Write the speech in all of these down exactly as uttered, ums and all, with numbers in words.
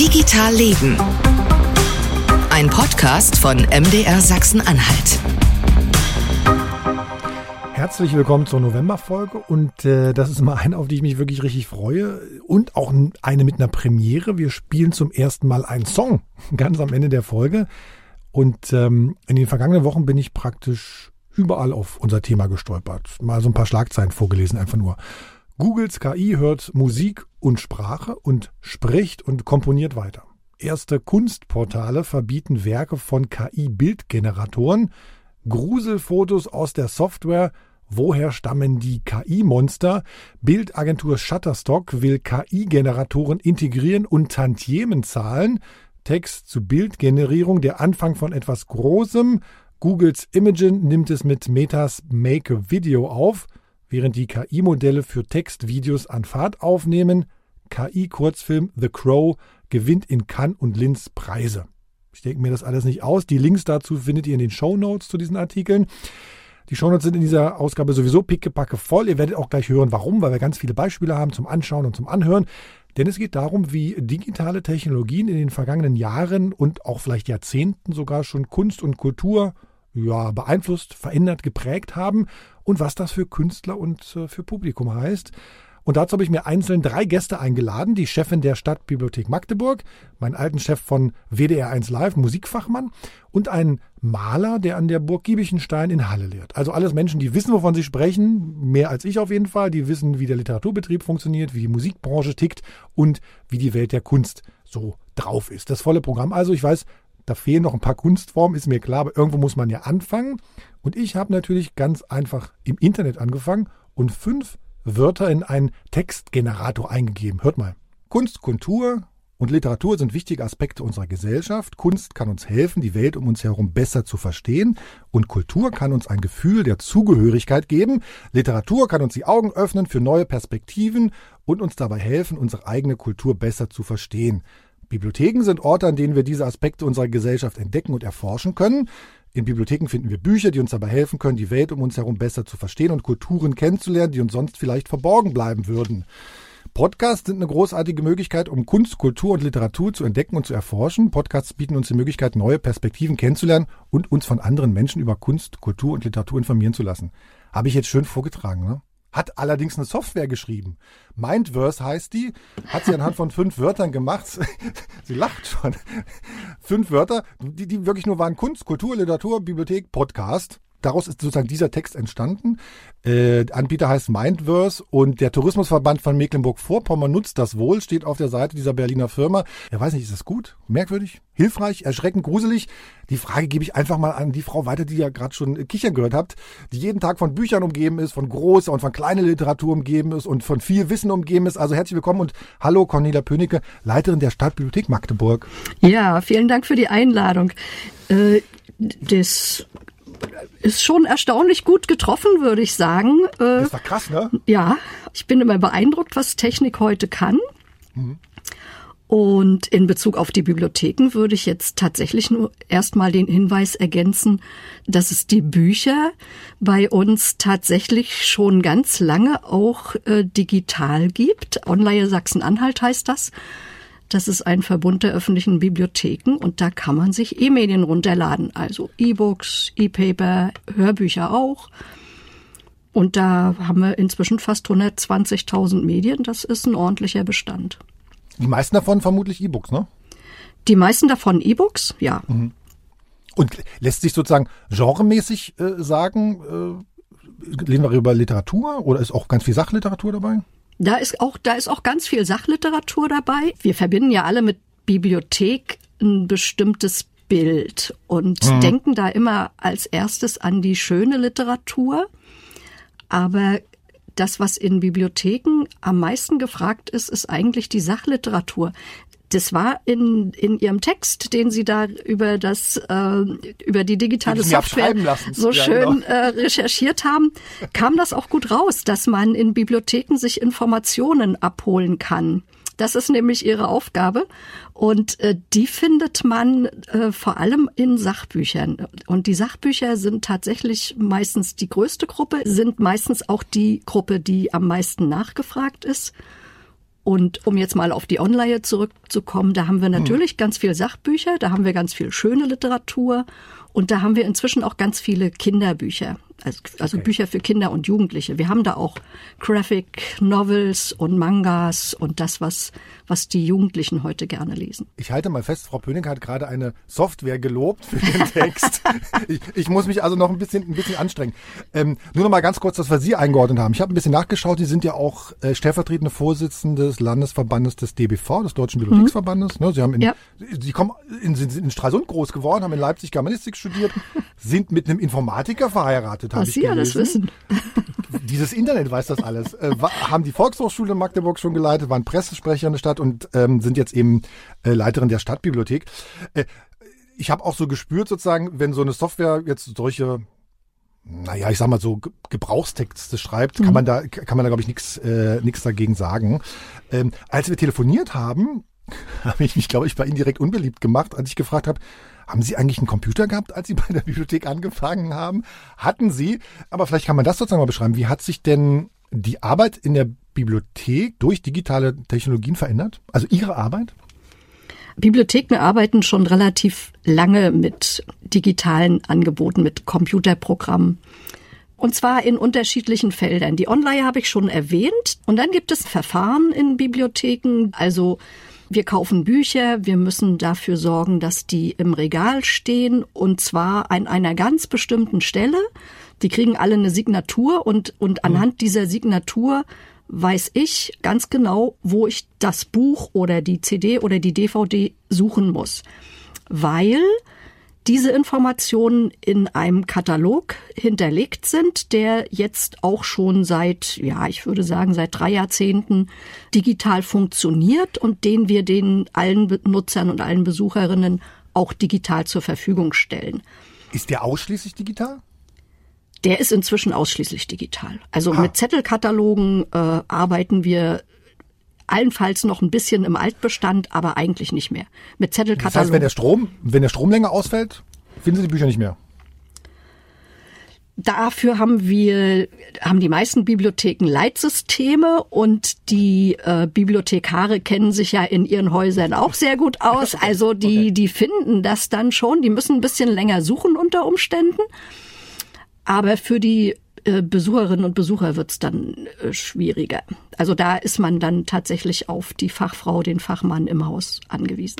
Digital Leben. Ein Podcast von M D R Sachsen-Anhalt. Herzlich willkommen zur Novemberfolge und äh, das ist mal eine, auf die ich mich wirklich richtig freue und auch eine mit einer Premiere. Wir spielen zum ersten Mal einen Song ganz am Ende der Folge und ähm, in den vergangenen Wochen bin ich praktisch überall auf unser Thema gestolpert. Mal so ein paar Schlagzeilen vorgelesen, einfach nur. Googles K I hört Musik und Sprache und spricht und komponiert weiter. Erste Kunstportale verbieten Werke von K I-Bildgeneratoren. Gruselfotos aus der Software. Woher stammen die K I-Monster? Bildagentur Shutterstock will K I-Generatoren integrieren und Tantiemen zahlen. Text zu Bildgenerierung, der Anfang von etwas Großem. Googles Imagen nimmt es mit Metas Make-a-Video auf. Während die K I-Modelle für Textvideos an Fahrt aufnehmen, K I-Kurzfilm The Crow gewinnt in Cannes und Linz Preise. Ich denke mir das alles nicht aus. Die Links dazu findet ihr in den Shownotes zu diesen Artikeln. Die Shownotes sind in dieser Ausgabe sowieso pickepacke voll. Ihr werdet auch gleich hören, warum, weil wir ganz viele Beispiele haben zum Anschauen und zum Anhören. Denn es geht darum, wie digitale Technologien in den vergangenen Jahren und auch vielleicht Jahrzehnten sogar schon Kunst und Kultur ja, beeinflusst, verändert, geprägt haben und was das für Künstler und äh, für Publikum heißt. Und dazu habe ich mir einzeln drei Gäste eingeladen. Die Chefin der Stadtbibliothek Magdeburg, meinen alten Chef von W D R eins Live, Musikfachmann und einen Maler, der an der Burg Giebichenstein in Halle lehrt. Also alles Menschen, die wissen, wovon sie sprechen, mehr als ich auf jeden Fall. Die wissen, wie der Literaturbetrieb funktioniert, wie die Musikbranche tickt und wie die Welt der Kunst so drauf ist. Das volle Programm also, ich weiß, da fehlen noch ein paar Kunstformen, ist mir klar, aber irgendwo muss man ja anfangen. Und ich habe natürlich ganz einfach im Internet angefangen und fünf Wörter in einen Textgenerator eingegeben. Hört mal. Kunst, Kultur und Literatur sind wichtige Aspekte unserer Gesellschaft. Kunst kann uns helfen, die Welt um uns herum besser zu verstehen. Und Kultur kann uns ein Gefühl der Zugehörigkeit geben. Literatur kann uns die Augen öffnen für neue Perspektiven und uns dabei helfen, unsere eigene Kultur besser zu verstehen. Bibliotheken sind Orte, an denen wir diese Aspekte unserer Gesellschaft entdecken und erforschen können. In Bibliotheken finden wir Bücher, die uns dabei helfen können, die Welt um uns herum besser zu verstehen und Kulturen kennenzulernen, die uns sonst vielleicht verborgen bleiben würden. Podcasts sind eine großartige Möglichkeit, um Kunst, Kultur und Literatur zu entdecken und zu erforschen. Podcasts bieten uns die Möglichkeit, neue Perspektiven kennenzulernen und uns von anderen Menschen über Kunst, Kultur und Literatur informieren zu lassen. Habe ich jetzt schön vorgetragen, ne? Hat allerdings eine Software geschrieben. Mindverse heißt die, hat sie anhand von fünf Wörtern gemacht. Sie lacht schon. Fünf Wörter, die, die wirklich nur waren Kunst, Kultur, Literatur, Bibliothek, Podcast. Daraus ist sozusagen dieser Text entstanden. Äh, Anbieter heißt Mindverse und der Tourismusverband von Mecklenburg-Vorpommern nutzt das wohl, steht auf der Seite dieser Berliner Firma. Ja, weiß nicht, ist das gut? Merkwürdig? Hilfreich? Erschreckend? Gruselig? Die Frage gebe ich einfach mal an die Frau weiter, die ihr gerade schon kichern gehört habt, die jeden Tag von Büchern umgeben ist, von großer und von kleiner Literatur umgeben ist und von viel Wissen umgeben ist. Also herzlich willkommen und hallo Cornelia Pönicke, Leiterin der Stadtbibliothek Magdeburg. Ja, vielen Dank für die Einladung. Äh, das... Ist schon erstaunlich gut getroffen, würde ich sagen. Das war krass, ne? Ja, ich bin immer beeindruckt, was Technik heute kann. Mhm. Und in Bezug auf die Bibliotheken würde ich jetzt tatsächlich nur erstmal den Hinweis ergänzen, dass es die Bücher bei uns tatsächlich schon ganz lange auch äh, digital gibt. Online Sachsen-Anhalt heißt das. Das ist ein Verbund der öffentlichen Bibliotheken und da kann man sich E-Medien runterladen, also E-Books, E-Paper, Hörbücher auch. Und da haben wir inzwischen fast hundertzwanzigtausend Medien, das ist ein ordentlicher Bestand. Die meisten davon vermutlich E-Books, ne? Die meisten davon E-Books, ja. Mhm. Und lässt sich sozusagen genremäßig äh, sagen, äh, reden wir über Literatur oder ist auch ganz viel Sachliteratur dabei? Da ist auch, da ist auch ganz viel Sachliteratur dabei. Wir verbinden ja alle mit Bibliothek ein bestimmtes Bild und mhm. denken da immer als erstes an die schöne Literatur. Aber das, was in Bibliotheken am meisten gefragt ist, ist eigentlich die Sachliteratur. Das war in, in Ihrem Text, den Sie da über das, äh, über die digitale Software so schön äh, recherchiert haben, kam das auch gut raus, dass man in Bibliotheken sich Informationen abholen kann. Das ist nämlich Ihre Aufgabe und äh, die findet man äh, vor allem in Sachbüchern. Und die Sachbücher sind tatsächlich meistens die größte Gruppe, sind meistens auch die Gruppe, die am meisten nachgefragt ist. Und um jetzt mal auf die Online zurückzukommen, da haben wir natürlich hm. ganz viel Sachbücher, da haben wir ganz viel schöne Literatur und da haben wir inzwischen auch ganz viele Kinderbücher, also, also okay. Bücher für Kinder und Jugendliche. Wir haben da auch Graphic Novels und Mangas und das, was, was die Jugendlichen heute gerne lesen. Ich halte mal fest, Frau Pönicke hat gerade eine Software gelobt für den Text. ich, ich muss mich also noch ein bisschen, ein bisschen anstrengen. Ähm, nur noch mal ganz kurz, dass wir Sie eingeordnet haben. Ich habe ein bisschen nachgeschaut, Sie sind ja auch äh, stellvertretende Vorsitzende des Landesverbandes des D B V, des Deutschen Bibliotheksverbandes. Mhm. Ne, Sie haben in, ja. Sie kommen in, sind in Stralsund groß geworden, haben in Leipzig Germanistik studiert, sind mit einem Informatiker verheiratet, habe ich gelesen. Was Sie alles wissen. Dieses Internet weiß das alles. Äh, haben die Volkshochschule in Magdeburg schon geleitet, waren Pressesprecher in der Stadt und ähm, sind jetzt eben äh, Leiterin der Stadtbibliothek. Äh, ich habe auch so gespürt sozusagen, wenn so eine Software jetzt solche, naja, ich sag mal so, Gebrauchstexte schreibt, mhm. kann man da, kann man da glaube ich nichts äh, nichts dagegen sagen. Ähm, als wir telefoniert haben, habe ich mich, glaube ich, bei Ihnen direkt unbeliebt gemacht, als ich gefragt habe, haben Sie eigentlich einen Computer gehabt, als Sie bei der Bibliothek angefangen haben? Hatten Sie, aber vielleicht kann man das sozusagen mal beschreiben. Wie hat sich denn die Arbeit in der Bibliothek durch digitale Technologien verändert? Also Ihre Arbeit? Bibliotheken arbeiten schon relativ lange mit digitalen Angeboten, mit Computerprogrammen. Und zwar in unterschiedlichen Feldern. Die Online habe ich schon erwähnt. Und dann gibt es Verfahren in Bibliotheken, also wir kaufen Bücher, wir müssen dafür sorgen, dass die im Regal stehen und zwar an einer ganz bestimmten Stelle. Die kriegen alle eine Signatur und, und anhand dieser Signatur weiß ich ganz genau, wo ich das Buch oder die C D oder die D V D suchen muss, weil diese Informationen in einem Katalog hinterlegt sind, der jetzt auch schon seit, ja, ich würde sagen, seit drei Jahrzehnten digital funktioniert und den wir den allen Nutzern und allen Besucherinnen auch digital zur Verfügung stellen. Ist der ausschließlich digital? Der ist inzwischen ausschließlich digital. Also ah. mit Zettelkatalogen äh, arbeiten wir allenfalls noch ein bisschen im Altbestand, aber eigentlich nicht mehr. Mit Zettelkatalogen. Das heißt, wenn der Strom, wenn der Strom länger ausfällt, finden Sie die Bücher nicht mehr? Dafür haben wir, haben die meisten Bibliotheken Leitsysteme und die äh, Bibliothekare kennen sich ja in ihren Häusern auch sehr gut aus. Also die, okay. die finden das dann schon. Die müssen ein bisschen länger suchen unter Umständen. Aber für die Besucherinnen und Besucher wird's dann schwieriger. Also da ist man dann tatsächlich auf die Fachfrau, den Fachmann im Haus angewiesen.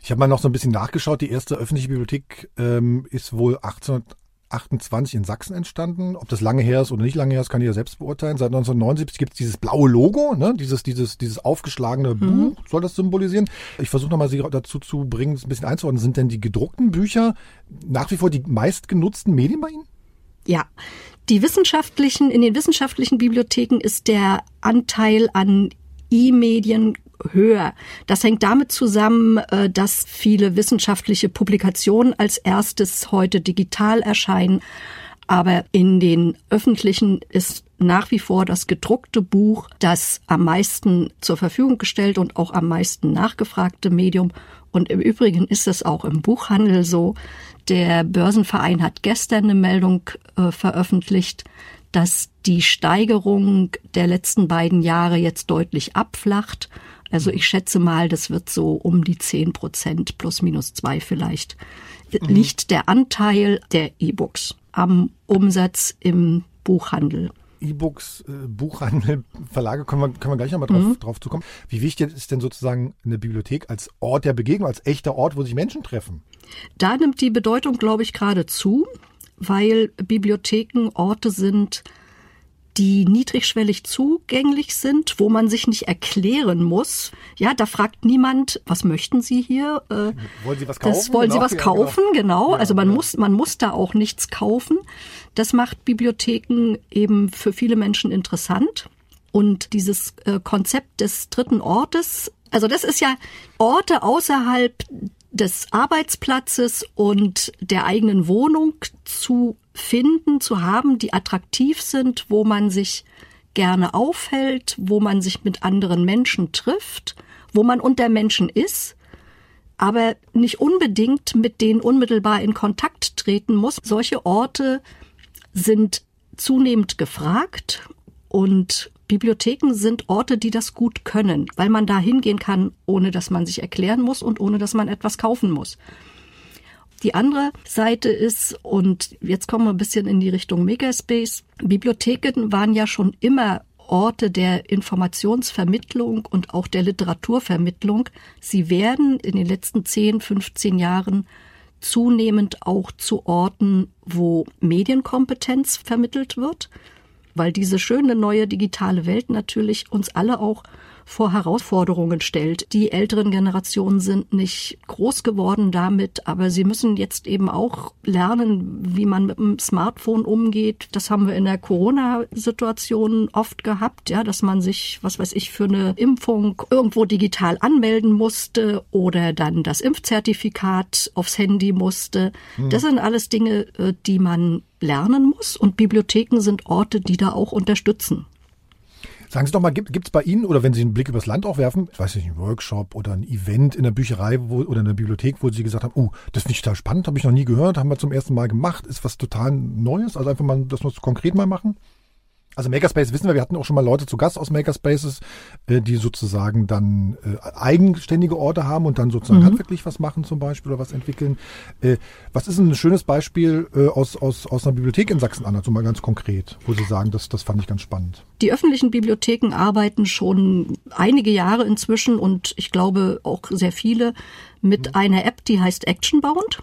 Ich habe mal noch so ein bisschen nachgeschaut. Die erste öffentliche Bibliothek ähm, ist wohl achtzehnhundertachtundzwanzig in Sachsen entstanden. Ob das lange her ist oder nicht lange her ist, kann ich ja selbst beurteilen. Seit neunzehnhundertneunundsiebzig gibt's dieses blaue Logo, ne? dieses dieses dieses aufgeschlagene mhm. Buch soll das symbolisieren. Ich versuche nochmal Sie dazu zu bringen, es ein bisschen einzuordnen. Sind denn die gedruckten Bücher nach wie vor die meistgenutzten Medien bei Ihnen? Ja, die wissenschaftlichen, in den wissenschaftlichen Bibliotheken ist der Anteil an E-Medien höher. Das hängt damit zusammen, dass viele wissenschaftliche Publikationen als erstes heute digital erscheinen. Aber in den öffentlichen ist nach wie vor das gedruckte Buch das am meisten zur Verfügung gestellt und auch am meisten nachgefragte Medium. Und im Übrigen ist das auch im Buchhandel so. Der Börsenverein hat gestern eine Meldung äh, veröffentlicht, dass die Steigerung der letzten beiden Jahre jetzt deutlich abflacht. Also ich schätze mal, das wird so um die zehn Prozent plus minus zwei vielleicht, mhm. liegt der Anteil der E-Books am Umsatz im Buchhandel. E-Books, äh, Buchhandel, Verlage, können wir, können wir gleich nochmal drauf, mhm. drauf zukommen. Wie wichtig ist denn sozusagen eine Bibliothek als Ort der Begegnung, als echter Ort, wo sich Menschen treffen? Da nimmt die Bedeutung, glaube ich, gerade zu, weil Bibliotheken Orte sind, die niedrigschwellig zugänglich sind, wo man sich nicht erklären muss. Ja, da fragt niemand, was möchten Sie hier? Äh, wollen Sie was kaufen? Das, wollen genau. Sie was kaufen, ja, genau. genau. Also man ja. muss, man muss da auch nichts kaufen. Das macht Bibliotheken eben für viele Menschen interessant. Und dieses äh, Konzept des dritten Ortes, also das ist ja Orte außerhalb des Arbeitsplatzes und der eigenen Wohnung zu finden, zu haben, die attraktiv sind, wo man sich gerne aufhält, wo man sich mit anderen Menschen trifft, wo man unter Menschen ist, aber nicht unbedingt mit denen unmittelbar in Kontakt treten muss. Solche Orte sind zunehmend gefragt und Bibliotheken sind Orte, die das gut können, weil man da hingehen kann, ohne dass man sich erklären muss und ohne dass man etwas kaufen muss. Die andere Seite ist, und jetzt kommen wir ein bisschen in die Richtung Megaspace, Bibliotheken waren ja schon immer Orte der Informationsvermittlung und auch der Literaturvermittlung. Sie werden in den letzten zehn, fünfzehn Jahren zunehmend auch zu Orten, wo Medienkompetenz vermittelt wird, weil diese schöne neue digitale Welt natürlich uns alle auch vor Herausforderungen stellt. Die älteren Generationen sind nicht groß geworden damit, aber sie müssen jetzt eben auch lernen, wie man mit dem Smartphone umgeht. Das haben wir in der Corona-Situation oft gehabt, ja, dass man sich, was weiß ich, für eine Impfung irgendwo digital anmelden musste oder dann das Impfzertifikat aufs Handy musste. Hm. Das sind alles Dinge, die man lernen muss, und Bibliotheken sind Orte, die da auch unterstützen. Sagen Sie doch mal, gibt es bei Ihnen, oder wenn Sie einen Blick übers Land auch werfen, ich weiß nicht, einen Workshop oder ein Event in der Bücherei wo, oder in der Bibliothek, wo Sie gesagt haben, oh, das finde ich total spannend, habe ich noch nie gehört, haben wir zum ersten Mal gemacht, ist was total Neues, also einfach mal, dass wir es konkret mal machen? Also Makerspace wissen wir, wir hatten auch schon mal Leute zu Gast aus Makerspaces, die sozusagen dann eigenständige Orte haben und dann sozusagen mhm. handwerklich was machen zum Beispiel oder was entwickeln. Was ist ein schönes Beispiel aus, aus, aus einer Bibliothek in Sachsen-Anhalt, so mal ganz konkret, wo Sie sagen, das, das fand ich ganz spannend? Die öffentlichen Bibliotheken arbeiten schon einige Jahre inzwischen, und ich glaube auch sehr viele, mit mhm. einer App, die heißt Actionbound.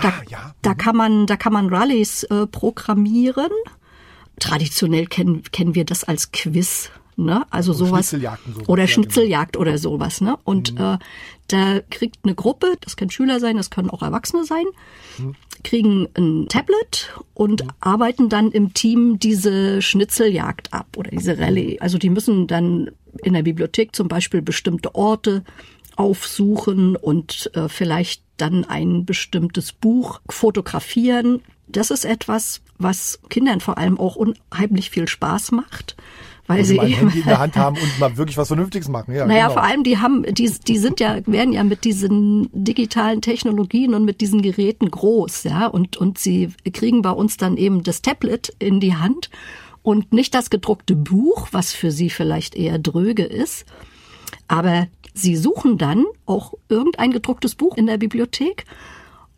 Da, ah, ja. mhm. da kann man, da kann man Rallyes äh, programmieren. Traditionell kennen, kennen wir das als Quiz, ne? Also oder sowas. Schnitzeljagden, sowas. Oder Schnitzeljagd oder sowas, ne? Und mhm. äh, da kriegt eine Gruppe, das können Schüler sein, das können auch Erwachsene sein, mhm. kriegen ein Tablet und mhm. arbeiten dann im Team diese Schnitzeljagd ab oder diese Rallye. Also die müssen dann in der Bibliothek zum Beispiel bestimmte Orte aufsuchen und äh, vielleicht dann ein bestimmtes Buch fotografieren. Das ist etwas, was Kindern vor allem auch unheimlich viel Spaß macht, weil also sie mal ein Handy in der Hand haben und mal wirklich was Vernünftiges machen. Ja, naja, genau. Vor allem die haben, die, die sind ja, werden ja mit diesen digitalen Technologien und mit diesen Geräten groß, ja, und und sie kriegen bei uns dann eben das Tablet in die Hand und nicht das gedruckte Buch, was für sie vielleicht eher dröge ist, aber sie suchen dann auch irgendein gedrucktes Buch in der Bibliothek.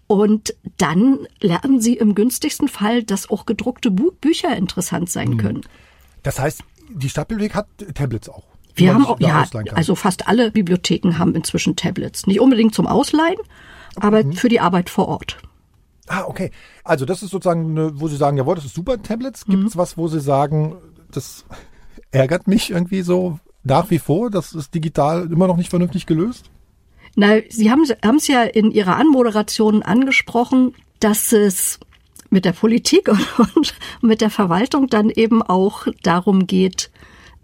Und dann lernen Sie im günstigsten Fall, dass auch gedruckte Buch- Bücher interessant sein können. Das heißt, die Stadtbibliothek hat Tablets auch? Wir haben auch, ja, also fast alle Bibliotheken haben inzwischen Tablets. Nicht unbedingt zum Ausleihen, aber mhm. für die Arbeit vor Ort. Ah, okay. Also das ist sozusagen, eine, wo Sie sagen, jawohl, das ist super, Tablets. Gibt es mhm. was, wo Sie sagen, das ärgert mich irgendwie so nach wie vor, das ist digital immer noch nicht vernünftig gelöst? Na, Sie haben es ja in Ihrer Anmoderation angesprochen, dass es mit der Politik und mit der Verwaltung dann eben auch darum geht,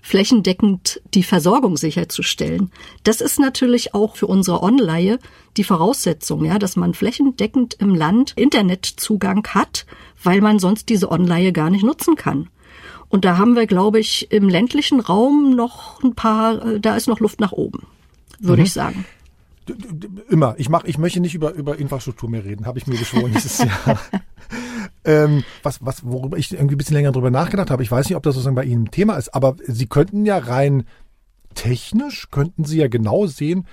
flächendeckend die Versorgung sicherzustellen. Das ist natürlich auch für unsere Onleihe die Voraussetzung, ja, dass man flächendeckend im Land Internetzugang hat, weil man sonst diese Onleihe gar nicht nutzen kann. Und da haben wir, glaube ich, im ländlichen Raum noch ein paar, da ist noch Luft nach oben, würde mhm. ich sagen. Immer. Ich mach, ich möchte nicht über, über Infrastruktur mehr reden, habe ich mir geschworen dieses Jahr. ähm, was, was, worüber ich irgendwie ein bisschen länger drüber nachgedacht habe, ich weiß nicht, ob das sozusagen bei Ihnen Thema ist, aber Sie könnten ja rein technisch, könnten Sie ja genau sehen,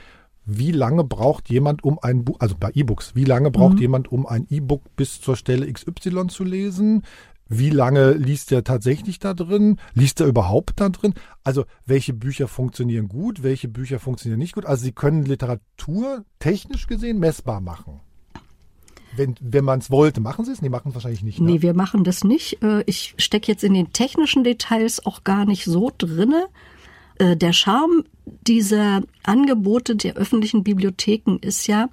wie lange braucht jemand, um ein Buch, also bei E-Books, wie lange braucht mhm. jemand, um ein E-Book bis zur Stelle X Y zu lesen? Wie lange liest er tatsächlich da drin? Liest er überhaupt da drin? Also welche Bücher funktionieren gut, welche Bücher funktionieren nicht gut? Also Sie können Literatur technisch gesehen messbar machen. Wenn, wenn man es wollte, machen Sie es? Nee, machen es wahrscheinlich nicht. Ne? Nee, wir machen das nicht. Ich stecke jetzt in den technischen Details auch gar nicht so drinne. Der Charme dieser Angebote der öffentlichen Bibliotheken ist ja,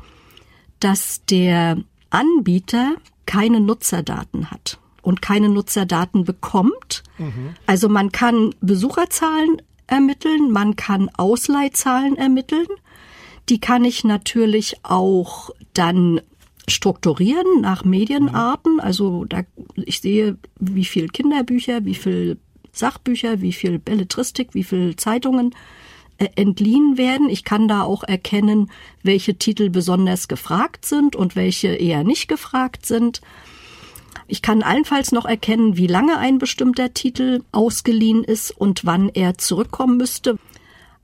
dass der Anbieter keine Nutzerdaten hat und keine Nutzerdaten bekommt. Mhm. Also man kann Besucherzahlen ermitteln, man kann Ausleihzahlen ermitteln. Die kann ich natürlich auch dann strukturieren nach Medienarten. Mhm. Also da, ich sehe, wie viel Kinderbücher, wie viel Sachbücher, wie viel Belletristik, wie viel Zeitungen äh, entliehen werden. Ich kann da auch erkennen, welche Titel besonders gefragt sind und welche eher nicht gefragt sind. Ich kann allenfalls noch erkennen, wie lange ein bestimmter Titel ausgeliehen ist und wann er zurückkommen müsste.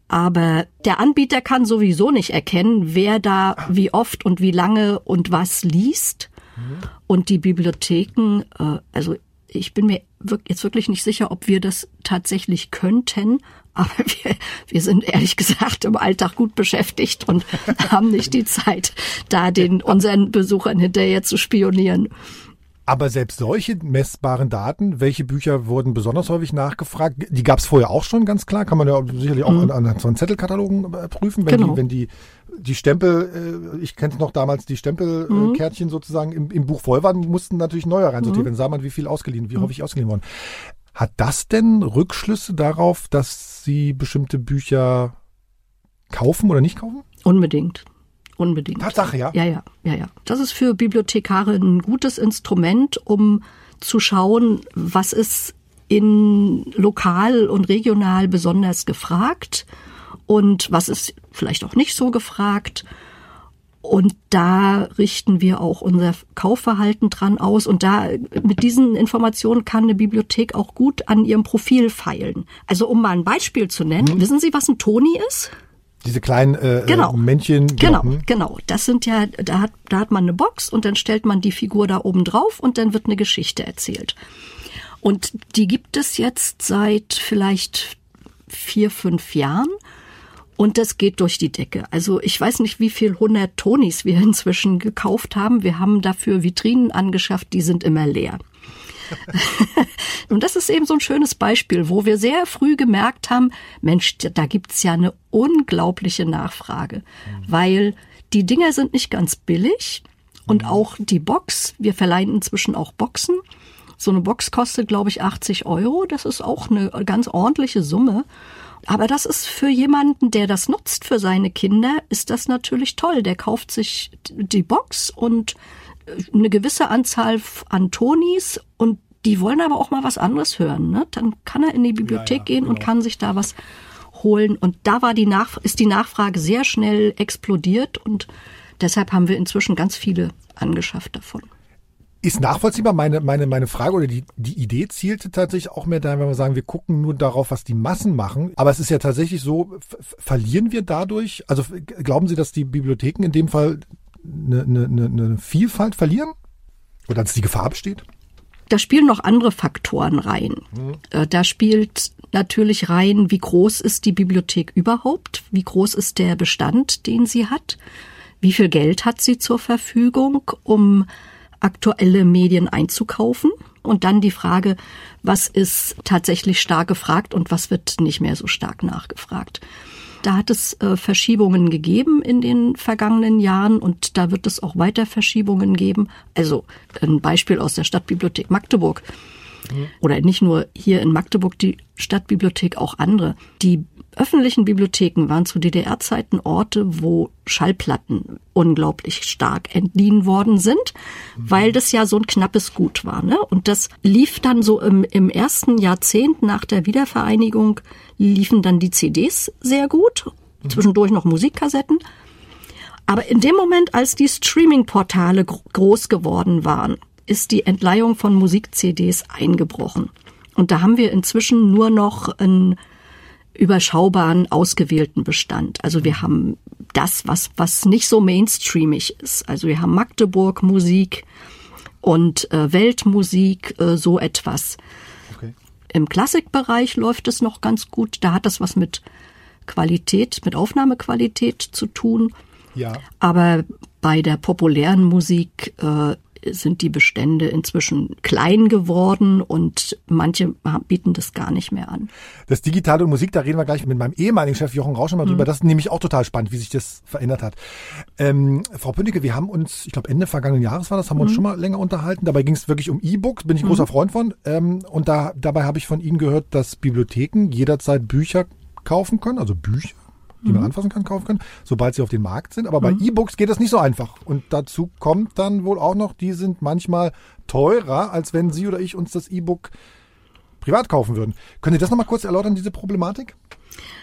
Aber der Anbieter kann sowieso nicht erkennen, wer da wie oft und wie lange und was liest. Und die Bibliotheken, also ich bin mir jetzt wirklich nicht sicher, ob wir das tatsächlich könnten, aber wir, wir sind ehrlich gesagt im Alltag gut beschäftigt und haben nicht die Zeit, da den unseren Besuchern hinterher zu spionieren. Aber selbst solche messbaren Daten, welche Bücher wurden besonders häufig nachgefragt, die gab es vorher auch schon, ganz klar, kann man ja sicherlich auch mhm. anhand von Zettelkatalogen prüfen, wenn genau. die, wenn die, die Stempel, ich kenne es noch damals, die Stempelkärtchen mhm. sozusagen im, im Buch voll waren, mussten natürlich neue reinsortieren, mhm. dann sah man, wie viel ausgeliehen, wie mhm. häufig ausgeliehen wurden. Hat das denn Rückschlüsse darauf, dass Sie bestimmte Bücher kaufen oder nicht kaufen? Unbedingt. Unbedingt. Tatsache, ja? Ja, ja, ja, ja. Das ist für Bibliothekare ein gutes Instrument, um zu schauen, was ist in lokal und regional besonders gefragt und was ist vielleicht auch nicht so gefragt. Und da richten wir auch unser Kaufverhalten dran aus. Und da mit diesen Informationen kann eine Bibliothek auch gut an ihrem Profil feilen. Also um mal ein Beispiel zu nennen, hm. wissen Sie, was ein Toni ist? Diese kleinen äh, genau. Männchen. Genau, genau, genau. Das sind ja, da hat, da hat man eine Box und dann stellt man die Figur da oben drauf und dann wird eine Geschichte erzählt. Und die gibt es jetzt seit vielleicht vier, fünf Jahren und das geht durch die Decke. Also ich weiß nicht, wie viel hundert Tonis wir inzwischen gekauft haben. Wir haben dafür Vitrinen angeschafft, die sind immer leer. Und das ist eben so ein schönes Beispiel, wo wir sehr früh gemerkt haben, Mensch, da gibt's ja eine unglaubliche Nachfrage, weil die Dinger sind nicht ganz billig und auch die Box, wir verleihen inzwischen auch Boxen, so eine Box kostet, glaube ich, achtzig Euro, das ist auch eine ganz ordentliche Summe. Aber das ist für jemanden, der das nutzt für seine Kinder, ist das natürlich toll. Der kauft sich die Box und eine gewisse Anzahl an Tonis und die wollen aber auch mal was anderes hören. Ne? Dann kann er in die Bibliothek ja, ja, gehen genau. und kann sich da was holen. Und da war die Nach- ist die Nachfrage sehr schnell explodiert und deshalb haben wir inzwischen ganz viele angeschafft davon. Ist nachvollziehbar, meine, meine, meine Frage oder die, die Idee zielte tatsächlich auch mehr dahin, wenn wir sagen, wir gucken nur darauf, was die Massen machen. Aber es ist ja tatsächlich so, f- verlieren wir dadurch, also f- glauben Sie, dass die Bibliotheken in dem Fall eine, eine, eine Vielfalt verlieren? Oder dass die Gefahr besteht? Da spielen noch andere Faktoren rein. Mhm. Da spielt natürlich rein, wie groß ist die Bibliothek überhaupt? Wie groß ist der Bestand, den sie hat? Wie viel Geld hat sie zur Verfügung, um aktuelle Medien einzukaufen und dann die Frage, was ist tatsächlich stark gefragt und was wird nicht mehr so stark nachgefragt. Da hat es äh, Verschiebungen gegeben in den vergangenen Jahren und da wird es auch weiter Verschiebungen geben. Also ein Beispiel aus der Stadtbibliothek Magdeburg mhm. oder nicht nur hier in Magdeburg, die Stadtbibliothek, auch andere. Die öffentlichen Bibliotheken waren zu D D R-Zeiten Orte, wo Schallplatten unglaublich stark entliehen worden sind, weil das ja so ein knappes Gut war. Ne? Und das lief dann so im, im ersten Jahrzehnt nach der Wiedervereinigung, liefen dann die C Ds sehr gut, zwischendurch noch Musikkassetten. Aber in dem Moment, als die Streaming-Portale groß geworden waren, ist die Entleihung von Musik-C Ds eingebrochen. Und da haben wir inzwischen nur noch ein überschaubaren, ausgewählten Bestand. Also wir haben das, was was nicht so mainstreamig ist. Also wir haben Magdeburg-Musik und äh, Weltmusik, äh, so etwas. Okay. Im Klassikbereich läuft es noch ganz gut. Da hat das was mit Qualität, mit Aufnahmequalität zu tun. Ja. Aber bei der populären Musik äh, sind die Bestände inzwischen klein geworden und manche bieten das gar nicht mehr an. Das Digitale und Musik, da reden wir gleich mit meinem ehemaligen Chef Jochen Rausch mal mhm. drüber. Das ist nämlich auch total spannend, wie sich das verändert hat. Ähm, Frau Pönicke, wir haben uns, ich glaube Ende vergangenen Jahres war das, haben wir mhm. uns schon mal länger unterhalten. Dabei ging es wirklich um E-Books, bin ich ein großer mhm. Freund von. Ähm, und da, dabei habe ich von Ihnen gehört, dass Bibliotheken jederzeit Bücher kaufen können, also Bücher, die man anfassen kann, kaufen kann, sobald sie auf den Markt sind. Aber bei mhm. E-Books geht das nicht so einfach. Und dazu kommt dann wohl auch noch, die sind manchmal teurer, als wenn Sie oder ich uns das E-Book privat kaufen würden. Können Sie das nochmal kurz erläutern, diese Problematik?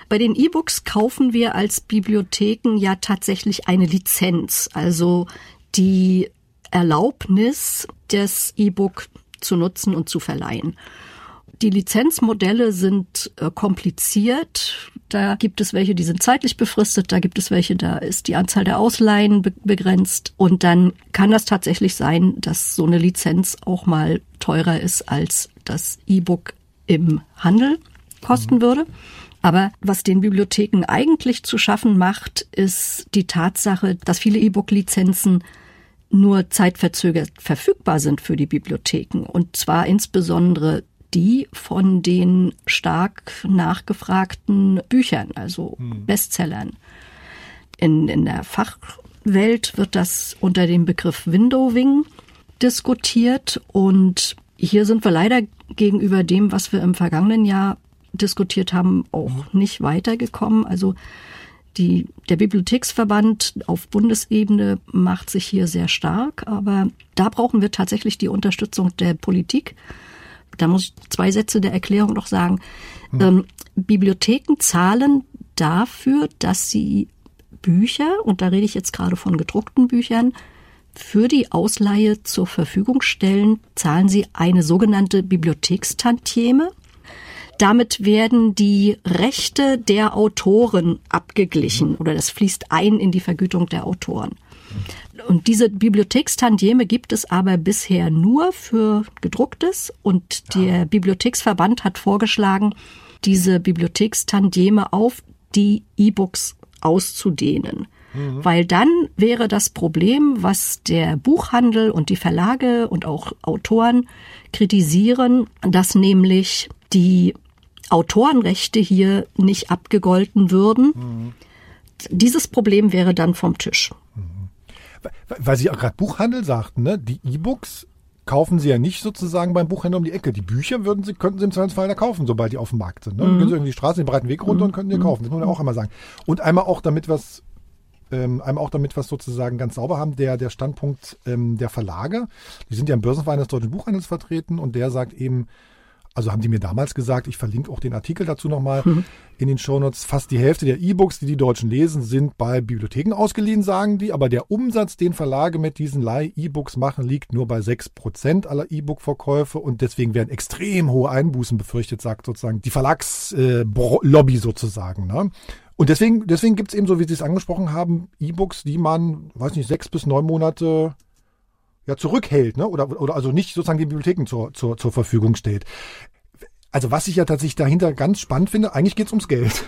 Bei den E-Books kaufen wir als Bibliotheken ja tatsächlich eine Lizenz. Also die Erlaubnis, das E-Book zu nutzen und zu verleihen. Die Lizenzmodelle sind äh, kompliziert. Da gibt es welche, die sind zeitlich befristet. Da gibt es welche, da ist die Anzahl der Ausleihen be- begrenzt. Und dann kann das tatsächlich sein, dass so eine Lizenz auch mal teurer ist, als das E-Book im Handel kosten mhm. würde. Aber was den Bibliotheken eigentlich zu schaffen macht, ist die Tatsache, dass viele E-Book-Lizenzen nur zeitverzögert verfügbar sind für die Bibliotheken. Und zwar insbesondere die von den stark nachgefragten Büchern, also hm. Bestsellern. In, in der Fachwelt wird das unter dem Begriff Windowing diskutiert. Und hier sind wir leider gegenüber dem, was wir im vergangenen Jahr diskutiert haben, auch nicht weitergekommen. Also die, der Bibliotheksverband auf Bundesebene macht sich hier sehr stark. Aber da brauchen wir tatsächlich die Unterstützung der Politik. Da muss ich zwei Sätze der Erklärung noch sagen. Hm. Ähm, Bibliotheken zahlen dafür, dass sie Bücher, und da rede ich jetzt gerade von gedruckten Büchern, für die Ausleihe zur Verfügung stellen, zahlen sie eine sogenannte Bibliothekstantieme. Damit werden die Rechte der Autoren abgeglichen oder das fließt ein in die Vergütung der Autoren. Und diese Bibliothekstantieme gibt es aber bisher nur für Gedrucktes und der ja. Bibliotheksverband hat vorgeschlagen, diese Bibliothekstantieme auf die E-Books auszudehnen. Mhm. Weil dann wäre das Problem, was der Buchhandel und die Verlage und auch Autoren kritisieren, dass nämlich die Autorenrechte hier nicht abgegolten würden. Mhm. Dieses Problem wäre dann vom Tisch. Weil Sie auch gerade Buchhandel sagten, ne? Die E-Books kaufen Sie ja nicht sozusagen beim Buchhändler um die Ecke. Die Bücher würden Sie, könnten Sie im Zweifelsfall da kaufen, sobald die auf dem Markt sind. Ne? Dann können Sie irgendwie die Straße, den breiten Weg runter und könnten die kaufen. Das muss man auch einmal sagen. Und einmal auch damit was, ähm, einmal auch damit was sozusagen ganz sauber haben, der, der Standpunkt ähm, der Verlage. Die sind ja im Börsenverein des Deutschen Buchhandels vertreten und der sagt eben, also haben die mir damals gesagt, ich verlinke auch den Artikel dazu nochmal mhm. in den Shownotes, fast die Hälfte der E-Books, die die Deutschen lesen, sind bei Bibliotheken ausgeliehen, sagen die. Aber der Umsatz, den Verlage mit diesen Leih-E-Books machen, liegt nur bei sechs Prozent aller E-Book-Verkäufe. Und deswegen werden extrem hohe Einbußen befürchtet, sagt sozusagen die Verlagslobby sozusagen. Ne? Und deswegen, deswegen gibt es eben, so wie Sie es angesprochen haben, E-Books, die man, weiß nicht, sechs bis neun Monate ja zurückhält, ne? Oder, oder also nicht sozusagen den Bibliotheken zur, zur, zur Verfügung steht. Also was ich ja tatsächlich dahinter ganz spannend finde, eigentlich geht es ums Geld.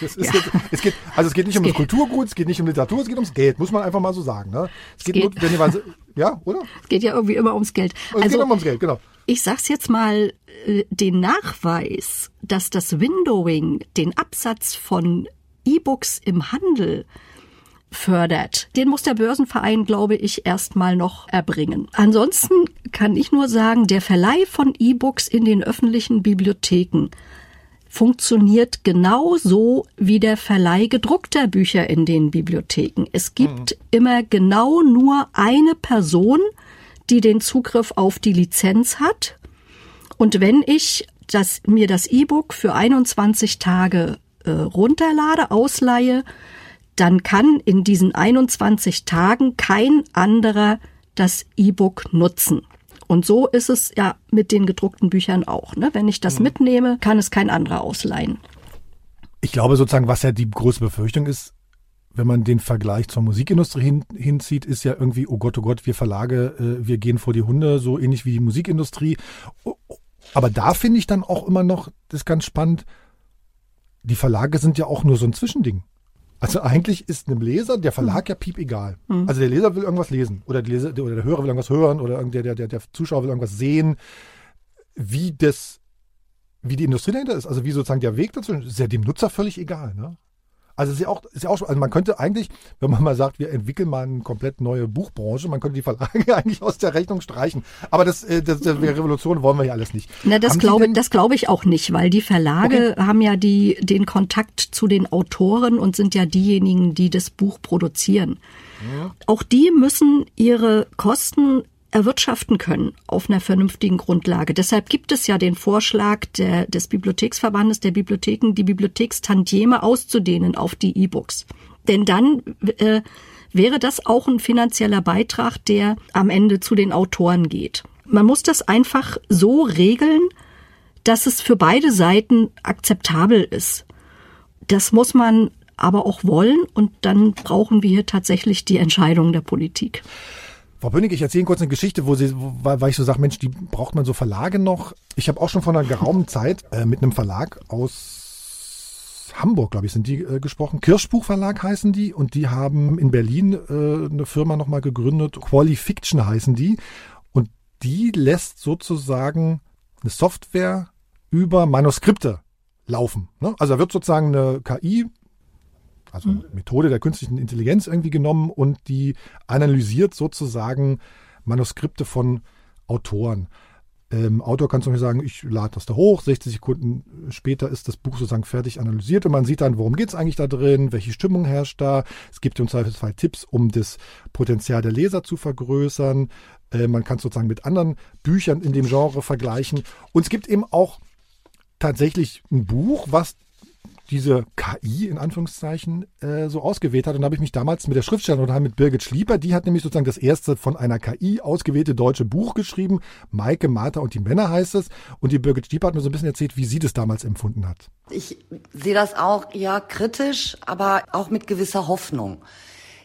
Das ist ja. jetzt, es geht, also es geht nicht es um geht. das Kulturgut, es geht nicht um Literatur, es geht ums Geld, muss man einfach mal so sagen. Ne? Es, es geht, geht. Nur, wenn ihr, ja, oder? Es geht ja irgendwie immer ums Geld. Also, es geht immer ums Geld, genau. Ich sag's jetzt mal, den Nachweis, dass das Windowing den Absatz von E-Books im Handel fördert. Den muss der Börsenverein, glaube ich, erstmal noch erbringen. Ansonsten kann ich nur sagen, der Verleih von E-Books in den öffentlichen Bibliotheken funktioniert genauso wie der Verleih gedruckter Bücher in den Bibliotheken. Es gibt mhm. immer genau nur eine Person, die den Zugriff auf die Lizenz hat. Und wenn ich das, mir das E-Book für einundzwanzig Tage äh, runterlade, ausleihe, dann kann in diesen einundzwanzig Tagen kein anderer das E-Book nutzen. Und so ist es ja mit den gedruckten Büchern auch. Ne? Wenn ich das mhm. mitnehme, kann es kein anderer ausleihen. Ich glaube sozusagen, was ja die große Befürchtung ist, wenn man den Vergleich zur Musikindustrie hin, hinzieht, ist ja irgendwie, oh Gott, oh Gott, wir Verlage, äh, wir gehen vor die Hunde, so ähnlich wie die Musikindustrie. Aber da finde ich dann auch immer noch, das ist ganz spannend, die Verlage sind ja auch nur so ein Zwischending. Also eigentlich ist einem Leser der Verlag ja piep egal. Mhm. Also der Leser will irgendwas lesen oder, die Leser, oder der Hörer will irgendwas hören oder der, der, der Zuschauer will irgendwas sehen. Wie, das, wie die Industrie dahinter ist, also wie sozusagen der Weg dazu ist, ist ja dem Nutzer völlig egal. Ne? Also, ist ja auch, ist ja auch, also man könnte eigentlich, wenn man mal sagt, wir entwickeln mal eine komplett neue Buchbranche, man könnte die Verlage eigentlich aus der Rechnung streichen. Aber das, das, das Revolution wollen wir ja alles nicht. Na, das glaube, das glaube ich auch nicht, weil die Verlage okay. haben ja die, den Kontakt zu den Autoren und sind ja diejenigen, die das Buch produzieren. Ja. Auch die müssen ihre Kosten erwirtschaften können auf einer vernünftigen Grundlage. Deshalb gibt es ja den Vorschlag der, des Bibliotheksverbandes, der Bibliotheken, die Bibliothekstantieme auszudehnen auf die E-Books. Denn dann äh, wäre das auch ein finanzieller Beitrag, der am Ende zu den Autoren geht. Man muss das einfach so regeln, dass es für beide Seiten akzeptabel ist. Das muss man aber auch wollen und dann brauchen wir hier tatsächlich die Entscheidung der Politik. Frau Pönicke, ich erzähle Ihnen kurz eine Geschichte, wo Sie, weil ich so sage, Mensch, die braucht man so Verlage noch. Ich habe auch schon vor einer geraumen Zeit äh, mit einem Verlag aus Hamburg, glaube ich, sind die äh, gesprochen. Kirschbuchverlag heißen die und die haben in Berlin äh, eine Firma nochmal gegründet. Qualifiction heißen die und die lässt sozusagen eine Software über Manuskripte laufen. Ne? Also da wird sozusagen eine K I, also eine Methode der künstlichen Intelligenz irgendwie genommen und die analysiert sozusagen Manuskripte von Autoren. Ähm, Autor kann zum Beispiel sagen, ich lade das da hoch, sechzig Sekunden später ist das Buch sozusagen fertig analysiert und man sieht dann, worum geht es eigentlich da drin, welche Stimmung herrscht da. Es gibt im Zweifelsfall Tipps, um das Potenzial der Leser zu vergrößern. Äh, man kann es sozusagen mit anderen Büchern in dem Genre vergleichen. Und es gibt eben auch tatsächlich ein Buch, was diese K I in Anführungszeichen äh, so ausgewählt hat. Und da habe ich mich damals mit der Schriftstellerin unterhalten, mit Birgit Schlieper. Die hat nämlich sozusagen das erste von einer K I ausgewählte deutsche Buch geschrieben. Maike, Martha und die Männer heißt es. Und die Birgit Schlieper hat mir so ein bisschen erzählt, wie sie das damals empfunden hat. Ich sehe das auch ja kritisch, aber auch mit gewisser Hoffnung.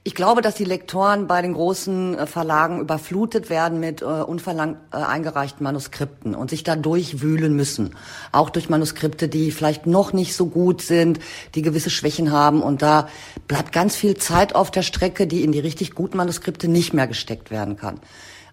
Ich glaube, dass die Lektoren bei den großen Verlagen überflutet werden mit äh, unverlangt äh, eingereichten Manuskripten und sich da durchwühlen müssen. Auch durch Manuskripte, die vielleicht noch nicht so gut sind, die gewisse Schwächen haben. Und da bleibt ganz viel Zeit auf der Strecke, die in die richtig guten Manuskripte nicht mehr gesteckt werden kann.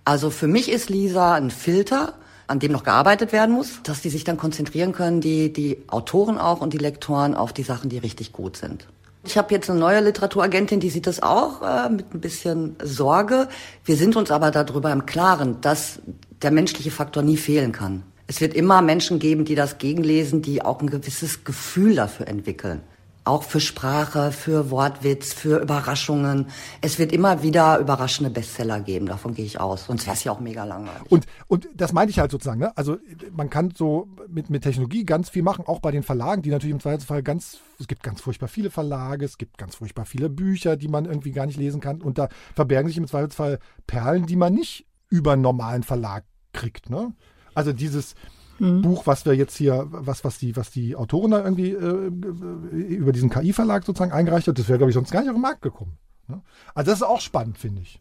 Also für mich ist Lisa ein Filter, an dem noch gearbeitet werden muss, dass die sich dann konzentrieren können, die, die Autoren auch und die Lektoren auf die Sachen, die richtig gut sind. Ich habe jetzt eine neue Literaturagentin, die sieht das auch äh, mit ein bisschen Sorge. Wir sind uns aber darüber im Klaren, dass der menschliche Faktor nie fehlen kann. Es wird immer Menschen geben, die das gegenlesen, die auch ein gewisses Gefühl dafür entwickeln. Auch für Sprache, für Wortwitz, für Überraschungen. Es wird immer wieder überraschende Bestseller geben, davon gehe ich aus. Sonst wäre es ja auch mega langweilig. Und, und das meinte ich halt sozusagen, ne? Also man kann so mit, mit Technologie ganz viel machen, auch bei den Verlagen, die natürlich im Zweifelsfall ganz, es gibt ganz furchtbar viele Verlage, es gibt ganz furchtbar viele Bücher, die man irgendwie gar nicht lesen kann. Und da verbergen sich im Zweifelsfall Perlen, die man nicht über einen normalen Verlag kriegt, ne? Also dieses... Mhm. Buch, was wir jetzt hier, was, was die, was die Autorin da irgendwie äh, über diesen K I-Verlag sozusagen eingereicht hat, das wäre, glaube ich, sonst gar nicht auf den Markt gekommen. Ne? Also das ist auch spannend, finde ich.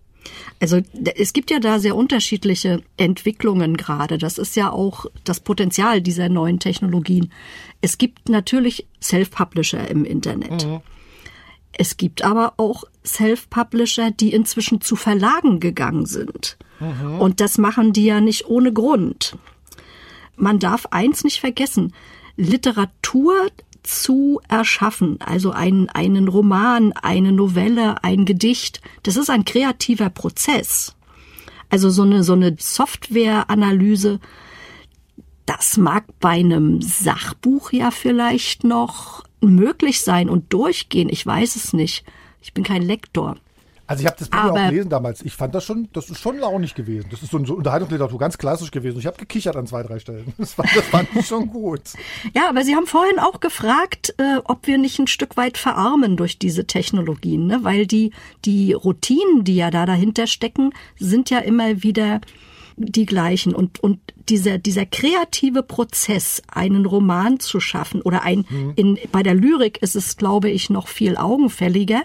Also es gibt ja da sehr unterschiedliche Entwicklungen gerade. Das ist ja auch das Potenzial dieser neuen Technologien. Es gibt natürlich Self-Publisher im Internet. Mhm. Es gibt aber auch Self-Publisher, die inzwischen zu Verlagen gegangen sind. Mhm. Und das machen die ja nicht ohne Grund. Man darf eins nicht vergessen, Literatur zu erschaffen, also einen, einen Roman, eine Novelle, ein Gedicht, das ist ein kreativer Prozess. Also so eine, so eine Softwareanalyse, das mag bei einem Sachbuch ja vielleicht noch möglich sein und durchgehen, ich weiß es nicht, ich bin kein Lektor. Also ich habe das Buch aber auch gelesen damals. Ich fand das schon, das ist schon launig gewesen. Das ist so eine Unterhaltungsliteratur, ganz klassisch gewesen. Ich habe gekichert an zwei, drei Stellen. Das, war, das fand ich schon gut. Ja, aber Sie haben vorhin auch gefragt, äh, ob wir nicht ein Stück weit verarmen durch diese Technologien, ne? Weil die, die Routinen, die ja da dahinter stecken, sind ja immer wieder die gleichen. Und, und dieser, dieser kreative Prozess, einen Roman zu schaffen oder ein, mhm. in, bei der Lyrik ist es, glaube ich, noch viel augenfälliger,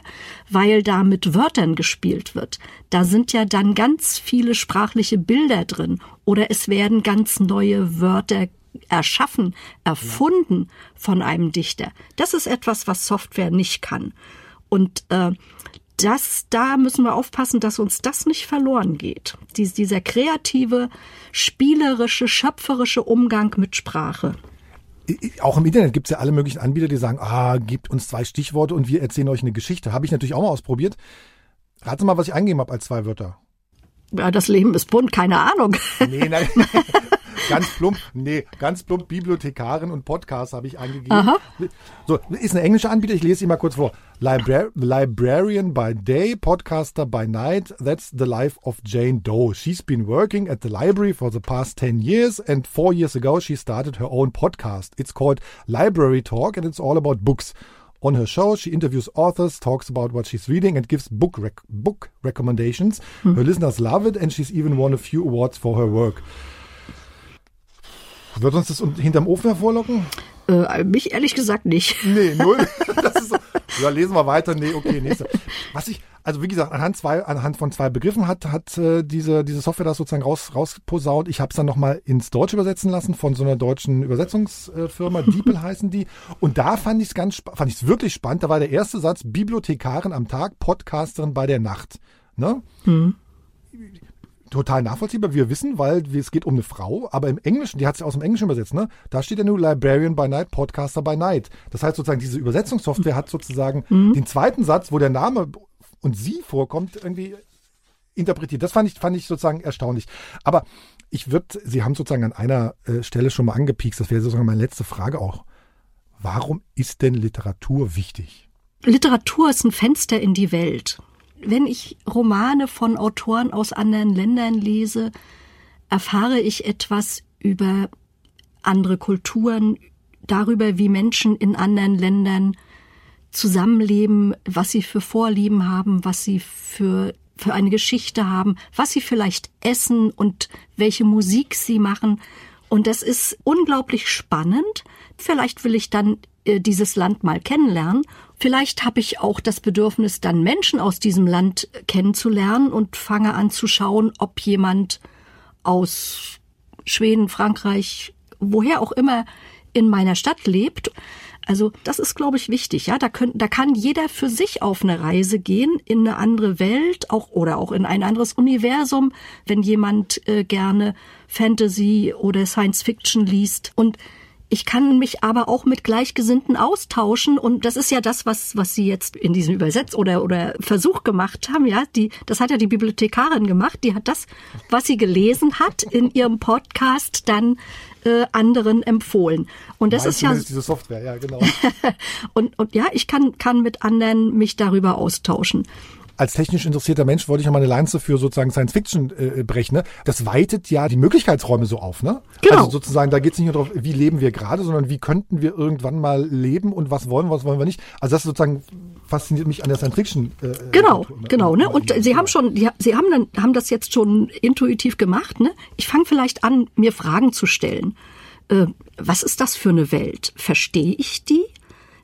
weil da mit Wörtern gespielt wird. Da sind ja dann ganz viele sprachliche Bilder drin oder es werden ganz neue Wörter erschaffen, erfunden ja. von einem Dichter. Das ist etwas, was Software nicht kann. Und, äh, Das, da müssen wir aufpassen, dass uns das nicht verloren geht. Dies, dieser kreative, spielerische, schöpferische Umgang mit Sprache. Auch im Internet gibt es ja alle möglichen Anbieter, die sagen, ah, gebt uns zwei Stichworte und wir erzählen euch eine Geschichte. Habe ich natürlich auch mal ausprobiert. Ratet mal, was ich eingegeben habe als zwei Wörter. Ja, das Leben ist bunt, keine Ahnung. Nee, nein. Ganz plump, nee, ganz plump Bibliothekarin und Podcast habe ich eingegeben. Aha. So, ist ein englischer Anbieter, ich lese ihn mal kurz vor. Libra- Librarian by day, Podcaster by night, that's the life of Jane Doe. She's been working at the library for the past ten years and four years ago she started her own podcast. It's called Library Talk and it's all about books. On her show, she interviews authors, talks about what she's reading and gives book rec- book recommendations. Hm. Her listeners love it and she's even won a few awards for her work. Wird uns das hinterm Ofen hervorlocken? Äh, mich ehrlich gesagt nicht. Nee, null. Das ist so. Ja, lesen wir weiter. Nee, okay, nächste. Was ich, also wie gesagt, anhand, zwei, anhand von zwei Begriffen hat, hat äh, diese, diese Software das sozusagen raus, rausposaunt. Ich habe es dann nochmal ins Deutsche übersetzen lassen von so einer deutschen Übersetzungsfirma. DeepL heißen die. Und da fand ich es ganz, fand ich's wirklich spannend. Da war der erste Satz, Bibliothekarin am Tag, Podcasterin bei der Nacht. Ne? Hm. Total nachvollziehbar, wir wissen, weil es geht um eine Frau, aber im Englischen, die hat es ja aus dem Englischen übersetzt, ne? Da steht ja nur Librarian by Night, Podcaster by Night. Das heißt sozusagen, diese Übersetzungssoftware hat sozusagen mhm. den zweiten Satz, wo der Name und sie vorkommt, irgendwie interpretiert. Das fand ich, fand ich sozusagen erstaunlich. Aber ich würde, Sie haben sozusagen an einer äh, Stelle schon mal angepiekst, das wäre sozusagen meine letzte Frage auch. Warum ist denn Literatur wichtig? Literatur ist ein Fenster in die Welt. Wenn ich Romane von Autoren aus anderen Ländern lese, erfahre ich etwas über andere Kulturen, darüber, wie Menschen in anderen Ländern zusammenleben, was sie für Vorlieben haben, was sie für, für eine Geschichte haben, was sie vielleicht essen und welche Musik sie machen. Und das ist unglaublich spannend. Vielleicht will ich dann dieses Land mal kennenlernen. Vielleicht habe ich auch das Bedürfnis, dann Menschen aus diesem Land kennenzulernen und fange an zu schauen, ob jemand aus Schweden, Frankreich, woher auch immer in meiner Stadt lebt. Also das ist, glaube ich, wichtig. Ja, da, können, da kann jeder für sich auf eine Reise gehen, in eine andere Welt auch oder auch in ein anderes Universum, wenn jemand äh, gerne Fantasy oder Science Fiction liest. Und ich kann mich aber auch mit Gleichgesinnten austauschen und das ist ja das, was was Sie jetzt in diesem Übersetz oder oder Versuch gemacht haben, ja, die das hat ja die Bibliothekarin gemacht, die hat das, was sie gelesen hat, in ihrem Podcast dann äh, anderen empfohlen und das ist ja diese Software, ja genau. und und ja, ich kann kann mit anderen mich darüber austauschen. Als technisch interessierter Mensch wollte ich ja mal eine Lanze für sozusagen Science-Fiction äh, brechen. Ne? Das weitet ja die Möglichkeitsräume so auf. Ne? Genau. Also sozusagen, da geht es nicht nur darum, wie leben wir gerade, sondern wie könnten wir irgendwann mal leben und was wollen wir, was wollen wir nicht. Also das sozusagen fasziniert mich an der Science-Fiction. Äh, genau, Kultur, ne? genau. Ne? Und Sie haben schon, Sie haben, dann, haben das jetzt schon intuitiv gemacht. Ne? Ich fange vielleicht an, mir Fragen zu stellen. Äh, was ist das für eine Welt? Verstehe ich die?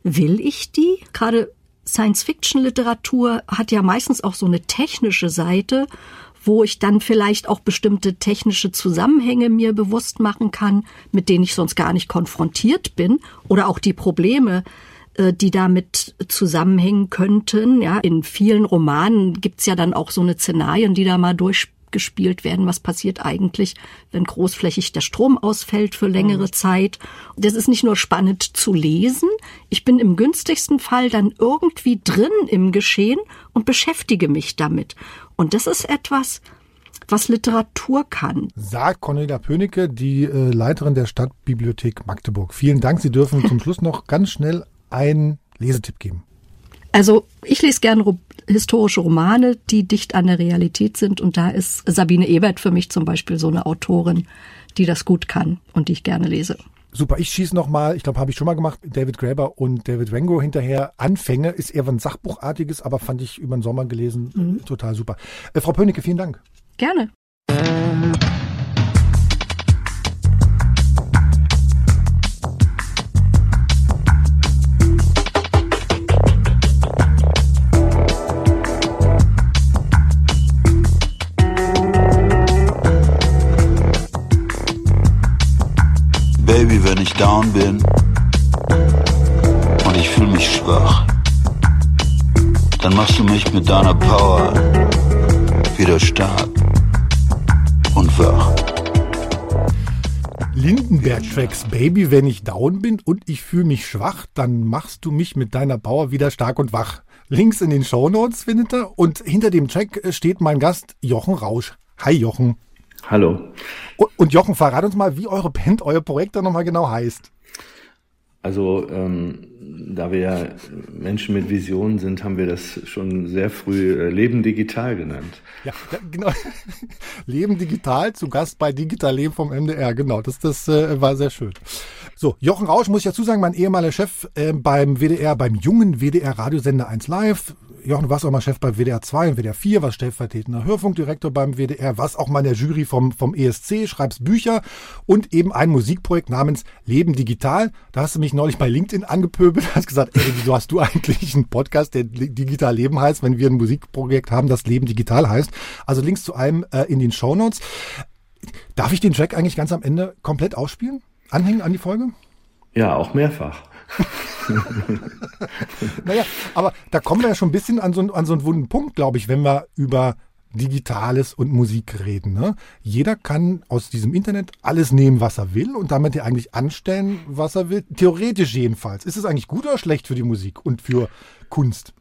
Will ich die? Gerade Science-Fiction-Literatur hat ja meistens auch so eine technische Seite, wo ich dann vielleicht auch bestimmte technische Zusammenhänge mir bewusst machen kann, mit denen ich sonst gar nicht konfrontiert bin oder auch die Probleme, die damit zusammenhängen könnten. Ja, in vielen Romanen gibt's ja dann auch so eine Szenarien, die da mal durchgespielt werden. Was passiert eigentlich, wenn großflächig der Strom ausfällt für längere mhm. Zeit? Das ist nicht nur spannend zu lesen. Ich bin im günstigsten Fall dann irgendwie drin im Geschehen und beschäftige mich damit. Und das ist etwas, was Literatur kann. Sagt Cornelia Pönicke, die äh, Leiterin der Stadtbibliothek Magdeburg. Vielen Dank. Sie dürfen zum Schluss noch ganz schnell einen Lesetipp geben. Also ich lese gerne ro- historische Romane, die dicht an der Realität sind. Und da ist Sabine Ebert für mich zum Beispiel so eine Autorin, die das gut kann und die ich gerne lese. Super, ich schieße nochmal, ich glaube, habe ich schon mal gemacht, David Graeber und David Wengrow hinterher. Anfänge ist eher was Sachbuchartiges, aber fand ich über den Sommer gelesen mhm. total super. Äh, Frau Pönicke, vielen Dank. Gerne. Baby, wenn ich down bin und ich fühle mich schwach, dann machst du mich mit deiner Power wieder stark und wach. Lindenberg-Tracks, Baby, wenn ich down bin und ich fühle mich schwach, dann machst du mich mit deiner Power wieder stark und wach. Links in den Shownotes findet ihr und hinter dem Track steht mein Gast Jochen Rausch. Hi Jochen. Hallo. Und Jochen, verrat uns mal, wie eure Band, euer Projekt da nochmal genau heißt. Also, ähm, da wir ja Menschen mit Visionen sind, haben wir das schon sehr früh äh, Leben Digital genannt. Ja, ja genau. Leben Digital, zu Gast bei Digital Leben vom M D R, genau. Das, das äh, war sehr schön. So, Jochen Rausch, muss ich dazu sagen, mein ehemaliger Chef äh, beim W D R, beim jungen W D R-Radiosender eins Live. Jochen, du warst auch mal Chef beim W D R zwei und W D R vier, warst stellvertretender Hörfunkdirektor beim W D R, warst auch mal in der Jury vom, vom E S C, schreibst Bücher und eben ein Musikprojekt namens Leben Digital. Da hast du mich neulich bei LinkedIn angepöbelt, hast gesagt, ey, wieso hast du eigentlich einen Podcast, der Digital Leben heißt, wenn wir ein Musikprojekt haben, das Leben Digital heißt. Also Links zu allem äh, in den Shownotes. Darf ich den Track eigentlich ganz am Ende komplett ausspielen? Anhängen an die Folge? Ja, auch mehrfach. Naja, aber da kommen wir ja schon ein bisschen an so, an so einen wunden Punkt, glaube ich, wenn wir über Digitales und Musik reden. Ne? Jeder kann aus diesem Internet alles nehmen, was er will und damit ja eigentlich anstellen, was er will. Theoretisch jedenfalls. Ist es eigentlich gut oder schlecht für die Musik und für Kunst?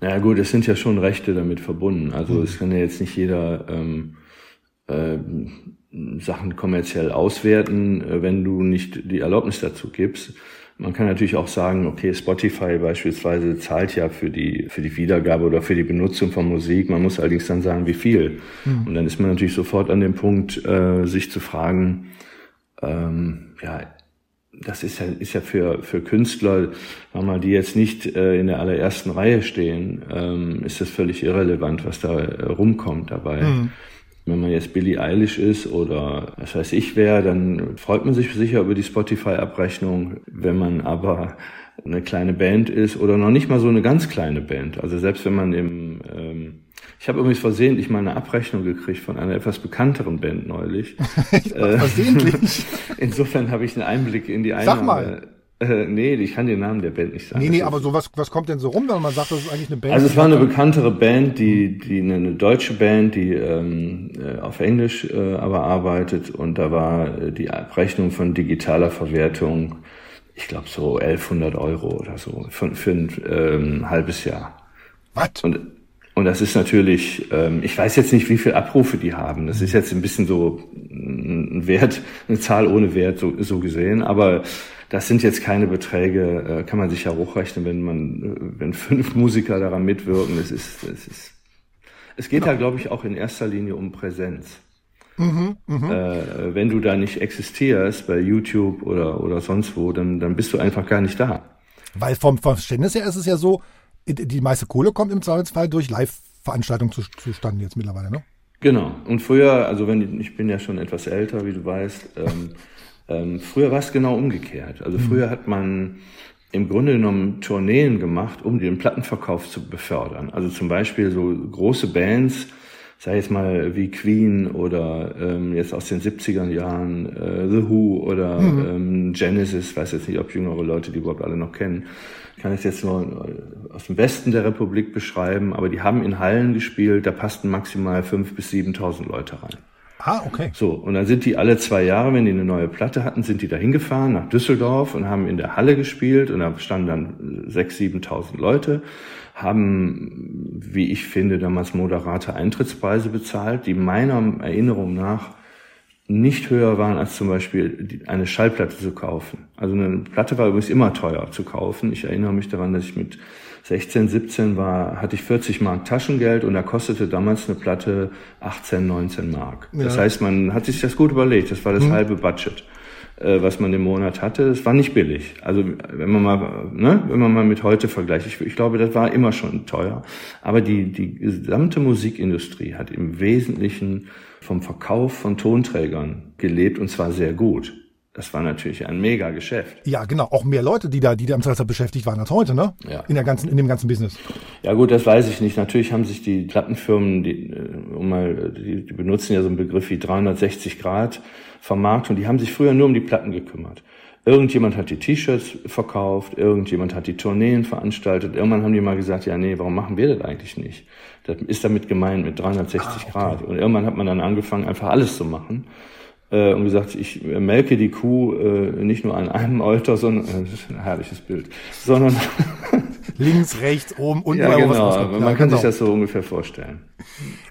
Na ja, gut, es sind ja schon Rechte damit verbunden. Also mhm. es kann ja jetzt nicht jeder ähm, äh, Sachen kommerziell auswerten, wenn du nicht die Erlaubnis dazu gibst. Man kann natürlich auch sagen, okay, Spotify beispielsweise zahlt ja für die für die Wiedergabe oder für die Benutzung von Musik. Man muss allerdings dann sagen, wie viel. Mhm. Und dann ist man natürlich sofort an dem Punkt, äh, sich zu fragen, ähm, ja, das ist ja ist ja für für Künstler, wenn man die jetzt nicht äh, in der allerersten Reihe stehen, ähm, ist das völlig irrelevant, was da äh, rumkommt dabei. Mhm. Wenn man jetzt Billie Eilish ist oder was weiß ich wer, dann freut man sich sicher über die Spotify-Abrechnung. Wenn man aber eine kleine Band ist oder noch nicht mal so eine ganz kleine Band, also selbst wenn man im... Ähm ich habe übrigens versehentlich mal eine Abrechnung gekriegt von einer etwas bekannteren Band neulich. äh, versehentlich? Insofern habe ich einen Einblick in die Einnahme... Sag mal! Äh, nee, ich kann den Namen der Band nicht sagen. Nee, nee, aber so was, was kommt denn so rum, wenn man sagt, das ist eigentlich eine Band? Also es war eine bekanntere Band, die, die eine deutsche Band, die ähm, auf Englisch äh, aber arbeitet, und da war äh, die Abrechnung von digitaler Verwertung, ich glaube so elfhundert Euro oder so, für, für ein ähm, halbes Jahr. Was? Und, und das ist natürlich, ähm, ich weiß jetzt nicht, wie viel Abrufe die haben, das ist jetzt ein bisschen so ein Wert, eine Zahl ohne Wert so, so gesehen, aber das sind jetzt keine Beträge, kann man sich ja hochrechnen, wenn man, wenn fünf Musiker daran mitwirken. Es ist, es ist, es geht genau. Da, glaube ich, auch in erster Linie um Präsenz. Mhm, mh. äh, wenn du da nicht existierst bei YouTube oder, oder sonst wo, dann, dann bist du einfach gar nicht da. Weil vom Verständnis her ist es ja so, die meiste Kohle kommt im Zweifelsfall durch Live-Veranstaltungen zustande jetzt mittlerweile, ne? Genau. Und früher, also wenn, ich bin ja schon etwas älter, wie du weißt, ähm, Ähm, früher war es genau umgekehrt. Also mhm. früher hat man im Grunde genommen Tourneen gemacht, um den Plattenverkauf zu befördern. Also zum Beispiel so große Bands, sei jetzt mal wie Queen oder ähm, jetzt aus den siebziger Jahren äh, The Who oder mhm. ähm, Genesis, weiß jetzt nicht, ob jüngere Leute die überhaupt alle noch kennen. Ich kann es jetzt nur aus dem Westen der Republik beschreiben, aber die haben in Hallen gespielt, da passten maximal fünftausend bis siebentausend Leute rein. Ah, okay. So, und dann sind die alle zwei Jahre, wenn die eine neue Platte hatten, sind die da hingefahren nach Düsseldorf und haben in der Halle gespielt, und da standen dann sechstausend, siebentausend Leute, haben, wie ich finde, damals moderate Eintrittspreise bezahlt, die meiner Erinnerung nach nicht höher waren, als zum Beispiel eine Schallplatte zu kaufen. Also eine Platte war übrigens immer teuer zu kaufen. Ich erinnere mich daran, dass ich mit sechzehn, siebzehn war, hatte ich vierzig Mark Taschengeld, und da kostete damals eine Platte achtzehn, neunzehn Mark. Ja. Das heißt, man hat sich das gut überlegt. Das war das hm. halbe Budget, äh, was man im Monat hatte. Das war nicht billig. Also wenn man mal, ne, wenn man mal mit heute vergleicht, ich, ich glaube, das war immer schon teuer. Aber die die gesamte Musikindustrie hat im Wesentlichen vom Verkauf von Tonträgern gelebt, und zwar sehr gut. Das war natürlich ein Mega-Geschäft. Ja, genau. Auch mehr Leute, die da, die da am Samstag beschäftigt waren als heute, ne? Ja. In der ganzen, in dem ganzen Business. Ja, gut, das weiß ich nicht. Natürlich haben sich die Plattenfirmen, die, um mal, die, die benutzen ja so einen Begriff wie dreihundertsechzig Grad Vermarktung. Die haben sich früher nur um die Platten gekümmert. Irgendjemand hat die T-Shirts verkauft, irgendjemand hat die Tourneen veranstaltet. Irgendwann haben die mal gesagt, ja, nee, warum machen wir das eigentlich nicht? Das ist damit gemeint mit dreihundertsechzig ah, okay. Grad. Und irgendwann hat man dann angefangen, einfach alles zu machen. Und gesagt, ich melke die Kuh äh, nicht nur an einem Euter, sondern, äh, das ist ein herrliches Bild, sondern links, rechts, oben, unten. Ja, genau, was man ja, kann genau. sich das so ungefähr vorstellen.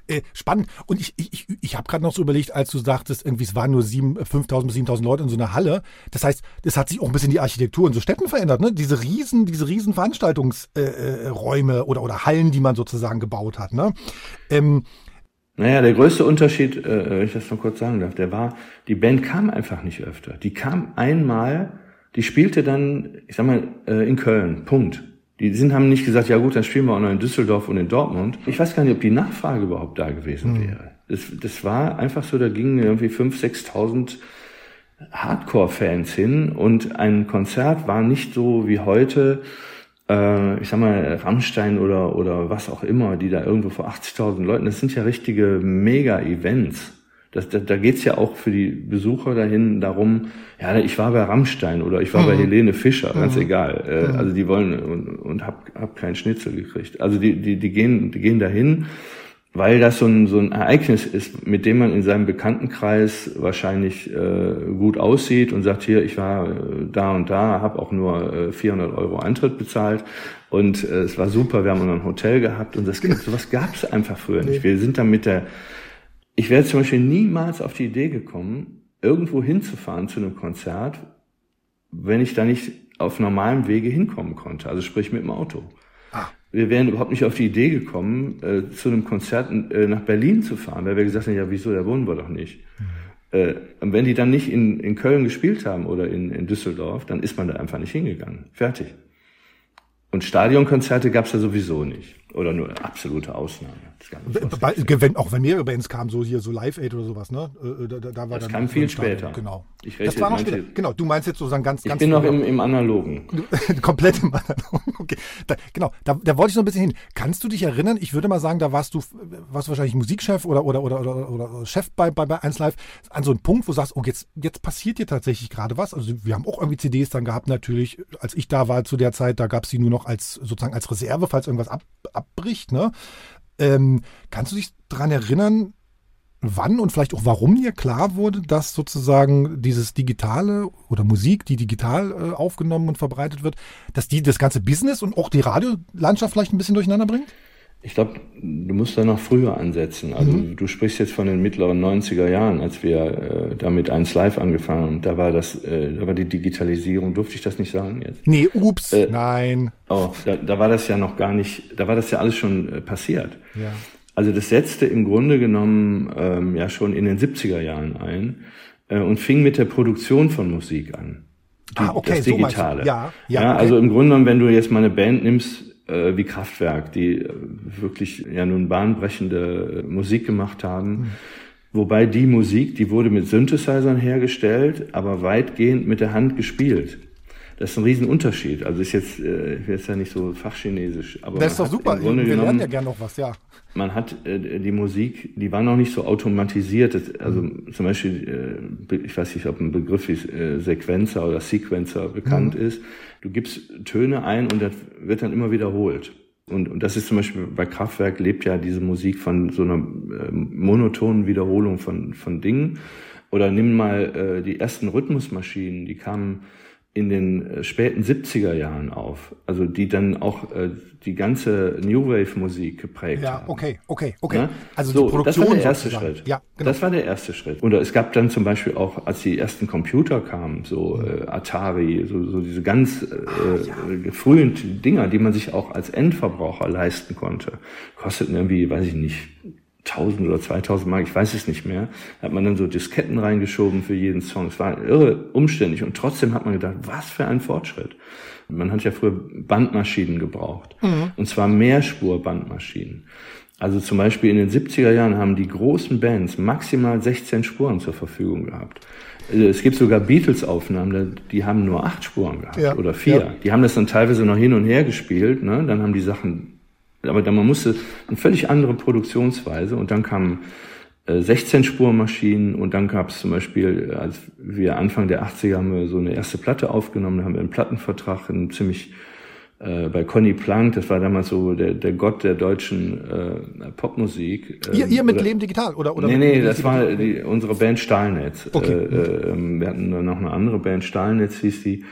Äh, spannend. Und ich, ich, ich habe gerade noch so überlegt, als du sagtest, irgendwie es waren nur fünftausend bis siebentausend Leute in so einer Halle. Das heißt, das hat sich auch ein bisschen die Architektur in so Städten verändert, ne? Diese riesen, diese riesen Veranstaltungsräume äh, äh, oder, oder Hallen, die man sozusagen gebaut hat, ne? Ähm, Naja, der größte Unterschied, äh, wenn ich das noch kurz sagen darf, der war, die Band kam einfach nicht öfter. Die kam einmal die spielte dann, ich sag mal, in Köln, Punkt. Die sind, haben nicht gesagt, ja gut, dann spielen wir auch noch in Düsseldorf und in Dortmund. Ich weiß gar nicht, ob die Nachfrage überhaupt da gewesen mhm. wäre. Das, das war einfach so, da gingen irgendwie fünftausend, sechstausend Hardcore-Fans hin und ein Konzert war nicht so wie heute, äh, ich sag mal, Rammstein oder oder was auch immer, die da irgendwo vor achtzigtausend Leuten, das sind ja richtige Mega-Events. Das, da, da geht's ja auch für die Besucher dahin darum, ja, ich war bei Rammstein oder ich war mhm. bei Helene Fischer, ganz mhm. egal. Äh, mhm. Also die wollen und, und hab, hab keinen Schnitzel gekriegt. Also die, die, die gehen, die gehen dahin, weil das so ein, so ein Ereignis ist, mit dem man in seinem Bekanntenkreis wahrscheinlich äh, gut aussieht und sagt, hier, ich war äh, da und da, habe auch nur äh, vierhundert Euro Eintritt bezahlt und äh, es war super, wir haben ein Hotel gehabt und das, sowas gab's einfach früher nicht. Wir sind dann mit der Ich wäre zum Beispiel niemals auf die Idee gekommen, irgendwo hinzufahren zu einem Konzert, wenn ich da nicht auf normalem Wege hinkommen konnte, also sprich mit dem Auto. Ah. Wir wären überhaupt nicht auf die Idee gekommen, äh, zu einem Konzert äh, nach Berlin zu fahren, weil wir gesagt haben, ja wieso, da wohnen wir doch nicht. Mhm. Äh, und wenn die dann nicht in, in Köln gespielt haben oder in, in Düsseldorf, dann ist man da einfach nicht hingegangen. Fertig. Und Stadionkonzerte gab's ja sowieso nicht. Oder nur eine absolute Ausnahme. Wenn, auch wenn mehrere Bands kamen, so hier so Live Aid oder sowas, ne? Da, da, da war das dann kam viel später. Genau. Ich das war noch später. Genau, du meinst jetzt sozusagen ganz, ganz... Ich bin noch im, im Analogen. Komplett im Analogen, okay. Da, genau, da, da wollte ich noch ein bisschen hin. Kannst du dich erinnern, ich würde mal sagen, da warst du warst du wahrscheinlich Musikchef oder, oder, oder, oder, oder Chef bei, bei, bei eins Live, an so einem Punkt, wo du sagst, oh, jetzt, jetzt passiert dir tatsächlich gerade was. Also wir haben auch irgendwie C Ds dann gehabt, natürlich. Als ich da war zu der Zeit, da gab's die nur noch als sozusagen als Reserve, falls irgendwas ab... ab abbricht, ne? Ähm, kannst du dich daran erinnern, wann und vielleicht auch warum dir klar wurde, dass sozusagen dieses Digitale oder Musik, die digital äh, aufgenommen und verbreitet wird, dass die das ganze Business und auch die Radiolandschaft vielleicht ein bisschen durcheinander bringt? Ich glaube, du musst da noch früher ansetzen. Also mhm. du sprichst jetzt von den mittleren neunziger Jahren, als wir äh, da mit eins Live angefangen haben. Da war das, äh, da war die Digitalisierung, durfte ich das nicht sagen jetzt? Nee, ups, äh, nein. Oh, da, da war das ja noch gar nicht, da war das ja alles schon äh, passiert. Ja. Also das setzte im Grunde genommen ähm, ja schon in den siebziger Jahren ein äh, und fing mit der Produktion von Musik an. Die, ah, okay, das Digitale. So ja, ja, ja okay. Also im Grunde genommen, wenn du jetzt mal eine Band nimmst, wie Kraftwerk, die wirklich ja nun bahnbrechende Musik gemacht haben. Mhm. Wobei die Musik, die wurde mit Synthesizern hergestellt, aber weitgehend mit der Hand gespielt. Das ist ein Riesenunterschied. Also ist jetzt, ich will jetzt ja nicht so fachchinesisch. Aber das ist doch super, wir genommen, lernen ja gerne noch was, ja. Man hat die Musik, die war noch nicht so automatisiert. Also mhm. zum Beispiel, ich weiß nicht, ob ein Begriff wie Sequencer oder Sequencer bekannt mhm. ist. Du gibst Töne ein und das wird dann immer wiederholt. Und, und das ist zum Beispiel bei Kraftwerk, lebt ja diese Musik von so einer äh, monotonen Wiederholung von, von Dingen. Oder nimm mal äh, die ersten Rhythmusmaschinen, die kamen in den äh, späten siebziger Jahren auf. Also die dann auch äh, die ganze New Wave Musik geprägt ja, haben. Ja, okay, okay, okay. Ja? Also so, die Produktion. Das war der erste sozusagen. Schritt. Ja, genau. Das war der erste Schritt. Oder es gab dann zum Beispiel auch, als die ersten Computer kamen, so äh, Atari, so, so diese ganz äh, ah, ja. frühen Dinger, die man sich auch als Endverbraucher leisten konnte. Kosteten irgendwie, weiß ich nicht, tausend oder zweitausend Mark, ich weiß es nicht mehr, da hat man dann so Disketten reingeschoben für jeden Song. Es war irre umständlich und trotzdem hat man gedacht, was für ein Fortschritt. Man hat ja früher Bandmaschinen gebraucht mhm. und zwar Mehrspurbandmaschinen. Also zum Beispiel in den siebziger Jahren haben die großen Bands maximal sechzehn Spuren zur Verfügung gehabt. Es gibt sogar Beatles-Aufnahmen, die haben nur acht Spuren gehabt ja. oder vier. Ja. Die haben das dann teilweise noch hin und her gespielt, ne? Dann haben die Sachen... Aber dann, man musste eine völlig andere Produktionsweise und dann kamen äh, sechzehn-Spur-Maschinen und dann gab es zum Beispiel, als wir Anfang der achtziger haben wir so eine erste Platte aufgenommen, da haben wir einen Plattenvertrag, einen ziemlich äh, bei Conny Plank, das war damals so der, der Gott der deutschen äh, Popmusik. Äh, ihr, ihr mit oder, Leben Digital? Oder, oder nee, nee, mit das Digital? War die, unsere Band Stahlnetz. Okay. Äh, äh, wir hatten dann noch eine andere Band, Stahlnetz hieß die.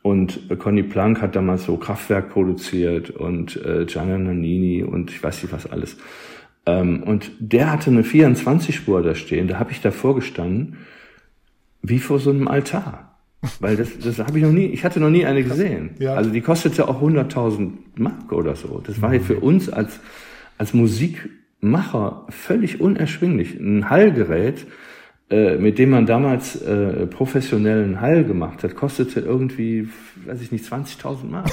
Und Conny Plank hat damals so Kraftwerk produziert und äh, Gianna Nannini und ich weiß nicht was alles. Ähm, und der hatte eine vierundzwanzig Spur da stehen, da habe ich davor gestanden, wie vor so einem Altar. Weil das, das habe ich noch nie, ich hatte noch nie eine gesehen. Ja. Also die kostete auch hunderttausend Mark oder so. Das war mhm. für uns als, als Musikmacher völlig unerschwinglich. Ein Hallgerät äh, mit dem man damals äh, professionellen Hall gemacht hat, kostete irgendwie, weiß ich nicht, zwanzigtausend Mark.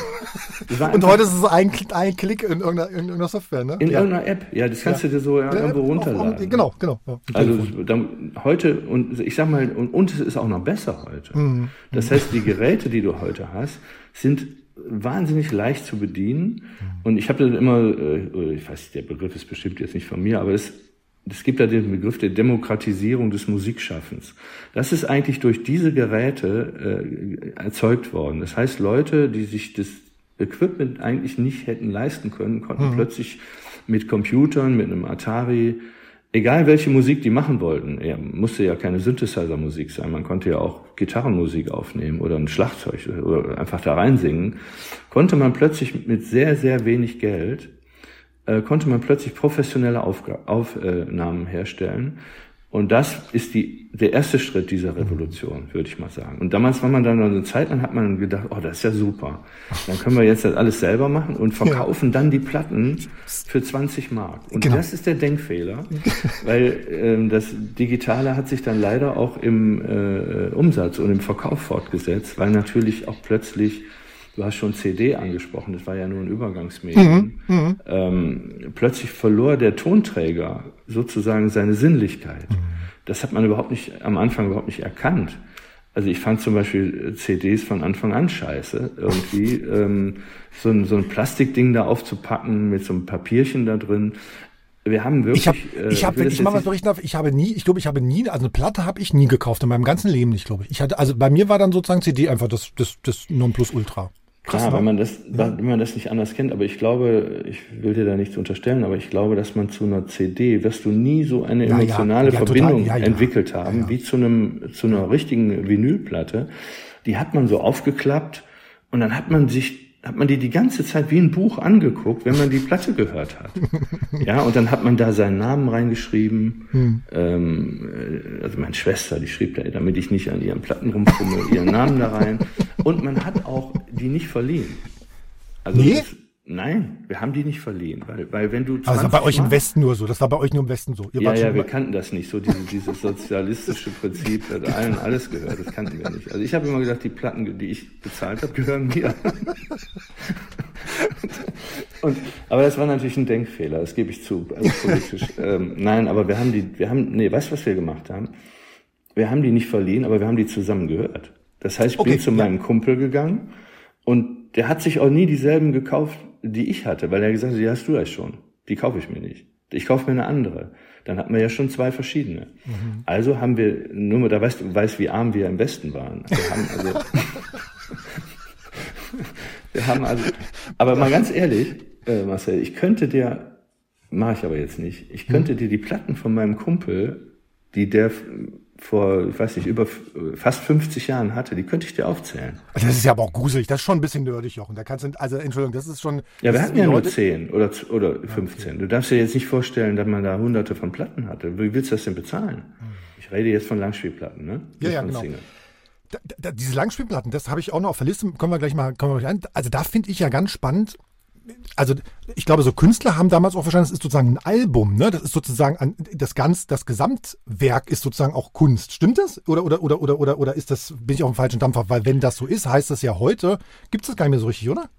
Und heute ist es ein, ein Klick in irgendeiner, in irgendeiner Software, ne? In ja. irgendeiner App, ja, das kannst ja. du dir so ja, irgendwo App runterladen. Auf, genau, genau. Ja. Also dann, heute, und ich sag mal, und, und es ist auch noch besser heute. Mhm. Das heißt, die Geräte, die du heute hast, sind wahnsinnig leicht zu bedienen. Und ich habe dann immer, ich weiß nicht, der Begriff ist bestimmt jetzt nicht von mir, aber es, es gibt da den Begriff der Demokratisierung des Musikschaffens. Das ist eigentlich durch diese Geräte äh, erzeugt worden. Das heißt, Leute, die sich das Equipment eigentlich nicht hätten leisten können, konnten mhm. plötzlich mit Computern, mit einem Atari, egal welche Musik die machen wollten, ja, musste ja keine Synthesizer-Musik sein, man konnte ja auch Gitarrenmusik aufnehmen oder ein Schlagzeug oder einfach da reinsingen, konnte man plötzlich mit sehr, sehr wenig Geld, äh, konnte man plötzlich professionelle Aufg- Aufnahmen herstellen. Und das ist die, der erste Schritt dieser Revolution, würde ich mal sagen. Und damals war man dann noch eine Zeit lang, hat man gedacht, oh, das ist ja super. Dann können wir jetzt das alles selber machen und verkaufen ja. dann die Platten für zwanzig Mark. Und genau. das ist der Denkfehler, weil ähm, das Digitale hat sich dann leider auch im äh, Umsatz und im Verkauf fortgesetzt, weil natürlich auch plötzlich, du hast schon C D angesprochen, das war ja nur ein Übergangsmedium. Mhm, mhm. Ähm, plötzlich verlor der Tonträger sozusagen seine Sinnlichkeit. Mhm. Das hat man überhaupt nicht, am Anfang überhaupt nicht erkannt. Also ich fand zum Beispiel C Ds von Anfang an scheiße. Irgendwie ähm, so, ein, so ein Plastikding da aufzupacken mit so einem Papierchen da drin. Wir haben wirklich. Ich habe, äh, ich hab, wenn ich mal was berichten darf, ich habe nie, ich glaube, ich habe nie, also eine Platte habe ich nie gekauft in meinem ganzen Leben nicht, glaube ich. Ich hatte, also bei mir war dann sozusagen C D einfach das, das, das Nonplusultra. Krass, ja, weil man das, ja. wenn man das nicht anders kennt, aber ich glaube, ich will dir da nichts unterstellen, aber ich glaube, dass man zu einer C D, wirst du nie so eine ja, emotionale ja, ja, Verbindung total, ja, ja. entwickelt haben, ja, ja. wie zu einem, zu einer richtigen Vinylplatte. Die hat man so aufgeklappt und dann hat man sich, hat man die die ganze Zeit wie ein Buch angeguckt, wenn man die Platte gehört hat. Ja, und dann hat man da seinen Namen reingeschrieben. Hm. Ähm, also meine Schwester, die schrieb da, damit ich nicht an ihren Platten rumfummel, ihren Namen da rein. Und man hat auch die nicht verliehen. Also nee? Das, nein, wir haben die nicht verliehen, weil, weil wenn du also das war bei euch im Westen nur so, das war bei euch nur im Westen so. Ihr ja, ja, wir kannten das nicht so, diese, dieses sozialistische Prinzip, da hat allen alles gehört, das kannten wir nicht. Also ich habe immer gedacht, die Platten, die ich bezahlt habe, gehören mir. Und, aber das war natürlich ein Denkfehler, das gebe ich zu, also politisch. ähm, nein, aber wir haben die, wir haben, nee, weißt du, was wir gemacht haben? Wir haben die nicht verliehen, aber wir haben die zusammen gehört. Das heißt, ich okay, bin zu ja. meinem Kumpel gegangen und der hat sich auch nie dieselben gekauft, die ich hatte, weil er gesagt hat, die hast du ja schon, die kaufe ich mir nicht. Ich kaufe mir eine andere. Dann hatten wir ja schon zwei verschiedene. Mhm. Also haben wir, nur mal, da weißt du, weißt, wie arm wir im Westen waren. Wir haben also, wir haben also, aber mal ganz ehrlich, äh, Marcel, ich könnte dir, mache ich aber jetzt nicht, ich könnte mhm. dir die Platten von meinem Kumpel, die der vor, ich weiß nicht, über fast fünfzig Jahren hatte, die könnte ich dir aufzählen. Das ist ja aber auch gruselig, das ist schon ein bisschen nerdig, Jochen. Da kannst du, also Entschuldigung, das ist schon... Ja, wir hatten ja nur zehn oder, oder fünfzehn. Okay. Du darfst dir jetzt nicht vorstellen, dass man da hunderte von Platten hatte. Wie willst du das denn bezahlen? Ich rede jetzt von Langspielplatten, ne? Ja, ja, genau. Da, da, diese Langspielplatten, das habe ich auch noch auf der Liste, kommen wir gleich mal, kommen wir gleich an. Also da finde ich ja ganz spannend, also ich glaube, so Künstler haben damals auch verstanden, das ist sozusagen ein Album, ne? Das ist sozusagen ein, das ganz, das Gesamtwerk ist sozusagen auch Kunst. Stimmt das? Oder oder oder oder oder oder ist das? Bin ich auf dem falschen Dampfer? Weil wenn das so ist, heißt das ja heute gibt's das gar nicht mehr so richtig, oder?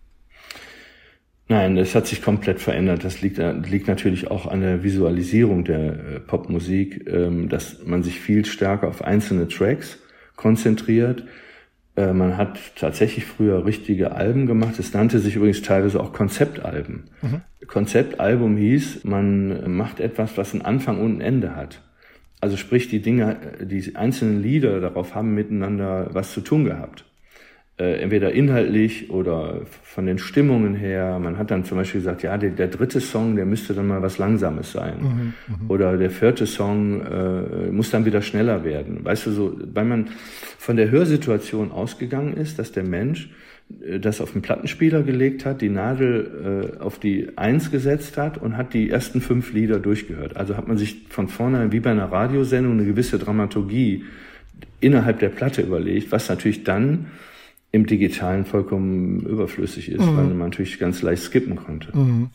Nein, das hat sich komplett verändert. Das liegt, liegt natürlich auch an der Visualisierung der Popmusik, dass man sich viel stärker auf einzelne Tracks konzentriert. Man hat tatsächlich früher richtige Alben gemacht. Es nannte sich übrigens teilweise auch Konzeptalben. Mhm. Konzeptalbum hieß, man macht etwas, was einen Anfang und ein Ende hat. Also sprich, die Dinge, die einzelnen Lieder darauf haben miteinander was zu tun gehabt. Äh, entweder inhaltlich oder von den Stimmungen her. Man hat dann zum Beispiel gesagt, ja, der, der dritte Song, der müsste dann mal was Langsames sein. Mhm, oder der vierte Song äh, muss dann wieder schneller werden. Weißt du, so, weil man von der Hörsituation ausgegangen ist, dass der Mensch äh, das auf den Plattenspieler gelegt hat, die Nadel äh, auf die Eins gesetzt hat und hat die ersten fünf Lieder durchgehört. Also hat man sich von vornherein wie bei einer Radiosendung eine gewisse Dramaturgie innerhalb der Platte überlegt, was natürlich dann im Digitalen vollkommen überflüssig ist, mhm. weil man natürlich ganz leicht skippen konnte. Mhm.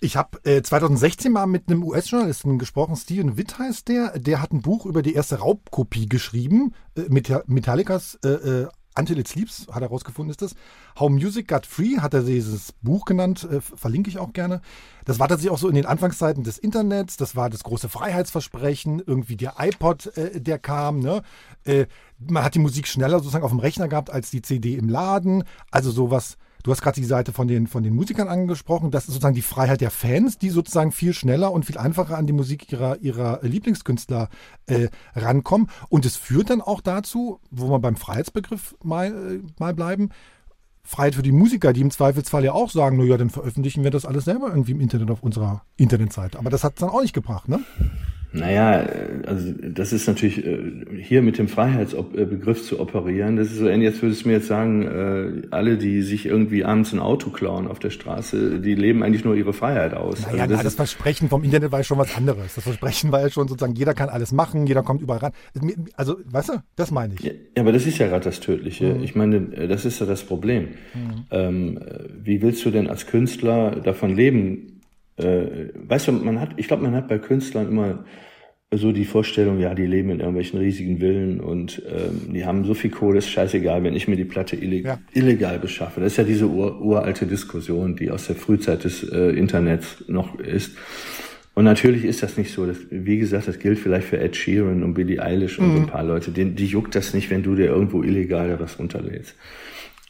Ich habe äh, zwanzig sechzehn mal mit einem U S-Journalisten gesprochen, Steven Witt heißt der, der hat ein Buch über die erste Raubkopie geschrieben, äh, mit Metallicas äh, äh, Until It Sleeps, hat er rausgefunden, ist das. How Music Got Free, hat er dieses Buch genannt, äh, verlinke ich auch gerne. Das war tatsächlich auch so in den Anfangszeiten des Internets, das war das große Freiheitsversprechen, irgendwie der iPod, äh, der kam, ne? Äh, man hat die Musik schneller sozusagen auf dem Rechner gehabt als die C D im Laden, also sowas. Du hast gerade die Seite von den, von den Musikern angesprochen. Das ist sozusagen die Freiheit der Fans, die sozusagen viel schneller und viel einfacher an die Musik ihrer, ihrer Lieblingskünstler äh, rankommen. Und es führt dann auch dazu, wo wir beim Freiheitsbegriff mal, mal bleiben, Freiheit für die Musiker, die im Zweifelsfall ja auch sagen, naja, dann veröffentlichen wir das alles selber irgendwie im Internet auf unserer Internetseite. Aber das hat es dann auch nicht gebracht, ne? Naja, also das ist natürlich, hier mit dem Freiheitsbegriff zu operieren, das ist so ähnlich, als würdest du mir jetzt sagen, alle, die sich irgendwie abends ein Auto klauen auf der Straße, die leben eigentlich nur ihre Freiheit aus. Naja, also das, na, das Versprechen vom Internet war ja schon was anderes. Das Versprechen war ja schon sozusagen, jeder kann alles machen, jeder kommt überall ran. Also, weißt du, das meine ich. Ja, aber das ist ja gerade das Tödliche. Mhm. Ich meine, das ist ja das Problem. Mhm. Ähm, wie willst du denn als Künstler davon leben? Weißt du, man hat, ich glaube, man hat bei Künstlern immer so die Vorstellung, ja, die leben in irgendwelchen riesigen Villen und ähm, die haben so viel Kohle, ist scheißegal, wenn ich mir die Platte illeg- ja. illegal beschaffe. Das ist ja diese ur- uralte Diskussion, die aus der Frühzeit des äh, Internets noch ist. Und natürlich ist das nicht so. Das, wie gesagt, das gilt vielleicht für Ed Sheeran und Billie Eilish und mhm. so ein paar Leute. Die, die juckt das nicht, wenn du dir irgendwo illegal was runterlädst.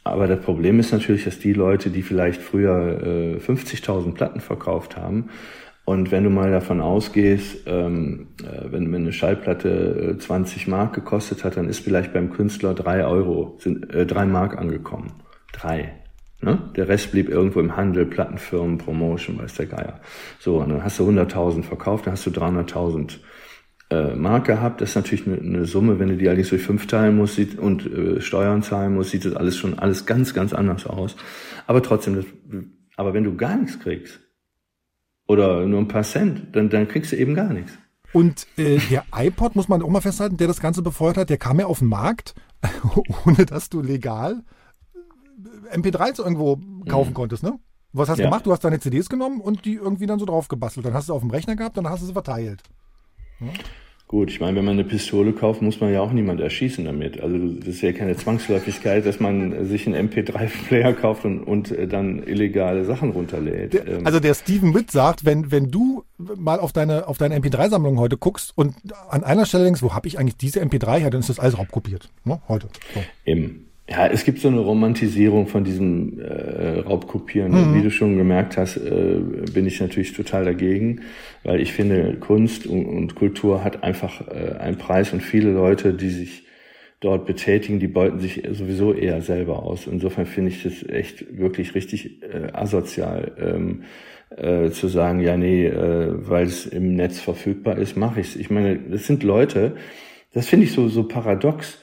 Aber das Problem ist natürlich, dass die Leute, die vielleicht früher äh, fünfzigtausend Platten verkauft haben, und wenn du mal davon ausgehst, ähm, äh, wenn, wenn eine Schallplatte äh, zwanzig Mark gekostet hat, dann ist vielleicht beim Künstler drei Euro, sind äh, drei Mark angekommen. drei. Ne? Der Rest blieb irgendwo im Handel, Plattenfirmen, Promotion, weiß der Geier. So, und dann hast du hunderttausend verkauft, dann hast du dreihunderttausend Mark gehabt. Das ist natürlich eine, eine Summe, wenn du die allerdings durch fünf teilen musst sieht, und äh, Steuern zahlen musst, sieht das alles schon alles ganz, ganz anders aus. Aber trotzdem, das, aber wenn du gar nichts kriegst oder nur ein paar Cent, dann, dann kriegst du eben gar nichts. Und äh, der iPod, muss man auch mal festhalten, der das Ganze befeuert hat, der kam ja auf den Markt, ohne dass du legal M P drei s irgendwo kaufen mhm. konntest, ne? Was hast du ja. gemacht? Du hast deine C Ds genommen und die irgendwie dann so drauf gebastelt. Dann hast du auf dem Rechner gehabt, dann hast du sie verteilt. Hm? Gut, ich meine, wenn man eine Pistole kauft, muss man ja auch niemand erschießen damit. Also das ist ja keine Zwangsläufigkeit, dass man sich einen M P drei Player kauft und, und dann illegale Sachen runterlädt. Der, also der Steven Witt sagt, wenn wenn du mal auf deine auf deine M P drei Sammlung heute guckst und an einer Stelle denkst, wo habe ich eigentlich diese M P drei her, dann ist das alles raubkopiert, ne? Heute. So. Eben. Ja, es gibt so eine Romantisierung von diesem äh, Raubkopieren. Mhm. Wie du schon gemerkt hast, äh, bin ich natürlich total dagegen, weil ich finde, Kunst und, und Kultur hat einfach äh, einen Preis und viele Leute, die sich dort betätigen, die beuten sich sowieso eher selber aus. Insofern finde ich das echt wirklich richtig äh, asozial, ähm, äh, zu sagen, ja nee, äh, weil es im Netz verfügbar ist, mache ich's. Ich meine, das sind Leute, das finde ich so so paradox,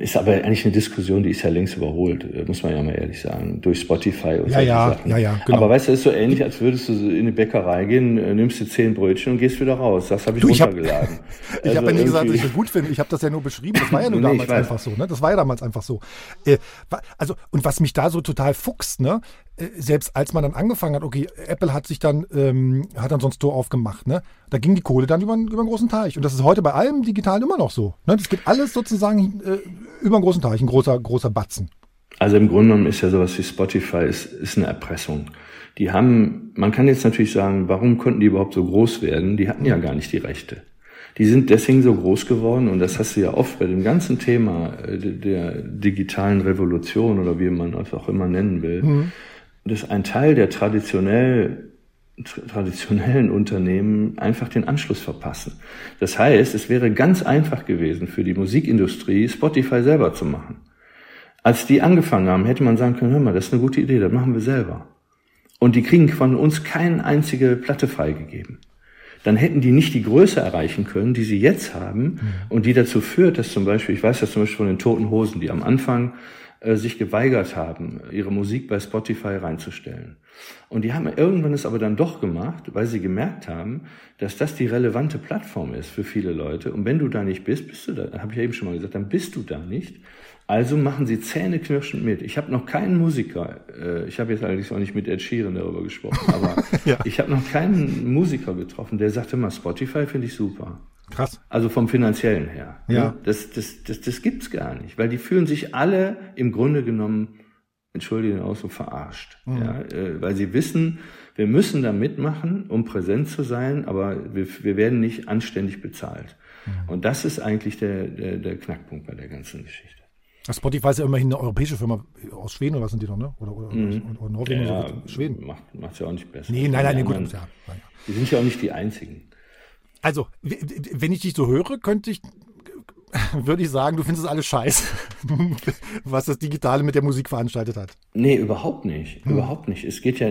ist aber eigentlich eine Diskussion, die ist ja längst überholt, muss man ja mal ehrlich sagen, durch Spotify und ja, solche ja, Sachen. Ja, ja, genau. Aber weißt du, das ist so ähnlich, als würdest du in eine Bäckerei gehen, nimmst dir zehn Brötchen und gehst wieder raus. Das habe ich du, runtergeladen. Ich habe also hab ja nie gesagt, dass ich das gut finde. Ich habe das ja nur beschrieben. Das war ja nur nee, damals einfach so. Ne? Das war ja damals einfach so. Äh, also, und was mich da so total fuchst, ne? Selbst als man dann angefangen hat, okay, Apple hat sich dann, ähm, hat dann so einen Store aufgemacht, ne? Da ging die Kohle dann über, über einen großen Teich. Und das ist heute bei allem Digitalen immer noch so. Ne? Das geht alles sozusagen äh, über einen großen Teich, ein großer, großer Batzen. Also im Grunde genommen ist ja sowas wie Spotify, ist, ist eine Erpressung. Die haben, man kann jetzt natürlich sagen, warum konnten die überhaupt so groß werden? Die hatten ja gar nicht die Rechte. Die sind deswegen so groß geworden, und das hast du ja oft bei dem ganzen Thema der digitalen Revolution oder wie man das auch immer nennen will, mhm. dass ein Teil der traditionell, tra- traditionellen Unternehmen einfach den Anschluss verpassen. Das heißt, es wäre ganz einfach gewesen für die Musikindustrie, Spotify selber zu machen. Als die angefangen haben, hätte man sagen können, hör mal, das ist eine gute Idee, das machen wir selber. Und die kriegen von uns keine einzige Platte freigegeben. Dann hätten die nicht die Größe erreichen können, die sie jetzt haben und die dazu führt, dass zum Beispiel, ich weiß das zum Beispiel von den Toten Hosen, die am Anfang sich geweigert haben, ihre Musik bei Spotify reinzustellen. Und die haben irgendwann es aber dann doch gemacht, weil sie gemerkt haben, dass das die relevante Plattform ist für viele Leute. Und wenn du da nicht bist, bist du da, habe ich ja eben schon mal gesagt, dann bist du da nicht. Also machen sie zähneknirschend mit. Ich habe noch keinen Musiker, äh, ich habe jetzt allerdings auch nicht mit Ed Sheeran darüber gesprochen, aber ja. ich habe noch keinen Musiker getroffen, der sagte mal, Spotify finde ich super. Krass. Also vom Finanziellen her. Ja. Das, das, das, das gibt's gar nicht, weil die fühlen sich alle im Grunde genommen, entschuldige den Ausdruck, verarscht. Mhm. Ja, äh, weil sie wissen, wir müssen da mitmachen, um präsent zu sein, aber wir, wir werden nicht anständig bezahlt. Mhm. Und das ist eigentlich der, der, der Knackpunkt bei der ganzen Geschichte. Spotify ist ja immerhin eine europäische Firma aus Schweden oder was sind die noch, ne? Oder, oder, mhm. oder, oder Norwegen ja, oder so, Schweden. Macht macht's ja auch nicht besser. Nee, nein, nein, ja, nee, gut. Ja, ja. Die sind ja auch nicht die einzigen. Also, wenn ich dich so höre, könnte ich, würde ich sagen, du findest es alles scheiße, was das Digitale mit der Musik veranstaltet hat. Nee, überhaupt nicht. Hm. Überhaupt nicht. Es geht ja,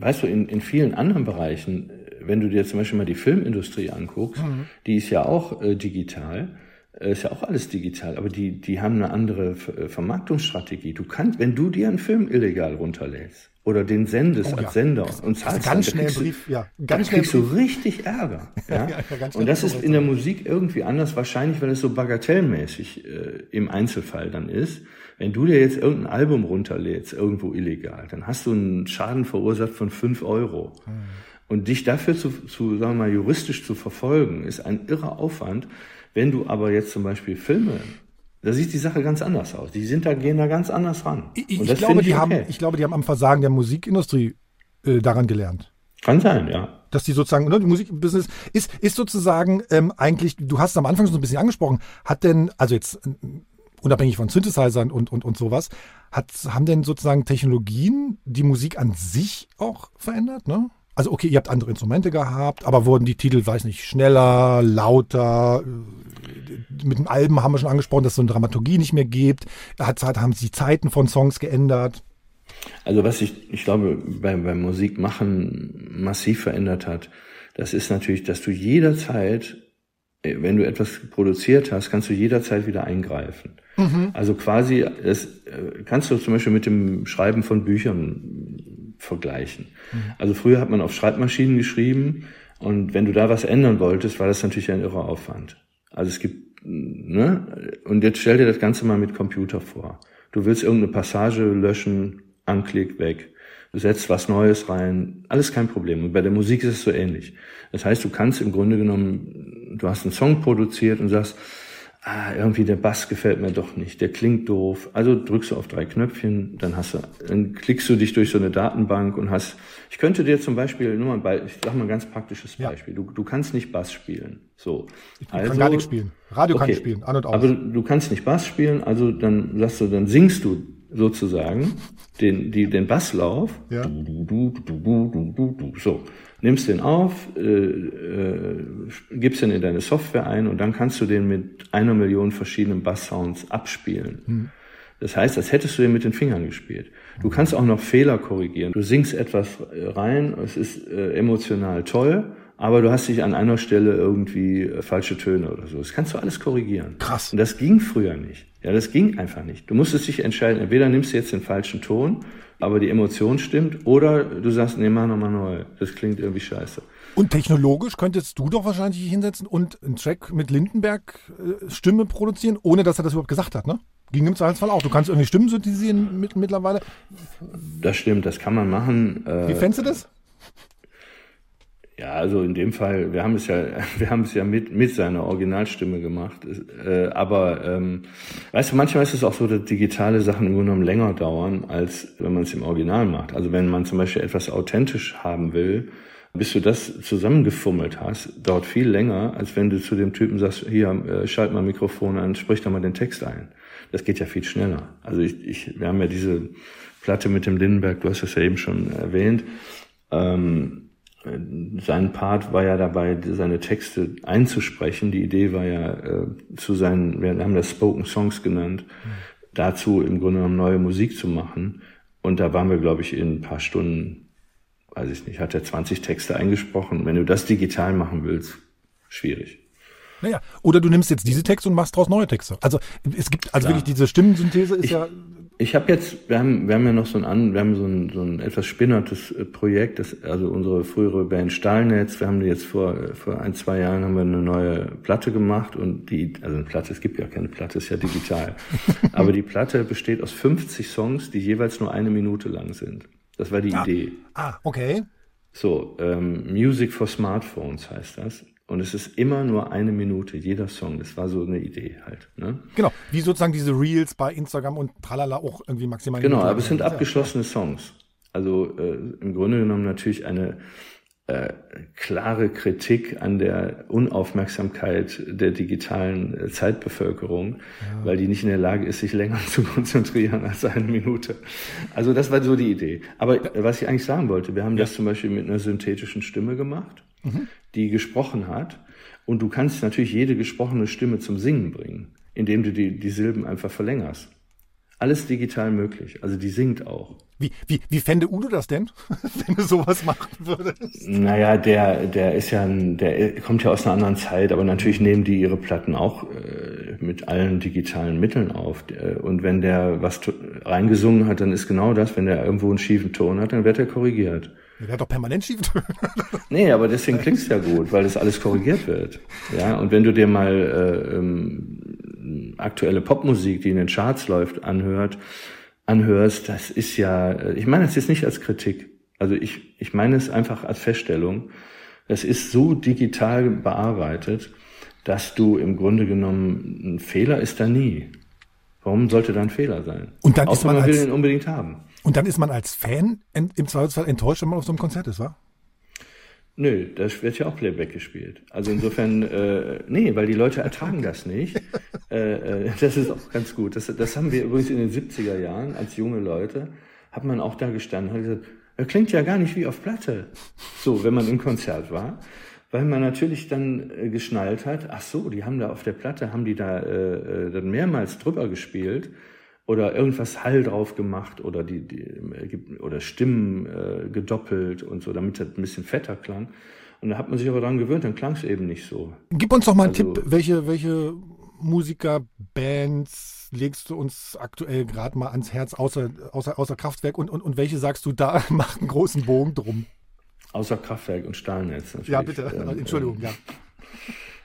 weißt du, in, in vielen anderen Bereichen, wenn du dir zum Beispiel mal die Filmindustrie anguckst, hm. die ist ja auch äh, digital. Ist ja auch alles digital, aber die die haben eine andere Vermarktungsstrategie. Du kannst, wenn du dir einen Film illegal runterlädst oder den sendest oh, als ja. Sender und zahlst, ganz dann, dann schnell kriegst, du, ja. ganz dann kriegst du richtig Ärger. Ja? ja, ja, und das ist in der Musik irgendwie anders, wahrscheinlich, weil es so bagatellmäßig äh, im Einzelfall dann ist. Wenn du dir jetzt irgendein Album runterlädst, irgendwo illegal, dann hast du einen Schaden verursacht von fünf Euro. Hm. Und dich dafür zu, zu, sagen wir mal, juristisch zu verfolgen, ist ein irrer Aufwand. Wenn du aber jetzt zum Beispiel Filme, da sieht die Sache ganz anders aus. Die sind da, gehen da ganz anders ran. Ich, ich, Und das glaube, die ich, okay. haben, ich glaube, die haben am Versagen der Musikindustrie äh, daran gelernt. Kann sein, ja. Dass die sozusagen, ne, die Musikbusiness ist, ist sozusagen ähm, eigentlich, du hast es am Anfang schon ein bisschen angesprochen, hat denn, also jetzt unabhängig von Synthesizern und, und, und sowas, hat, haben denn sozusagen Technologien die Musik an sich auch verändert, ne? Also okay, ihr habt andere Instrumente gehabt, aber wurden die Titel, weiß nicht, schneller, lauter? Mit den Alben haben wir schon angesprochen, dass es so eine Dramaturgie nicht mehr gibt. Hat, haben sich die Zeiten von Songs geändert? Also was ich, ich glaube, beim bei Musik machen massiv verändert hat, das ist natürlich, dass du jederzeit, wenn du etwas produziert hast, kannst du jederzeit wieder eingreifen. Mhm. Also quasi, das kannst du zum Beispiel mit dem Schreiben von Büchern vergleichen. Also früher hat man auf Schreibmaschinen geschrieben und wenn du da was ändern wolltest, war das natürlich ein irrer Aufwand. Also es gibt, ne? Und jetzt stell dir das Ganze mal mit Computer vor. Du willst irgendeine Passage löschen, Anklick, weg. Du setzt was Neues rein, alles kein Problem. Und bei der Musik ist es so ähnlich. Das heißt, du kannst im Grunde genommen, du hast einen Song produziert und sagst, ah, irgendwie der Bass gefällt mir doch nicht, der klingt doof. Also drückst du auf drei Knöpfchen, dann hast du, dann klickst du dich durch so eine Datenbank und hast, ich könnte dir zum Beispiel, nur mal ein, ich sag mal ein ganz praktisches Beispiel, ja. du, du kannst nicht Bass spielen, so. Ich also, kann gar nichts spielen, Radio okay. kann ich spielen, an und aus. Aber du kannst nicht Bass spielen, also dann sagst du, dann singst du sozusagen den, die, den Basslauf, ja. du, du, du, du, du, du, du, so. Nimmst den auf, äh, äh, gibst den in deine Software ein und dann kannst du den mit einer Million verschiedenen Bass-Sounds abspielen. Hm. Das heißt, als hättest du den mit den Fingern gespielt. Du kannst auch noch Fehler korrigieren. Du singst etwas rein, es ist äh, emotional toll, aber du hast dich an einer Stelle irgendwie äh, falsche Töne oder so. Das kannst du alles korrigieren. Krass. Und das ging früher nicht. Ja, das ging einfach nicht. Du musstest dich entscheiden, entweder nimmst du jetzt den falschen Ton, aber die Emotion stimmt, oder du sagst, nee, mach nochmal neu. Das klingt irgendwie scheiße. Und technologisch könntest du doch wahrscheinlich dich hinsetzen und einen Track mit Lindenberg äh, Stimme produzieren, ohne dass er das überhaupt gesagt hat, ne? Ging im Zweifelsfall auch. Du kannst irgendwie Stimmen synthetisieren mit, mittlerweile. Das stimmt, das kann man machen. Äh, Wie fändest du das? Ja, also in dem Fall, wir haben es ja, wir haben es ja mit mit seiner Originalstimme gemacht. Äh, aber ähm, weißt du, manchmal ist es auch so, dass digitale Sachen im Grunde genommen länger dauern, als wenn man es im Original macht. Also wenn man zum Beispiel etwas authentisch haben will, bis du das zusammengefummelt hast, dauert viel länger, als wenn du zu dem Typen sagst, hier, äh, schalt mal Mikrofon an, sprich doch mal den Text ein. Das geht ja viel schneller. Also ich, ich, wir haben ja diese Platte mit dem Lindenberg, du hast das ja eben schon erwähnt. Ähm, Sein Part war ja dabei, seine Texte einzusprechen. Die Idee war ja äh, zu seinen, wir haben das Spoken Songs genannt, mhm. dazu im Grunde genommen neue Musik zu machen. Und da waren wir, glaube ich, in ein paar Stunden, weiß ich nicht, hat er zwanzig Texte eingesprochen. Wenn du das digital machen willst, schwierig. Naja, oder du nimmst jetzt diese Texte und machst daraus neue Texte. Also es gibt, also Klar. wirklich diese Stimmensynthese ist ich, ja... Ich habe jetzt, wir haben, wir haben ja noch so ein, wir haben so ein, so ein etwas spinnertes Projekt, das, also unsere frühere Band Stahlnetz, wir haben die jetzt vor, vor ein, zwei Jahren haben wir eine neue Platte gemacht und die, also eine Platte, es gibt ja keine Platte, ist ja digital. Aber die Platte besteht aus fünfzig Songs, die jeweils nur eine Minute lang sind. Das war die ah. Idee. Ah, okay. So, ähm, Music for Smartphones heißt das. Und es ist immer nur eine Minute, jeder Song. Das war so eine Idee halt. Ne? Genau, wie sozusagen diese Reels bei Instagram und tralala auch irgendwie maximal. Genau, aber es sind abgeschlossene Songs. Also äh, im Grunde genommen natürlich eine äh, klare Kritik an der Unaufmerksamkeit der digitalen äh, Zeitbevölkerung, ja. weil die nicht in der Lage ist, sich länger zu konzentrieren als eine Minute. Also das war so die Idee. Aber äh, was ich eigentlich sagen wollte, wir haben ja. das zum Beispiel mit einer synthetischen Stimme gemacht. Die gesprochen hat. Und du kannst natürlich jede gesprochene Stimme zum Singen bringen, indem du die, die Silben einfach verlängerst. Alles digital möglich. Also die singt auch. Wie, wie, wie fände Udo das denn, wenn du sowas machen würdest? Naja, der, der ist ja ein, der kommt ja aus einer anderen Zeit, aber natürlich nehmen die ihre Platten auch äh, mit allen digitalen Mitteln auf. Und wenn der was t- reingesungen hat, dann ist genau das, wenn der irgendwo einen schiefen Ton hat, dann wird er korrigiert. Der hat doch permanent schiefen Töne. Nee, aber deswegen klingt's ja gut, weil das alles korrigiert wird. Ja, und wenn du dir mal äh, ähm, aktuelle Popmusik, die in den Charts läuft, anhört, anhörst, das ist ja, ich meine das jetzt nicht als Kritik. Also ich, ich meine es einfach als Feststellung. Das ist so digital bearbeitet, dass du im Grunde genommen, ein Fehler ist da nie. Warum sollte da ein Fehler sein? Und dann Auch ist man, man als... will ihn unbedingt haben. Und dann ist man als Fan im Zweifelsfall enttäuscht, wenn man auf so einem Konzert ist, wa? Nö, da wird ja auch Playback gespielt. Also insofern, äh, nee, weil die Leute ertragen das nicht. äh, äh, das ist auch ganz gut. Das, das haben wir übrigens in den siebziger Jahren als junge Leute, hat man auch da gestanden und gesagt, das klingt ja gar nicht wie auf Platte. So, wenn man im Konzert war. Weil man natürlich dann äh, geschnallt hat, ach so, die haben da auf der Platte, haben die da äh, dann mehrmals drüber gespielt. Oder irgendwas Hall drauf gemacht oder die, die oder Stimmen äh, gedoppelt und so, damit das ein bisschen fetter klang. Und da hat man sich aber dran gewöhnt, dann klang es eben nicht so. Gib uns doch mal also, einen Tipp, welche, welche Musiker, Bands legst du uns aktuell gerade mal ans Herz, außer, außer, außer Kraftwerk und, und, und welche sagst du, da macht einen großen Bogen drum? Außer Kraftwerk und Stahlnetz natürlich. Ja, bitte, ähm, Entschuldigung, ähm, ja.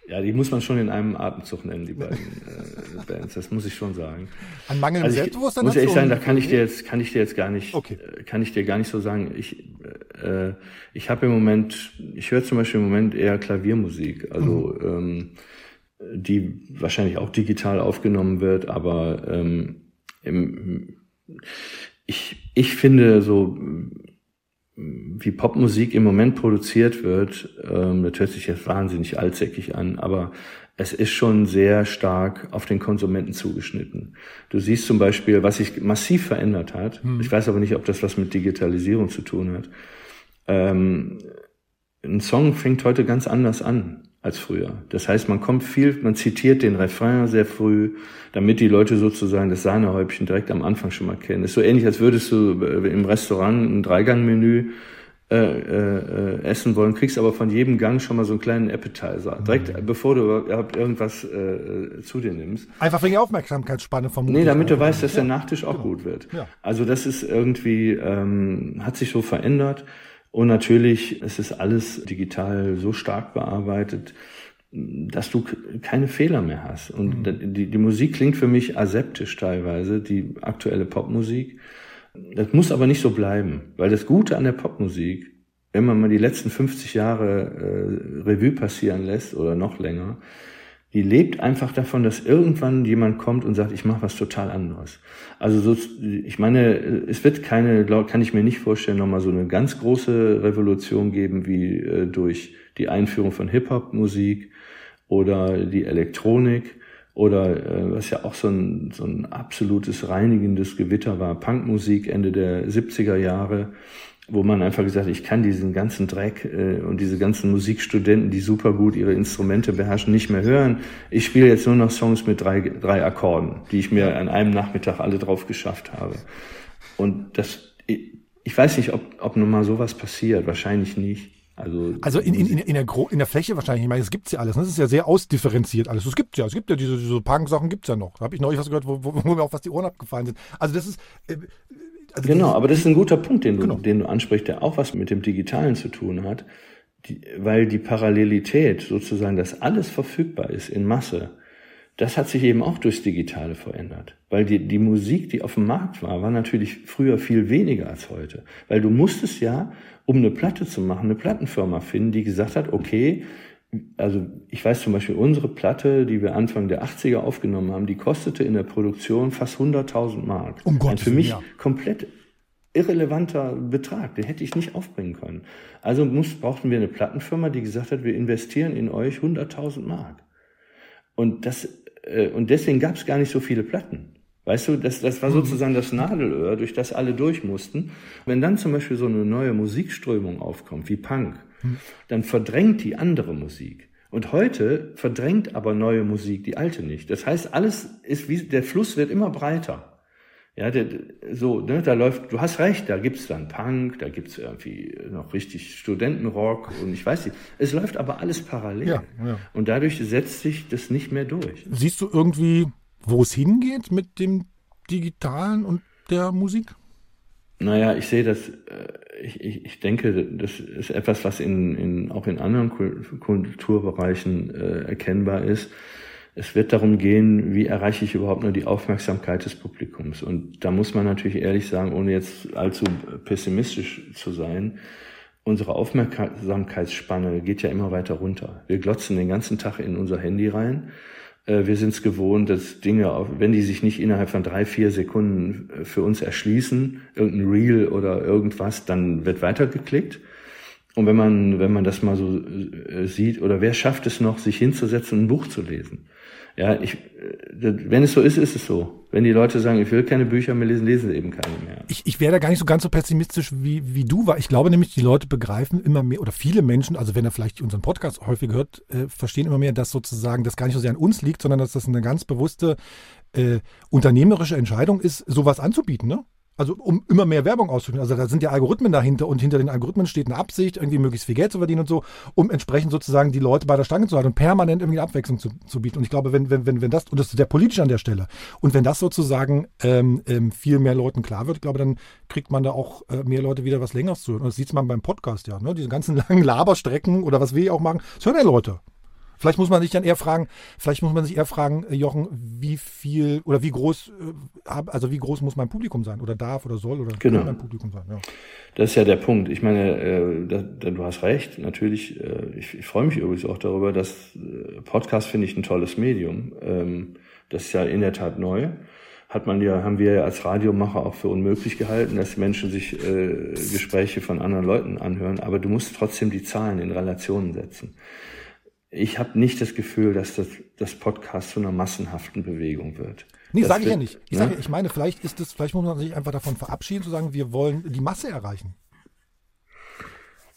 Ja, die muss man schon in einem Atemzug nennen, die beiden äh, Bands. Das muss ich schon sagen. An mangelndem also Selbstbewusstsein? Muss ich ehrlich sagen, da kann ich dir jetzt, kann ich dir jetzt gar nicht, okay. kann ich dir gar nicht so sagen. Ich, äh, ich habe im Moment, ich höre zum Beispiel im Moment eher Klaviermusik, also mhm. ähm, die wahrscheinlich auch digital aufgenommen wird, aber ähm, im, ich, ich finde so wie Popmusik im Moment produziert wird, ähm, das hört sich jetzt wahnsinnig altsäckig an, aber es ist schon sehr stark auf den Konsumenten zugeschnitten. Du siehst zum Beispiel, was sich massiv verändert hat, hm. ich weiß aber nicht, ob das was mit Digitalisierung zu tun hat, ähm, ein Song fängt heute ganz anders an als früher. Das heißt, man kommt viel, man zitiert den Refrain sehr früh, damit die Leute sozusagen das Sahnehäubchen direkt am Anfang schon mal kennen. Das ist so ähnlich, als würdest du im Restaurant ein Dreigangmenü äh, äh, essen wollen, kriegst aber von jedem Gang schon mal so einen kleinen Appetizer, direkt mhm. bevor du überhaupt irgendwas äh, zu dir nimmst. Einfach wegen Aufmerksamkeitsspanne vermutlich. Nee, damit du weißt, dass der Nachtisch ja. auch genau. gut wird. Ja. Also das ist irgendwie, ähm, hat sich so verändert. Und natürlich, es ist alles digital so stark bearbeitet, dass du keine Fehler mehr hast. Und mhm. die, die Musik klingt für mich aseptisch teilweise, die aktuelle Popmusik. Das muss aber nicht so bleiben, weil das Gute an der Popmusik, wenn man mal die letzten fünfzig Jahre äh, Revue passieren lässt oder noch länger, die lebt einfach davon, dass irgendwann jemand kommt und sagt, ich mache was total anderes. Also so, ich meine, es wird keine, kann ich mir nicht vorstellen, nochmal so eine ganz große Revolution geben wie äh, durch die Einführung von Hip-Hop-Musik oder die Elektronik oder äh, was ja auch so ein, so ein absolutes reinigendes Gewitter war, Punkmusik Ende der siebziger Jahre, wo man einfach gesagt hat, ich kann diesen ganzen Dreck äh, und diese ganzen Musikstudenten, die super gut ihre Instrumente beherrschen, nicht mehr hören. Ich spiele jetzt nur noch Songs mit drei, drei Akkorden, die ich mir an einem Nachmittag alle drauf geschafft habe. Und das, ich, ich weiß nicht, ob, ob nun mal sowas passiert, wahrscheinlich nicht. Also, also in, in, in, in, der Gro- in der Fläche wahrscheinlich. Ich meine, das gibt es ja alles. Ne? Das ist ja sehr ausdifferenziert alles. Das gibt es ja. Es gibt ja diese, diese Punk-Sachen, gibt es ja noch. Da habe ich neulich was gehört, wo, wo, wo mir auch was die Ohren abgefallen sind. Also das ist... Äh, also genau, das ist, aber das ist ein guter Punkt, den du, genau. den du ansprichst, der auch was mit dem Digitalen zu tun hat. Die, weil die Parallelität sozusagen, dass alles verfügbar ist in Masse, das hat sich eben auch durchs Digitale verändert. Weil die, die Musik, die auf dem Markt war, war natürlich früher viel weniger als heute. Weil du musstest ja, um eine Platte zu machen, eine Plattenfirma finden, die gesagt hat, okay, also ich weiß zum Beispiel, unsere Platte, die wir Anfang der achtziger aufgenommen haben, die kostete in der Produktion fast hunderttausend Mark. Um Gottes Willen, ja. Für mich komplett irrelevanter Betrag, den hätte ich nicht aufbringen können. Also muss, brauchten wir eine Plattenfirma, die gesagt hat, wir investieren in euch hunderttausend Mark. Und das Und deswegen gab es gar nicht so viele Platten. Weißt du, das, das war sozusagen das Nadelöhr, durch das alle durch mussten. Wenn dann zum Beispiel so eine neue Musikströmung aufkommt, wie Punk, dann verdrängt die andere Musik. Und heute verdrängt aber neue Musik die alte nicht. Das heißt, alles ist wie, der Fluss wird immer breiter. Ja, der, so, ne, da läuft, du hast recht, da gibt's dann Punk, da gibt's irgendwie noch richtig Studentenrock und ich weiß nicht. Es läuft aber alles parallel. Ja, ja. Und dadurch setzt sich das nicht mehr durch. Siehst du irgendwie, wo es hingeht mit dem Digitalen und der Musik? Naja, ich sehe das, ich, ich, ich denke, das ist etwas, was in, in, auch in anderen Kulturbereichen äh, erkennbar ist. Es wird darum gehen, wie erreiche ich überhaupt nur die Aufmerksamkeit des Publikums. Und da muss man natürlich ehrlich sagen, ohne jetzt allzu pessimistisch zu sein, unsere Aufmerksamkeitsspanne geht ja immer weiter runter. Wir glotzen den ganzen Tag in unser Handy rein. Wir sind es gewohnt, dass Dinge, wenn die sich nicht innerhalb von drei, vier Sekunden für uns erschließen, irgendein Reel oder irgendwas, dann wird weitergeklickt. Und wenn man, wenn man das mal so sieht, oder wer schafft es noch, sich hinzusetzen und ein Buch zu lesen? Ja, ich, wenn es so ist, ist es so. Wenn die Leute sagen, ich will keine Bücher mehr lesen, lesen sie eben keine mehr. Ich, ich wäre da gar nicht so ganz so pessimistisch wie, wie du, weil ich glaube nämlich, die Leute begreifen immer mehr, oder viele Menschen, also wenn er vielleicht unseren Podcast häufig hört, äh, verstehen immer mehr, dass sozusagen das gar nicht so sehr an uns liegt, sondern dass das eine ganz bewusste äh, unternehmerische Entscheidung ist, sowas anzubieten, ne? Also um immer mehr Werbung auszuführen. Also da sind ja Algorithmen dahinter und hinter den Algorithmen steht eine Absicht, irgendwie möglichst viel Geld zu verdienen und so, um entsprechend sozusagen die Leute bei der Stange zu halten und permanent irgendwie eine Abwechslung zu, zu bieten. Und ich glaube, wenn, wenn, wenn das, und das ist sehr politisch an der Stelle, und wenn das sozusagen ähm, ähm, viel mehr Leuten klar wird, ich glaube, dann kriegt man da auch äh, mehr Leute wieder was Längeres zu hören. Und das sieht man beim Podcast ja, ne? Diese ganzen langen Laberstrecken oder was wir auch machen, das hören ja Leute. Vielleicht muss man sich dann eher fragen, vielleicht muss man sich eher fragen, Jochen, wie viel oder wie groß, also wie groß muss mein Publikum sein oder darf oder soll oder genau. Kann mein Publikum sein? Ja. Das ist ja der Punkt. Ich meine, du hast recht, natürlich, ich freue mich übrigens auch darüber, dass Podcast finde ich ein tolles Medium. Das ist ja in der Tat neu. Hat man ja, haben wir ja als Radiomacher auch für unmöglich gehalten, dass Menschen sich Gespräche von anderen Leuten anhören, aber du musst trotzdem die Zahlen in Relationen setzen. Ich habe nicht das Gefühl, dass das, das Podcast zu einer massenhaften Bewegung wird. Nee, sage ich ja nicht. Ich, ne? sage, ich meine, vielleicht ist das, vielleicht muss man sich einfach davon verabschieden, zu sagen, wir wollen die Masse erreichen.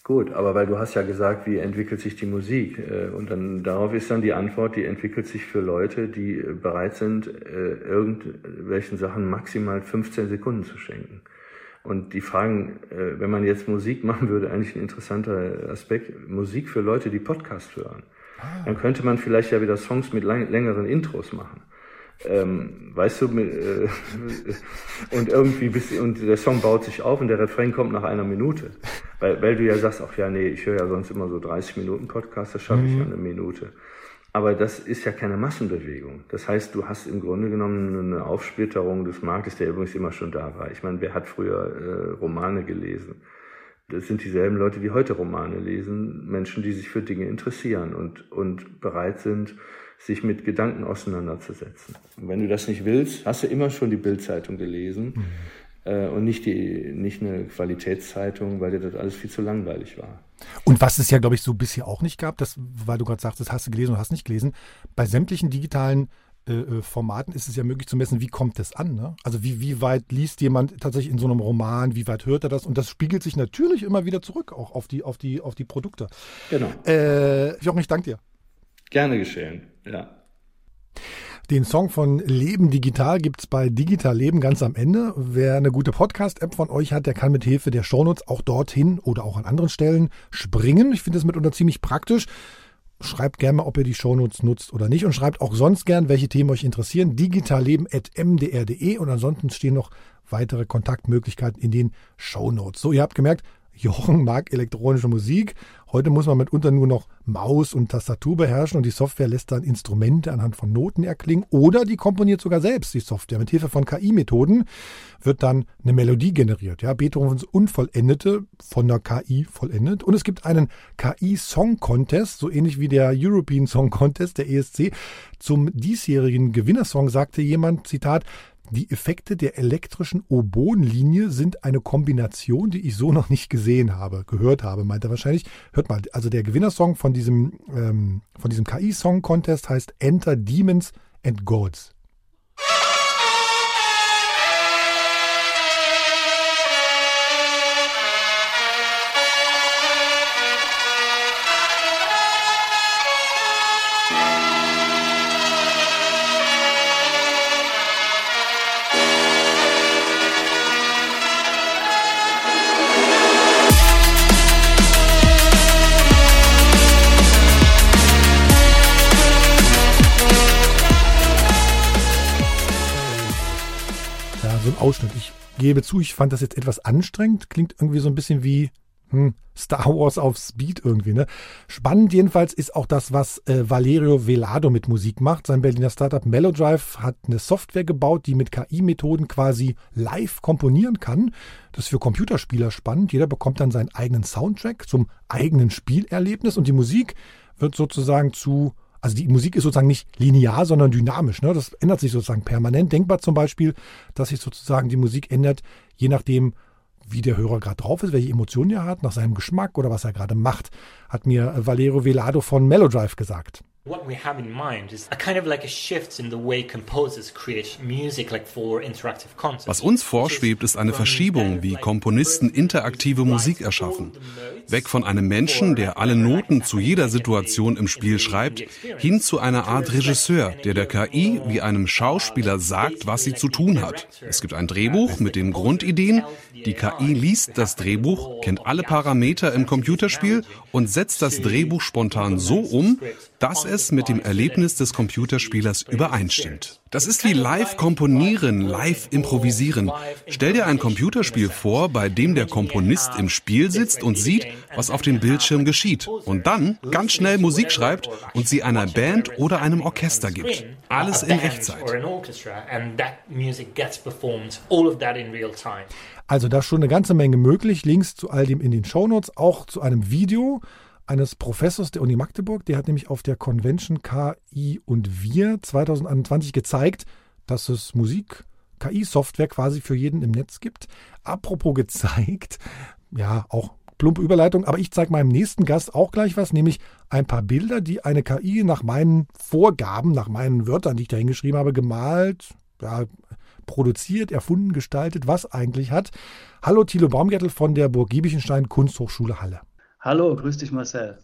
Gut, aber weil du hast ja gesagt, wie entwickelt sich die Musik? Und dann darauf ist dann die Antwort, die entwickelt sich für Leute, die bereit sind, irgendwelchen Sachen maximal fünfzehn Sekunden zu schenken. Und die Fragen, wenn man jetzt Musik machen würde, eigentlich ein interessanter Aspekt, Musik für Leute, die Podcast hören. Dann könnte man vielleicht ja wieder Songs mit lang, längeren Intros machen. Ähm, weißt du, mit, äh, und irgendwie bis, und der Song baut sich auf und der Refrain kommt nach einer Minute. Weil, weil du ja sagst, ach ja, nee, ich höre ja sonst immer so dreißig Minuten Podcast, das schaffe mhm. ich ja eine Minute. Aber das ist ja keine Massenbewegung. Das heißt, du hast im Grunde genommen eine Aufsplitterung des Marktes, der übrigens immer schon da war. Ich meine, wer hat früher äh, Romane gelesen? Das sind dieselben Leute, die heute Romane lesen, Menschen, die sich für Dinge interessieren und, und bereit sind, sich mit Gedanken auseinanderzusetzen. Und wenn du das nicht willst, hast du immer schon die Bild-Zeitung gelesen mhm. äh, und nicht, die, nicht eine Qualitätszeitung, weil dir das alles viel zu langweilig war. Und was es ja, glaube ich, so bisher auch nicht gab, das, weil du gerade sagtest, hast du gelesen und hast nicht gelesen, bei sämtlichen digitalen Äh, Formaten ist es ja möglich zu messen, wie kommt das an, ne? Also wie, wie weit liest jemand tatsächlich in so einem Roman, wie weit hört er das? Und das spiegelt sich natürlich immer wieder zurück, auch auf die, auf die, auf die Produkte. Genau. Äh, Jochen, ich danke dir. Gerne geschehen, ja. Den Song von Leben Digital gibt's bei Digital Leben ganz am Ende. Wer eine gute Podcast-App von euch hat, der kann mit Hilfe der Shownotes auch dorthin oder auch an anderen Stellen springen. Ich finde das mitunter ziemlich praktisch. Schreibt gerne mal, ob ihr die Shownotes nutzt oder nicht, und schreibt auch sonst gern, welche Themen euch interessieren. digitalleben at m d r punkt d e und ansonsten stehen noch weitere Kontaktmöglichkeiten in den Shownotes. So, ihr habt gemerkt, Jochen mag elektronische Musik. Heute muss man mitunter nur noch Maus und Tastatur beherrschen und die Software lässt dann Instrumente anhand von Noten erklingen oder die komponiert sogar selbst die Software. Mit Hilfe von K I-Methoden wird dann eine Melodie generiert. Ja, Beethovens Unvollendete von der K I vollendet. Und es gibt einen K I-Song-Contest, so ähnlich wie der European Song Contest, der E S C. Zum diesjährigen Gewinnersong sagte jemand, Zitat, die Effekte der elektrischen Oboenlinie sind eine Kombination, die ich so noch nicht gesehen habe, gehört habe, meint er wahrscheinlich. Hört mal, also der Gewinnersong von diesem, ähm, von diesem K I-Song-Contest heißt Enter Demons and Gods. So ein Ausschnitt. Ich gebe zu, ich fand das jetzt etwas anstrengend. Klingt irgendwie so ein bisschen wie hm, Star Wars auf Speed irgendwie. Ne? Spannend jedenfalls ist auch das, was äh, Valerio Velardo mit Musik macht. Sein Berliner Startup Melodrive hat eine Software gebaut, die mit K I-Methoden quasi live komponieren kann. Das ist für Computerspieler spannend. Jeder bekommt dann seinen eigenen Soundtrack zum eigenen Spielerlebnis und die Musik wird sozusagen zu... Also die Musik ist sozusagen nicht linear, sondern dynamisch. Ne? Das ändert sich sozusagen permanent. Denkbar zum Beispiel, dass sich sozusagen die Musik ändert, je nachdem, wie der Hörer gerade drauf ist, welche Emotionen er hat, nach seinem Geschmack oder was er gerade macht, hat mir Valerio Velardo von Melodrive gesagt. What we have in mind is a kind of like a shift in the way composers create music like for interactive content. Was uns vorschwebt, ist eine Verschiebung, wie Komponisten interaktive Musik erschaffen. Weg von einem Menschen, der alle Noten zu jeder Situation im Spiel schreibt, hin zu einer Art Regisseur, der der K I wie einem Schauspieler sagt, was sie zu tun hat. Es gibt ein Drehbuch mit den Grundideen, die K I liest das Drehbuch, kennt alle Parameter im Computerspiel und setzt das Drehbuch spontan so um, dass es mit dem Erlebnis des Computerspielers übereinstimmt. Das ist wie live komponieren, live improvisieren. Stell dir ein Computerspiel vor, bei dem der Komponist im Spiel sitzt und sieht, was auf dem Bildschirm geschieht und dann ganz schnell Musik schreibt und sie einer Band oder einem Orchester gibt. Alles in Echtzeit. Also da ist schon eine ganze Menge möglich. Links zu all dem in den Shownotes, auch zu einem Video eines Professors der Uni Magdeburg, der hat nämlich auf der Convention K I und wir zwanzig einundzwanzig gezeigt, dass es Musik, K I-Software quasi für jeden im Netz gibt. Apropos gezeigt, ja, auch plumpe Überleitung, aber ich zeige meinem nächsten Gast auch gleich was, nämlich ein paar Bilder, die eine K I nach meinen Vorgaben, nach meinen Wörtern, die ich da hingeschrieben habe, gemalt, ja, produziert, erfunden, gestaltet, was eigentlich hat. Hallo Thilo Baumgärtel von der Burg Giebichenstein Kunsthochschule Halle. Hallo, grüß dich Marcel.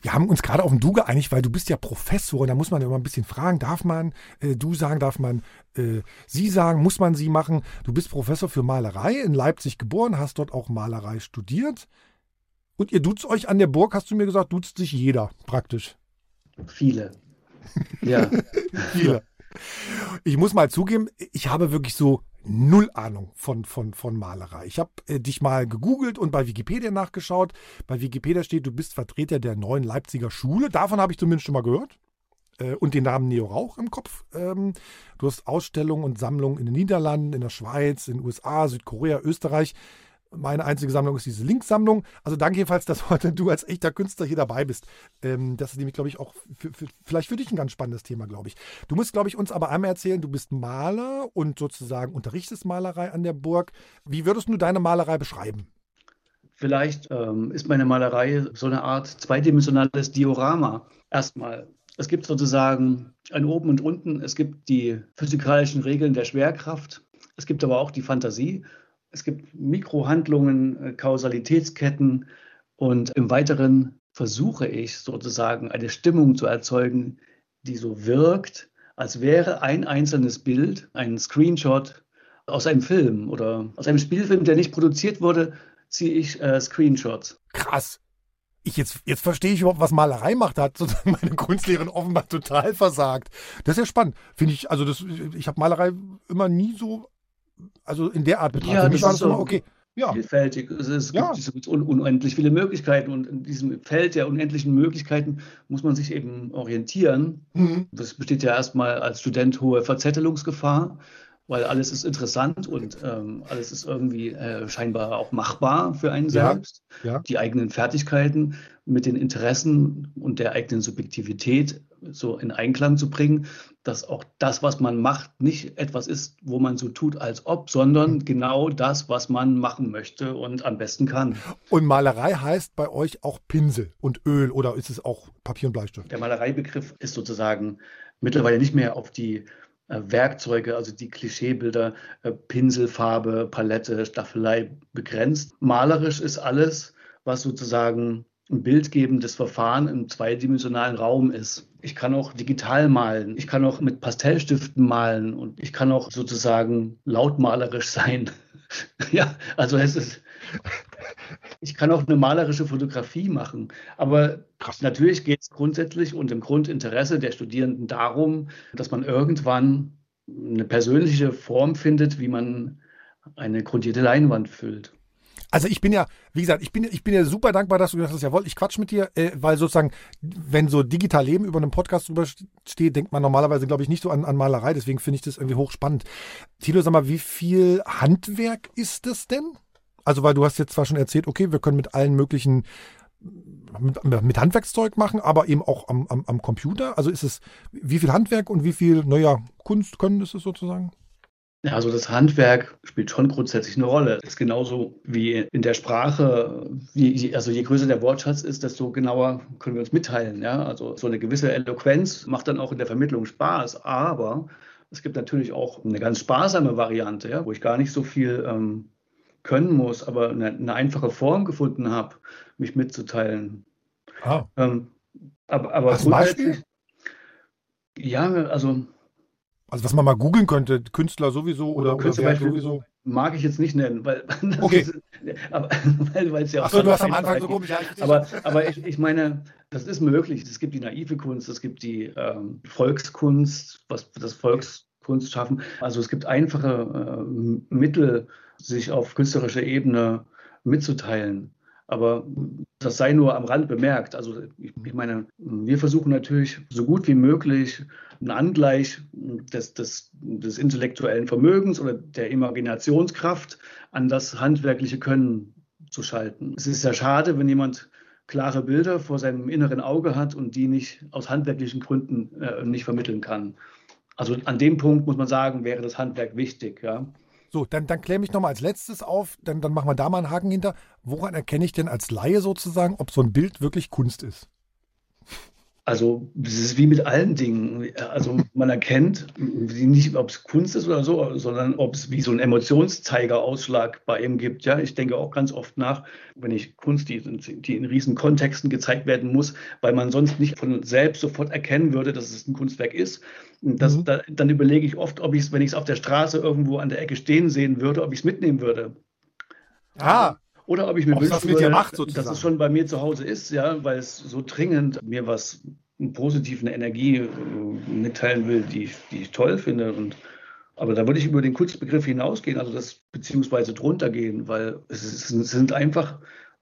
Wir haben uns gerade auf dem Du geeinigt, weil du bist ja Professor und da muss man ja immer ein bisschen fragen, darf man äh, du sagen, darf man äh, sie sagen, muss man sie machen. Du bist Professor für Malerei, in Leipzig geboren, hast dort auch Malerei studiert und ihr duzt euch an der Burg, hast du mir gesagt, duzt sich jeder praktisch. Viele, ja. Viele. Ich muss mal zugeben, ich habe wirklich so... Null Ahnung von, von, von Malerei. Ich habe äh, dich mal gegoogelt und bei Wikipedia nachgeschaut. Bei Wikipedia steht, du bist Vertreter der Neuen Leipziger Schule. Davon habe ich zumindest schon mal gehört. Äh, und den Namen Neo Rauch im Kopf. Ähm, du hast Ausstellungen und Sammlungen in den Niederlanden, in der Schweiz, in den U S A, Südkorea, Österreich. Meine einzige Sammlung ist diese Linksammlung. Also danke jedenfalls, dass heute du als echter Künstler hier dabei bist. Ähm, das ist nämlich, glaube ich, auch für, für, vielleicht für dich ein ganz spannendes Thema, glaube ich. Du musst, glaube ich, uns aber einmal erzählen, du bist Maler und sozusagen unterrichtest Malerei an der Burg. Wie würdest du deine Malerei beschreiben? Vielleicht ähm, ist meine Malerei so eine Art zweidimensionales Diorama erstmal. Es gibt sozusagen ein Oben und Unten. Es gibt die physikalischen Regeln der Schwerkraft. Es gibt aber auch die Fantasie. Es gibt Mikrohandlungen, Kausalitätsketten und im Weiteren versuche ich sozusagen eine Stimmung zu erzeugen, die so wirkt, als wäre ein einzelnes Bild, ein Screenshot aus einem Film oder aus einem Spielfilm, der nicht produziert wurde, ziehe ich äh, Screenshots. Krass. Ich jetzt, jetzt verstehe ich überhaupt, was Malerei macht. Da hat sozusagen meine Kunstlehrerin offenbar total versagt. Das ist ja spannend, finde ich. Also das, ich habe Malerei immer nie so, also in der Art betrachtet. Ja, das ist so immer, okay. Ja. Vielfältig. Es, es ja. gibt, es gibt un- unendlich viele Möglichkeiten und in diesem Feld der unendlichen Möglichkeiten muss man sich eben orientieren. Mhm. Das besteht ja erstmal als Student hohe Verzettelungsgefahr, weil alles ist interessant und ähm, alles ist irgendwie äh, scheinbar auch machbar für einen selbst. Ja. Ja. Die eigenen Fertigkeiten mit den Interessen und der eigenen Subjektivität so in Einklang zu bringen, dass auch das, was man macht, nicht etwas ist, wo man so tut, als ob, sondern genau das, was man machen möchte und am besten kann. Und Malerei heißt bei euch auch Pinsel und Öl oder ist es auch Papier und Bleistift? Der Malereibegriff ist sozusagen mittlerweile nicht mehr auf die äh, Werkzeuge, also die Klischeebilder, äh, Pinsel, Farbe, Palette, Staffelei begrenzt. Malerisch ist alles, was sozusagen ein bildgebendes Verfahren im zweidimensionalen Raum ist. Ich kann auch digital malen, ich kann auch mit Pastellstiften malen und ich kann auch sozusagen lautmalerisch sein. Ja, also es ist, ich kann auch eine malerische Fotografie machen, aber krass. Natürlich geht es grundsätzlich und im Grundinteresse der Studierenden darum, dass man irgendwann eine persönliche Form findet, wie man eine grundierte Leinwand füllt. Also ich bin ja, wie gesagt, ich bin, ich bin ja super dankbar, dass du gesagt hast, jawohl, ich quatsch mit dir, äh, weil sozusagen, wenn so digital Leben über einem Podcast drüber steht, denkt man normalerweise, glaube ich, nicht so an, an Malerei. Deswegen finde ich das irgendwie hochspannend. Thilo, sag mal, wie viel Handwerk ist das denn? Also, weil du hast jetzt zwar schon erzählt, okay, wir können mit allen möglichen, mit, mit Handwerkszeug machen, aber eben auch am, am, am Computer. Also ist es, wie viel Handwerk und wie viel, naja, Kunst können ist es sozusagen? Ja, also das Handwerk spielt schon grundsätzlich eine Rolle. Das ist genauso wie in der Sprache, wie, also je größer der Wortschatz ist, desto genauer können wir uns mitteilen. Ja? Also so eine gewisse Eloquenz macht dann auch in der Vermittlung Spaß. Aber es gibt natürlich auch eine ganz sparsame Variante, ja? Wo ich gar nicht so viel ähm, können muss, aber eine, eine einfache Form gefunden habe, mich mitzuteilen. Ah. Ähm, aber aber Hast du ein Beispiel? Ja, also... Also was man mal googeln könnte, Künstler sowieso oder, oder Künstler Werk sowieso. Mag ich jetzt nicht nennen, weil okay. ist, aber, weil es ja auch so, du hast am Anfang so komisch eigentlich. Aber, aber ich, ich meine, das ist möglich. Es gibt die naive Kunst, es gibt die ähm, Volkskunst, was das Volkskunst schaffen. Also es gibt einfache äh, Mittel, sich auf künstlerischer Ebene mitzuteilen. Aber das sei nur am Rand bemerkt. Also ich, ich meine, wir versuchen natürlich so gut wie möglich einen Angleich des, des, des intellektuellen Vermögens oder der Imaginationskraft an das handwerkliche Können zu schalten. Es ist ja schade, wenn jemand klare Bilder vor seinem inneren Auge hat und die nicht aus handwerklichen Gründen äh, nicht vermitteln kann. Also an dem Punkt muss man sagen, wäre das Handwerk wichtig, ja. So, dann, dann kläre mich nochmal als letztes auf, dann, dann machen wir da mal einen Haken hinter. Woran erkenne ich denn als Laie sozusagen, ob so ein Bild wirklich Kunst ist? Also, es ist wie mit allen Dingen. Also, man erkennt nicht, ob es Kunst ist oder so, sondern ob es wie so einen Emotionszeigerausschlag bei ihm gibt. Ja, ich denke auch ganz oft nach, wenn ich Kunst, die, die in riesen Kontexten gezeigt werden muss, weil man sonst nicht von selbst sofort erkennen würde, dass es ein Kunstwerk ist. Das, mhm. da, dann überlege ich oft, ob ich es, wenn ich es auf der Straße irgendwo an der Ecke stehen sehen würde, ob ich es mitnehmen würde. Ah. Oder ob ich mir wünsche, das dass es schon bei mir zu Hause ist, ja, weil es so dringend mir was positiv, eine Energie äh, mitteilen will, die ich, die ich toll finde. Und, aber da würde ich über den Kunstbegriff hinausgehen, also das beziehungsweise drunter gehen, weil es, ist, es sind einfach,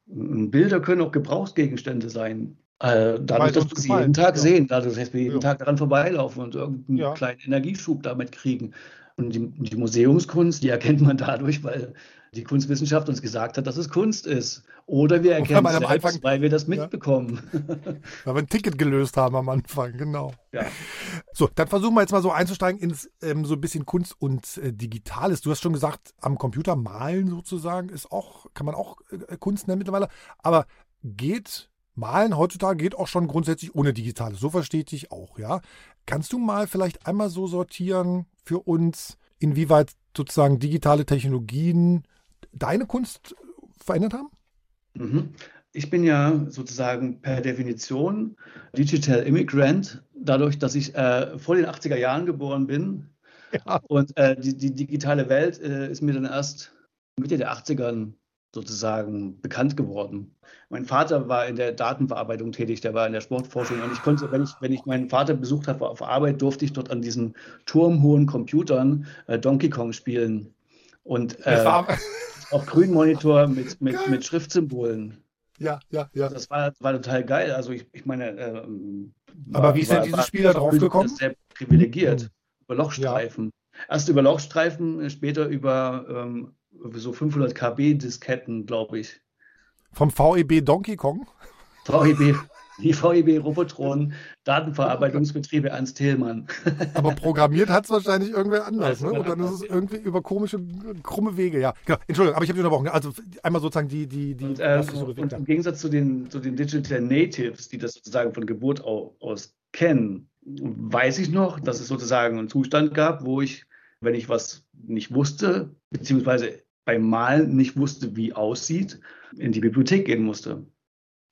Bilder können auch Gebrauchsgegenstände sein. Äh, dadurch, dass wir sie jeden Tag ja. sehen, dadurch, dass wir jeden ja. Tag daran vorbeilaufen und irgendeinen ja. kleinen Energieschub damit kriegen. Und die, die Museumskunst, die erkennt man dadurch, weil die Kunstwissenschaft uns gesagt hat, dass es Kunst ist. Oder wir erkennen es selbst, Anfang, weil wir das mitbekommen. Ja. Weil wir ein Ticket gelöst haben am Anfang, genau. Ja. So, dann versuchen wir jetzt mal so einzusteigen ins ähm, so ein bisschen Kunst und äh, Digitales. Du hast schon gesagt, am Computer malen sozusagen ist auch, kann man auch äh, Kunst nennen mittlerweile. Aber geht Malen heutzutage geht auch schon grundsätzlich ohne Digitales. So verstehe ich dich auch, ja. Kannst du mal vielleicht einmal so sortieren für uns, inwieweit sozusagen digitale Technologien deine Kunst verändert haben? Mhm. Ich bin ja sozusagen per Definition Digital Immigrant, dadurch, dass ich äh, vor den achtziger Jahren geboren bin. Ja. Und äh, die, die digitale Welt äh, ist mir dann erst Mitte der achtzigern sozusagen bekannt geworden. Mein Vater war in der Datenverarbeitung tätig, der war in der Sportforschung. Und ich konnte, wenn ich, wenn ich meinen Vater besucht habe auf Arbeit, durfte ich dort an diesen turmhohen Computern äh, Donkey Kong spielen. Und äh, auf Grünmonitor mit, mit, mit Schriftsymbolen. Ja, ja, ja. Das war, war total geil. Also ich, ich meine... Ähm, Aber war, wie sind war, diese Spieler drauf gekommen? Sehr privilegiert. Mhm. Über Lochstreifen. Ja. Erst über Lochstreifen, später über ähm, so fünfhundert Kilobyte Disketten, glaube ich. Vom V E B Donkey Kong? V E B, die V E B Robotron, Datenverarbeitungsbetriebe Ernst Thälmann. Aber programmiert hat es wahrscheinlich irgendwer anders, ne? Und dann ist es irgendwie über komische, krumme Wege, ja. Genau. Entschuldigung, aber ich habe dich unterbrochen. Also einmal sozusagen die... die, die und, äh, so und im Gegensatz zu den, zu den Digital Natives, die das sozusagen von Geburt aus kennen, weiß ich noch, dass es sozusagen einen Zustand gab, wo ich, wenn ich was nicht wusste, beziehungsweise beim Malen nicht wusste, wie aussieht, in die Bibliothek gehen musste.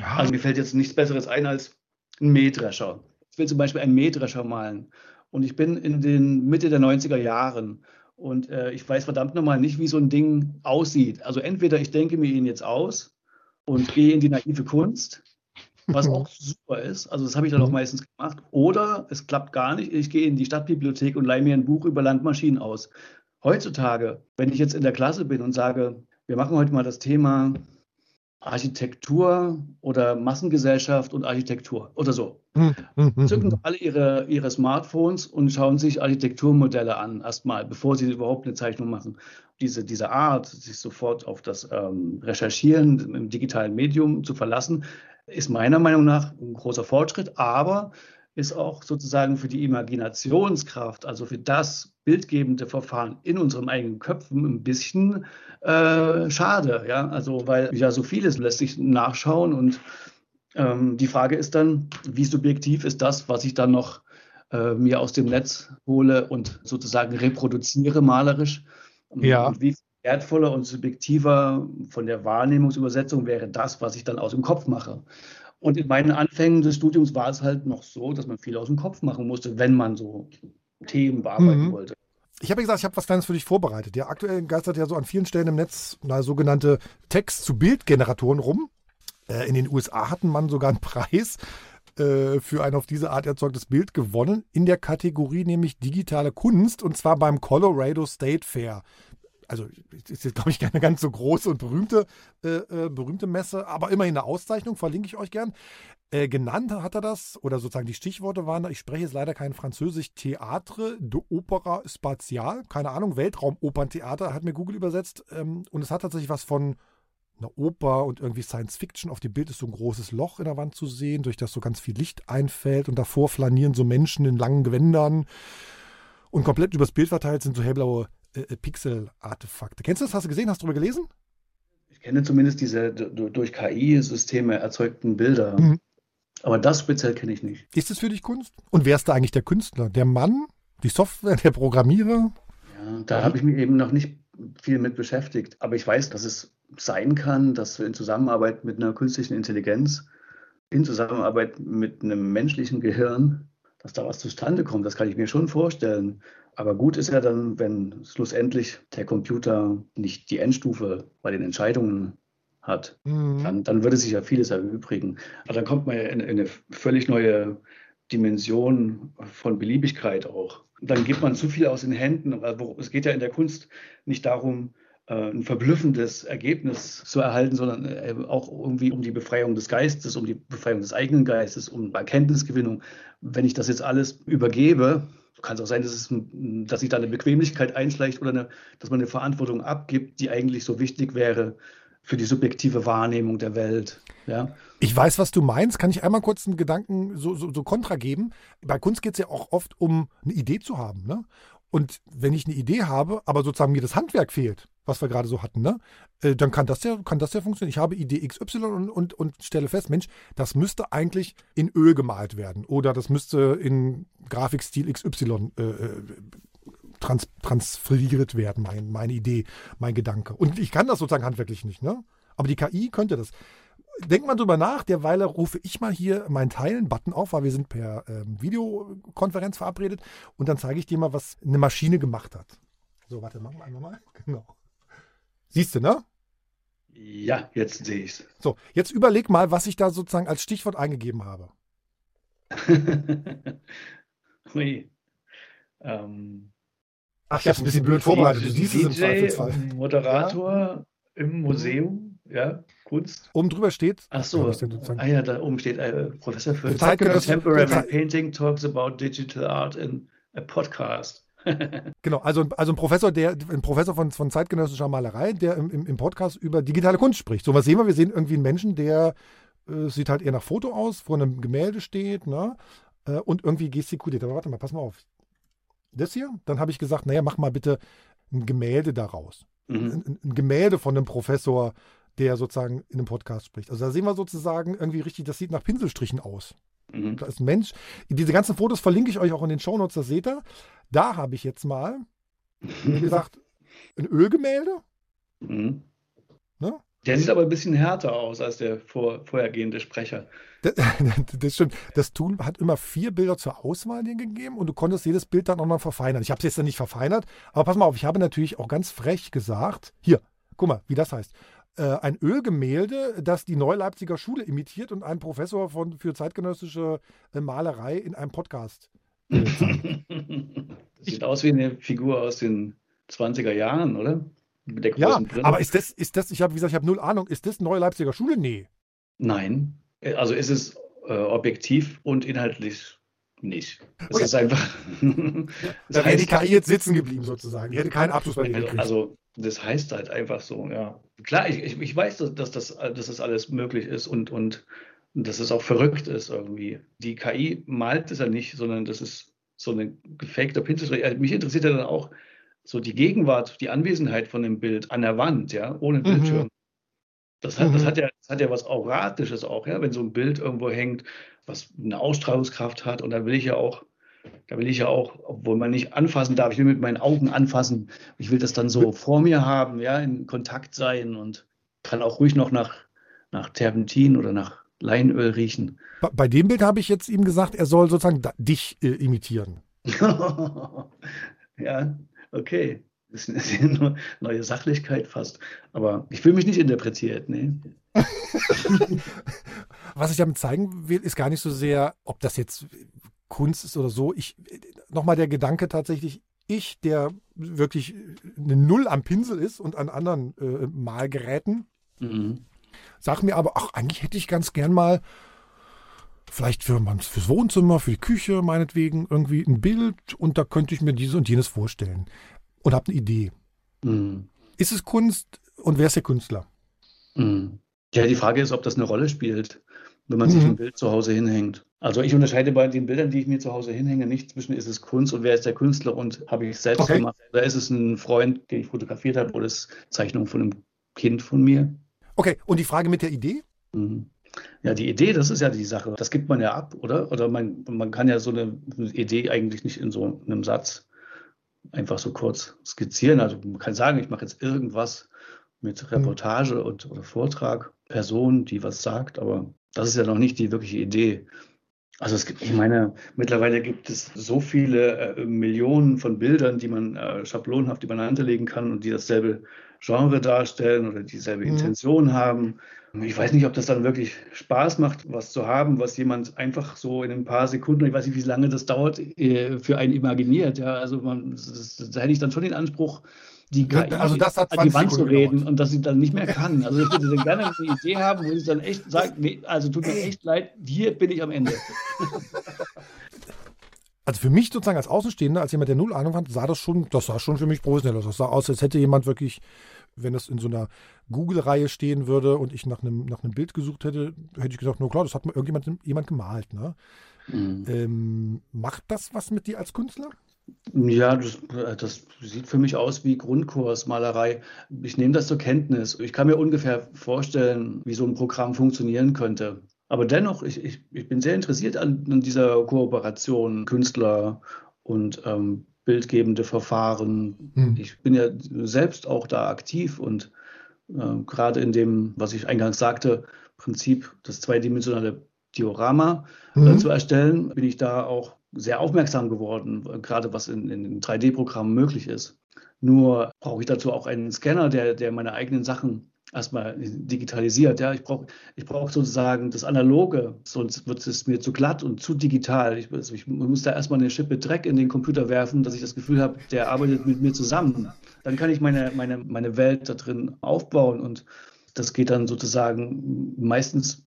Also mir fällt jetzt nichts Besseres ein als ein Mähdrescher. Ich will zum Beispiel einen Mähdrescher malen. Und ich bin in den Mitte der neunziger Jahren. Und äh, ich weiß verdammt nochmal nicht, wie so ein Ding aussieht. Also entweder ich denke mir ihn jetzt aus und gehe in die naive Kunst, was auch super ist. Also das habe ich dann auch meistens gemacht. Oder es klappt gar nicht. Ich gehe in die Stadtbibliothek und leihe mir ein Buch über Landmaschinen aus. Heutzutage, wenn ich jetzt in der Klasse bin und sage, wir machen heute mal das Thema... Architektur oder Massengesellschaft und Architektur oder so. Zücken alle ihre, ihre Smartphones und schauen sich Architekturmodelle an, erstmal, bevor sie überhaupt eine Zeichnung machen. Diese, diese Art, sich sofort auf das ähm, Recherchieren im digitalen Medium zu verlassen, ist meiner Meinung nach ein großer Fortschritt, aber ist auch sozusagen für die Imaginationskraft, also für das bildgebende Verfahren in unseren eigenen Köpfen ein bisschen äh, schade, ja, also weil ja so vieles lässt sich nachschauen und ähm, die Frage ist dann, wie subjektiv ist das, was ich dann noch äh, mir aus dem Netz hole und sozusagen reproduziere malerisch, ja. Und wie wertvoller und subjektiver von der Wahrnehmungsübersetzung wäre das, was ich dann aus dem Kopf mache. Und in meinen Anfängen des Studiums war es halt noch so, dass man viel aus dem Kopf machen musste, wenn man so Themen bearbeiten mhm. wollte. Ich habe ja gesagt, ich habe was Kleines für dich vorbereitet. Ja, aktuell geistert ja so an vielen Stellen im Netz na, sogenannte Text- zu Bildgeneratoren rum. Äh, in den U S A hatten man sogar einen Preis äh, für ein auf diese Art erzeugtes Bild gewonnen, in der Kategorie nämlich digitale Kunst, und zwar beim Colorado State Fair. Also ist jetzt, glaube ich, keine ganz so große und berühmte, äh, berühmte Messe, aber immerhin eine Auszeichnung, verlinke ich euch gern. Äh, genannt hat er das, oder sozusagen die Stichworte waren, ich spreche jetzt leider kein Französisch, Théâtre de Opéra Spatial, keine Ahnung, Weltraum-Operntheater, hat mir Google übersetzt. Ähm, und es hat tatsächlich was von einer Oper und irgendwie Science-Fiction. Auf dem Bild ist so ein großes Loch in der Wand zu sehen, durch das so ganz viel Licht einfällt, und davor flanieren so Menschen in langen Gewändern. Und komplett übers Bild verteilt sind so hellblaue Äh, Pixel-Artefakte. Kennst du das? Hast du gesehen? Hast du darüber gelesen? Ich kenne zumindest diese d- durch K I-Systeme erzeugten Bilder. Mhm. Aber das speziell kenne ich nicht. Ist es für dich Kunst? Und wer ist da eigentlich der Künstler? Der Mann? Die Software? Der Programmierer? Ja, da habe ich mich eben noch nicht viel mit beschäftigt. Aber ich weiß, dass es sein kann, dass in Zusammenarbeit mit einer künstlichen Intelligenz, in Zusammenarbeit mit einem menschlichen Gehirn, dass da was zustande kommt, das kann ich mir schon vorstellen. Aber gut ist ja dann, wenn schlussendlich der Computer nicht die Endstufe bei den Entscheidungen hat, mhm. dann, dann würde sich ja vieles erübrigen. Aber dann kommt man ja in, in eine völlig neue Dimension von Beliebigkeit auch. Dann gibt man zu viel aus den Händen. Also es geht ja in der Kunst nicht darum, ein verblüffendes Ergebnis zu erhalten, sondern auch irgendwie um die Befreiung des Geistes, um die Befreiung des eigenen Geistes, um Erkenntnisgewinnung. Wenn ich das jetzt alles übergebe, kann es auch sein, dass, es, dass sich da eine Bequemlichkeit einschleicht oder eine, dass man eine Verantwortung abgibt, die eigentlich so wichtig wäre für die subjektive Wahrnehmung der Welt. Ja? Ich weiß, was du meinst. Kann ich einmal kurz einen Gedanken so, so, so kontra geben? Bei Kunst geht es ja auch oft um eine Idee zu haben, ne? Und wenn ich eine Idee habe, aber sozusagen mir das Handwerk fehlt, was wir gerade so hatten, ne, dann kann das ja, kann das ja funktionieren. Ich habe Idee X Y und, und, und stelle fest, Mensch, das müsste eigentlich in Öl gemalt werden oder das müsste in Grafikstil X Y äh, trans, transferiert werden, mein, meine Idee, mein Gedanke. Und ich kann das sozusagen handwerklich nicht, ne? Aber die K I könnte das. Denkt mal drüber nach, derweil rufe ich mal hier meinen Teilen-Button auf, weil wir sind per ähm, Videokonferenz verabredet und dann zeige ich dir mal, was eine Maschine gemacht hat. So, warte, machen wir einmal mal. Genau. Siehst du, ne? Ja, jetzt sehe ich es. So, jetzt überleg mal, was ich da sozusagen als Stichwort eingegeben habe. Hui. Ähm, Ach, ich habe es ein bisschen blöd vorbereitet. Du siehst es im Zweifelsfall. Moderator ja. Im Museum, ja, Kunst. Oben drüber steht. Ach so, ah ja, da oben steht äh, Professor für Contemporary Painting talks about digital art in a podcast. Genau, also, also ein Professor, der, ein Professor von, von zeitgenössischer Malerei, der im, im, im Podcast über digitale Kunst spricht. So was sehen wir, wir sehen irgendwie einen Menschen, der äh, sieht halt eher nach Foto aus, vor einem Gemälde steht, ne? äh, und irgendwie gestikuliert. Aber warte mal, pass mal auf. Das hier? Dann habe ich gesagt, naja, mach mal bitte ein Gemälde daraus. Mhm. Ein, ein Gemälde von einem Professor, der sozusagen in einem Podcast spricht. Also da sehen wir sozusagen irgendwie richtig, das sieht nach Pinselstrichen aus. Mhm. Da ist ein Mensch. Diese ganzen Fotos verlinke ich euch auch in den Shownotes, das seht ihr. Da habe ich jetzt mal, wie gesagt, ein Ölgemälde. Mhm. Ne? Der sieht aber ein bisschen härter aus als der vor, vorhergehende Sprecher. Das, das stimmt. Das Tool hat immer vier Bilder zur Auswahl dir gegeben und du konntest jedes Bild dann nochmal verfeinern. Ich habe es jetzt dann nicht verfeinert, aber pass mal auf, ich habe natürlich auch ganz frech gesagt, hier, guck mal, wie das heißt. Ein Ölgemälde, das die Neue Leipziger Schule imitiert und einen Professor von, für zeitgenössische Malerei in einem Podcast. Das sieht aus wie eine Figur aus den zwanziger Jahren, oder? Mit der großen Brille. Ja, aber ist das, ist das, ich habe, wie gesagt, ich habe null Ahnung, ist das Neue Leipziger Schule? Nee. Nein, also ist es äh, objektiv und inhaltlich nicht. Es okay. ist einfach... Da wäre die kariert sitzen geblieben sozusagen. Die hätte keinen Abschluss bei dir gekriegt. Also, das heißt halt einfach so, ja. Klar, ich, ich weiß, dass, dass, das, dass das alles möglich ist und, und dass es auch verrückt ist irgendwie. Die K I malt es ja nicht, sondern das ist so ein gefakter Pinselstrich. Mich interessiert ja dann auch so die Gegenwart, die Anwesenheit von dem Bild an der Wand, ja, ohne Bildschirm. Mhm. Das hat, mhm. das, hat ja, das hat ja was Auratisches auch, ja, wenn so ein Bild irgendwo hängt, was eine Ausstrahlungskraft hat. Und da will ich ja auch, da will ich ja auch, obwohl man nicht anfassen darf, ich will mit meinen Augen anfassen. Ich will das dann so vor mir haben, ja, in Kontakt sein und kann auch ruhig noch nach, nach Terpentin oder nach Leinöl riechen. Bei, bei dem Bild habe ich jetzt ihm gesagt, er soll sozusagen da, dich äh, imitieren. Ja, okay. Das ist eine neue Sachlichkeit fast. Aber ich fühle mich nicht interpretiert, nee. Was ich damit zeigen will, ist gar nicht so sehr, ob das jetzt Kunst ist oder so. Ich, nochmal der Gedanke tatsächlich, ich, der wirklich eine Null am Pinsel ist und an anderen äh, Malgeräten, mhm. sag mir aber, ach, eigentlich hätte ich ganz gern mal vielleicht für, fürs Wohnzimmer, für die Küche meinetwegen irgendwie ein Bild und da könnte ich mir dieses und jenes vorstellen. Und habe eine Idee. Mhm. Ist es Kunst und wer ist der Künstler? Mhm. Ja, die Frage ist, ob das eine Rolle spielt, wenn man mhm. sich ein Bild zu Hause hinhängt. Also ich unterscheide bei den Bildern, die ich mir zu Hause hinhänge, nicht zwischen ist es Kunst und wer ist der Künstler und habe ich es selbst okay. gemacht. Oder ist es ein Freund, den ich fotografiert habe oder ist es Zeichnung von einem Kind von mir. Okay, und die Frage mit der Idee? Mhm. Ja, die Idee, das ist ja die Sache. Das gibt man ja ab, oder? Oder man, man kann ja so eine Idee eigentlich nicht in so einem Satz einfach so kurz skizzieren. Also man kann sagen, ich mache jetzt irgendwas mit Reportage und, oder Vortrag, Person, die was sagt, aber das ist ja noch nicht die wirkliche Idee. Also es gibt, ich meine, mittlerweile gibt es so viele äh, Millionen von Bildern, die man äh, schablonenhaft übereinander legen kann und die dasselbe Genre darstellen oder dieselbe mhm. Intention haben. Ich weiß nicht, ob das dann wirklich Spaß macht, was zu haben, was jemand einfach so in ein paar Sekunden, ich weiß nicht, wie lange das dauert, äh, für einen imaginiert. Ja, also man, das, das, da hätte ich dann schon den Anspruch, die K I also das hat an die Wand Sekunden zu reden gedauert. Und dass sie dann nicht mehr kann. Also ich würde dann gerne eine Idee haben, wo ich dann echt sage, nee, also tut mir echt leid, hier bin ich am Ende. Also für mich sozusagen als Außenstehender, als jemand, der null Ahnung hat, sah das schon, das sah schon für mich professionell aus. Das sah aus, als hätte jemand wirklich, wenn das in so einer Google-Reihe stehen würde und ich nach einem, nach einem Bild gesucht hätte, hätte ich gedacht, na klar, das hat mir irgendjemand jemand gemalt. Ne? Mhm. Ähm, macht das was mit dir als Künstler? Ja, das, das sieht für mich aus wie Grundkursmalerei. Ich nehme das zur Kenntnis. Ich kann mir ungefähr vorstellen, wie so ein Programm funktionieren könnte. Aber dennoch, ich, ich, ich bin sehr interessiert an, an dieser Kooperation Künstler und ähm, bildgebende Verfahren. Hm. Ich bin ja selbst auch da aktiv und äh, gerade in dem, was ich eingangs sagte, Prinzip das zweidimensionale Diorama mhm. äh, zu erstellen, bin ich da auch sehr aufmerksam geworden, gerade was in, in drei D-Programmen möglich ist. Nur brauche ich dazu auch einen Scanner, der, der meine eigenen Sachen erstmal digitalisiert. Ja, ich brauche ich brauch sozusagen das Analoge, sonst wird es mir zu glatt und zu digital. Ich, also ich muss da erstmal eine Schippe Dreck in den Computer werfen, dass ich das Gefühl habe, der arbeitet mit mir zusammen. Dann kann ich meine, meine, meine Welt da drin aufbauen und das geht dann sozusagen meistens,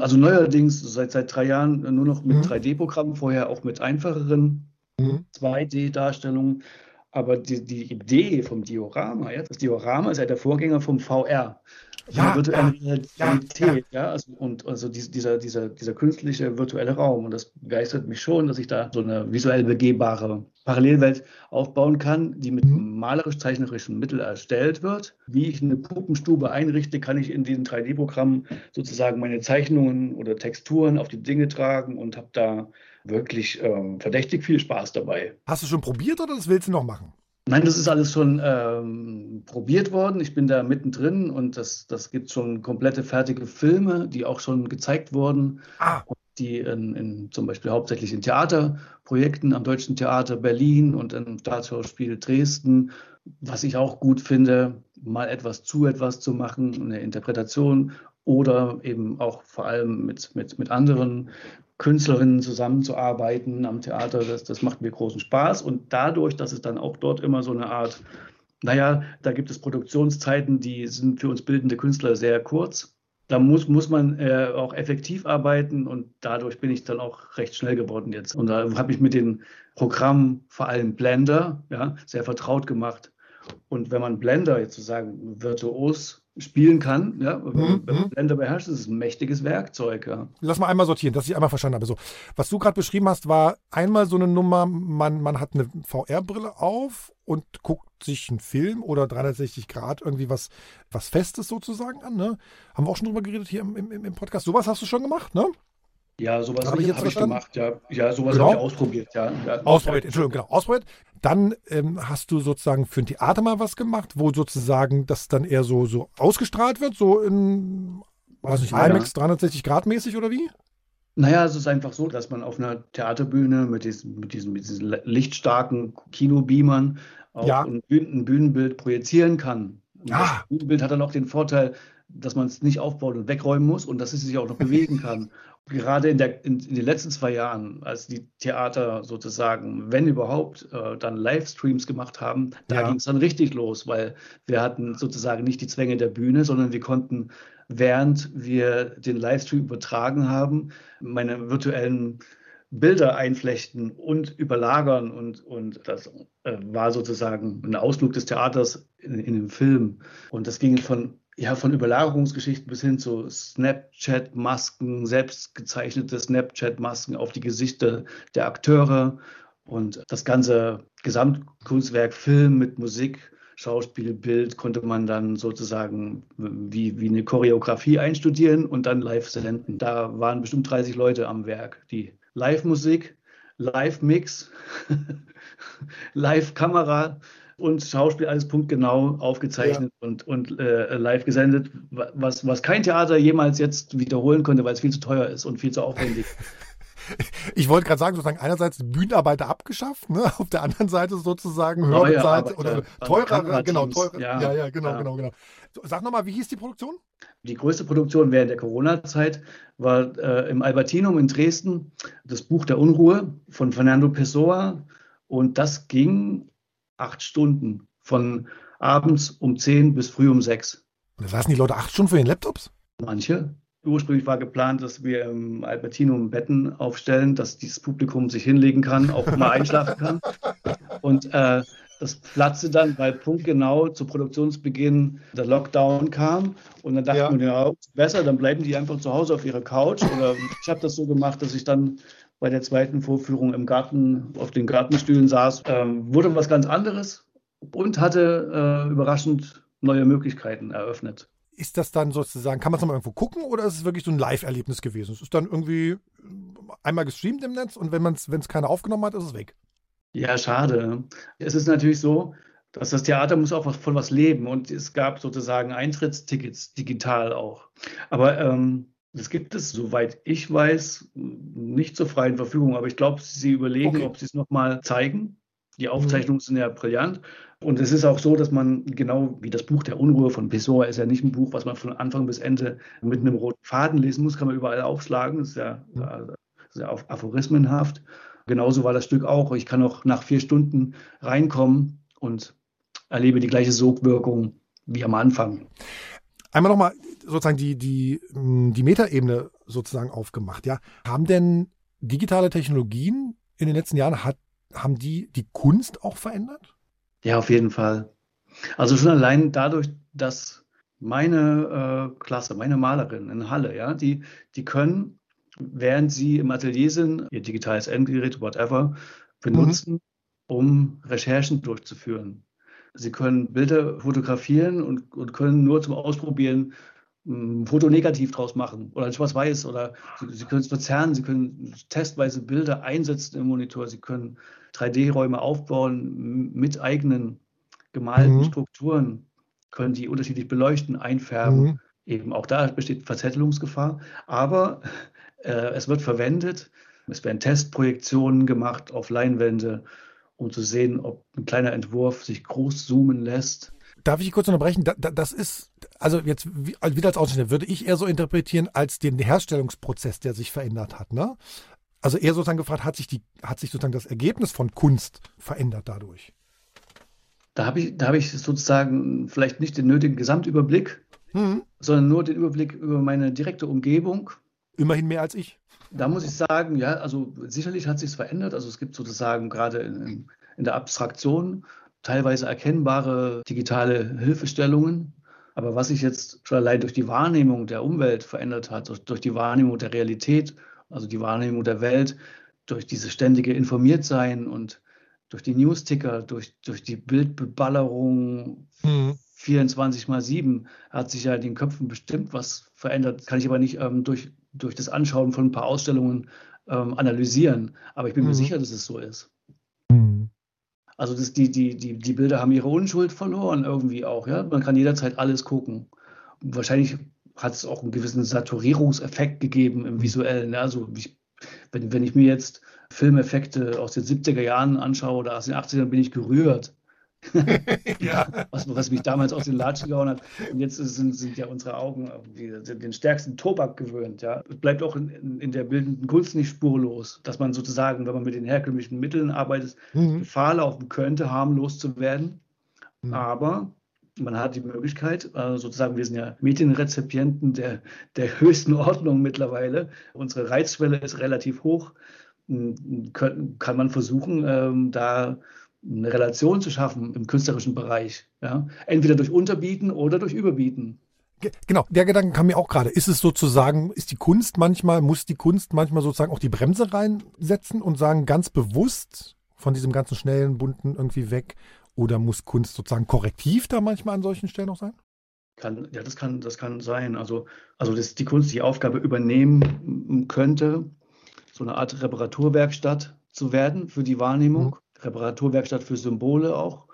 also neuerdings seit, seit drei Jahren nur noch mit mhm. drei D-Programmen, vorher auch mit einfacheren mhm. zwei D-Darstellungen. Aber die, die Idee vom Diorama, ja, das Diorama ist ja der Vorgänger vom V R, ja, virtuelle ja, Realität, ja, ja. Also, und also die, dieser, dieser, dieser künstliche virtuelle Raum. Und das begeistert mich schon, dass ich da so eine visuell begehbare Parallelwelt aufbauen kann, die mit mhm. malerisch-zeichnerischen Mitteln erstellt wird. Wie ich eine Puppenstube einrichte, kann ich in diesen drei D-Programmen sozusagen meine Zeichnungen oder Texturen auf die Dinge tragen und habe da wirklich ähm, verdächtig viel Spaß dabei. Hast du schon probiert oder das willst du noch machen? Nein, das ist alles schon ähm, probiert worden. Ich bin da mittendrin und das, das gibt schon komplette fertige Filme, die auch schon gezeigt wurden. Ah. Und die in, in, zum Beispiel hauptsächlich in Theaterprojekten am Deutschen Theater Berlin und im Staatsschauspiel Dresden, was ich auch gut finde, mal etwas zu etwas zu machen, eine Interpretation oder eben auch vor allem mit, mit, mit anderen Künstlerinnen zusammenzuarbeiten am Theater, das, das macht mir großen Spaß. Und dadurch, dass es dann auch dort immer so eine Art, naja, da gibt es Produktionszeiten, die sind für uns bildende Künstler sehr kurz. Da muss, muss man äh, auch effektiv arbeiten und dadurch bin ich dann auch recht schnell geworden jetzt. Und da habe ich mit den Programmen, vor allem Blender, ja, sehr vertraut gemacht. Und wenn man Blender jetzt sozusagen virtuos spielen kann, ja, mhm. wenn man Blender beherrscht, ist es ein mächtiges Werkzeug. Ja. Lass mal einmal sortieren, dass ich einmal verstanden habe. So, was du gerade beschrieben hast, war einmal so eine Nummer, man, man hat eine V R-Brille auf und guckt sich einen Film oder dreihundertsechzig Grad irgendwie was, was Festes sozusagen an. Ne? Haben wir auch schon drüber geredet hier im, im, im Podcast. Sowas hast du schon gemacht, ne? Ja, sowas habe hab ich, jetzt hab ich gemacht, ja. Ja, sowas genau. habe ich ausprobiert, ja. ja. Ausprobiert, Entschuldigung, genau, ausprobiert. Dann ähm, hast du sozusagen für ein Theater mal was gemacht, wo sozusagen das dann eher so, so ausgestrahlt wird, so in, weiß nicht, IMAX ja. dreihundertsechzig Grad mäßig oder wie? Naja, es ist einfach so, dass man auf einer Theaterbühne mit diesen, mit diesen, mit diesen lichtstarken Kinobeamern auch ja. ein, Bühnen, ein Bühnenbild projizieren kann. Und ah. das Bühnenbild hat dann auch den Vorteil, dass man es nicht aufbaut und wegräumen muss und dass es sich auch noch bewegen kann. Gerade in, der, in, in den letzten zwei Jahren, als die Theater sozusagen, wenn überhaupt, äh, dann Livestreams gemacht haben, da ja. ging es dann richtig los, weil wir hatten sozusagen nicht die Zwänge der Bühne, sondern wir konnten, während wir den Livestream übertragen haben, meine virtuellen Bilder einflechten und überlagern. Und, und das äh, war sozusagen ein Ausflug des Theaters in, in dem Film. Und das ging von... Ja, von Überlagerungsgeschichten bis hin zu Snapchat-Masken, selbst gezeichnete Snapchat-Masken auf die Gesichter der Akteure und das ganze Gesamtkunstwerk Film mit Musik, Schauspiel, Bild konnte man dann sozusagen wie, wie eine Choreografie einstudieren und dann live senden. Da waren bestimmt dreißig Leute am Werk, die Live-Musik, Live-Mix, Live-Kamera, und Schauspiel alles punktgenau aufgezeichnet ja. und, und äh, live gesendet, was, was kein Theater jemals jetzt wiederholen konnte, weil es viel zu teuer ist und viel zu aufwendig. Ich wollte gerade sagen, sozusagen einerseits Bühnenarbeiter abgeschafft, ne? Auf der anderen Seite sozusagen höhere oder teurere, genau, teure, ja, ja, ja, genau, ja. genau, genau. Sag nochmal, wie hieß die Produktion? Die größte Produktion während der Corona-Zeit war äh, im Albertinum in Dresden, das Buch der Unruhe von Fernando Pessoa und das ging acht Stunden, von abends um zehn bis früh um sechs. Da saßen die Leute acht Stunden vor ihren Laptops? Manche. Ursprünglich war geplant, dass wir im Albertinum Betten aufstellen, dass dieses Publikum sich hinlegen kann, auch mal einschlafen kann. Und äh, das platzte dann, weil punktgenau zu Produktionsbeginn der Lockdown kam. Und dann dachten wir, ja, besser, dann bleiben die einfach zu Hause auf ihrer Couch. Oder ich habe das so gemacht, dass ich dann bei der zweiten Vorführung im Garten, auf den Gartenstühlen saß, ähm, wurde was ganz anderes und hatte äh, überraschend neue Möglichkeiten eröffnet. Ist das dann sozusagen, kann man es nochmal irgendwo gucken oder ist es wirklich so ein Live-Erlebnis gewesen? Es ist dann irgendwie einmal gestreamt im Netz und wenn man es, wenn es keiner aufgenommen hat, ist es weg. Ja, schade. Es ist natürlich so, dass das Theater muss auch was, von was leben. Und es gab sozusagen Eintrittstickets digital auch. Aber ähm, das gibt es, soweit ich weiß, nicht zur freien Verfügung. Aber ich glaube, sie überlegen, okay. ob sie es nochmal zeigen. Die Aufzeichnungen mhm. sind ja brillant. Und es ist auch so, dass man, genau wie das Buch der Unruhe von Pessoa, ist ja nicht ein Buch, was man von Anfang bis Ende mit einem roten Faden lesen muss, kann man überall aufschlagen. Das ist ja, das ist ja auf aphorismenhaft. Genauso war das Stück auch. Ich kann auch nach vier Stunden reinkommen und erlebe die gleiche Sogwirkung wie am Anfang. Einmal nochmal sozusagen die, die, die Metaebene sozusagen aufgemacht. Ja, haben denn digitale Technologien in den letzten Jahren, hat, haben die die Kunst auch verändert? Ja, auf jeden Fall. Also schon allein dadurch, dass meine äh, Klasse, meine Malerin in Halle, ja, die, die können, während sie im Atelier sind, ihr digitales Endgerät, whatever, benutzen, mhm. um Recherchen durchzuführen. Sie können Bilder fotografieren und, und können nur zum Ausprobieren ein Foto negativ draus machen oder schwarz-weiß. Oder sie, sie können es verzerren, sie können testweise Bilder einsetzen im Monitor, sie können drei D-Räume aufbauen mit eigenen gemalten mhm. Strukturen, können die unterschiedlich beleuchten, einfärben. Mhm. Eben auch da besteht Verzettelungsgefahr, aber äh, es wird verwendet, es werden Testprojektionen gemacht auf Leinwände, um zu sehen, ob ein kleiner Entwurf sich groß zoomen lässt. Darf ich kurz unterbrechen? Das ist, also jetzt wieder als Ausschnitt, würde ich eher so interpretieren als den Herstellungsprozess, der sich verändert hat, ne? Also eher sozusagen gefragt, hat sich die, hat sich sozusagen das Ergebnis von Kunst verändert dadurch? Da habe ich, da habe ich sozusagen vielleicht nicht den nötigen Gesamtüberblick, mhm. sondern nur den Überblick über meine direkte Umgebung. Immerhin mehr als ich. Da muss ich sagen, ja, also sicherlich hat sich es verändert. Also es gibt sozusagen gerade in, in der Abstraktion teilweise erkennbare digitale Hilfestellungen. Aber was sich jetzt schon allein durch die Wahrnehmung der Umwelt verändert hat, durch, durch die Wahrnehmung der Realität, also die Wahrnehmung der Welt, durch dieses ständige Informiertsein und durch die Newsticker, durch, durch die Bildbeballerung mhm. vierundzwanzig mal sieben hat sich ja in den Köpfen bestimmt was verändert. Kann ich aber nicht ähm, durch durch das Anschauen von ein paar Ausstellungen ähm, analysieren. Aber ich bin mhm. mir sicher, dass es so ist. Mhm. Also das, die, die, die, die Bilder haben ihre Unschuld verloren irgendwie auch. Ja? Man kann jederzeit alles gucken. Wahrscheinlich hat es auch einen gewissen Saturierungseffekt gegeben im Visuellen. Ja? Also ich, wenn, wenn ich mir jetzt Filmeffekte aus den siebziger Jahren anschaue oder aus den achtziger Jahren, bin ich gerührt. ja. was, was mich damals aus den Latschen gehauen hat. Und jetzt sind, sind ja unsere Augen den stärksten Tobak gewöhnt. Ja. Es bleibt auch in, in der bildenden Kunst nicht spurlos, dass man sozusagen, wenn man mit den herkömmlichen Mitteln arbeitet, mhm. Gefahr laufen könnte, harmlos zu werden. Mhm. Aber man hat die Möglichkeit, also sozusagen, wir sind ja Medienrezipienten der, der höchsten Ordnung mittlerweile. Unsere Reizschwelle ist relativ hoch. Kann, kann man versuchen, ähm, da eine Relation zu schaffen im künstlerischen Bereich. Ja? Entweder durch Unterbieten oder durch Überbieten. Genau, der Gedanke kam mir auch gerade. Ist es sozusagen, ist die Kunst manchmal, muss die Kunst manchmal sozusagen auch die Bremse reinsetzen und sagen, ganz bewusst von diesem ganzen schnellen, bunten irgendwie weg? Oder muss Kunst sozusagen korrektiv da manchmal an solchen Stellen auch sein? Kann, ja, das kann, das kann sein. Also, also dass die Kunst die Aufgabe übernehmen könnte, so eine Art Reparaturwerkstatt zu werden für die Wahrnehmung. Mhm. Reparaturwerkstatt für Symbole auch.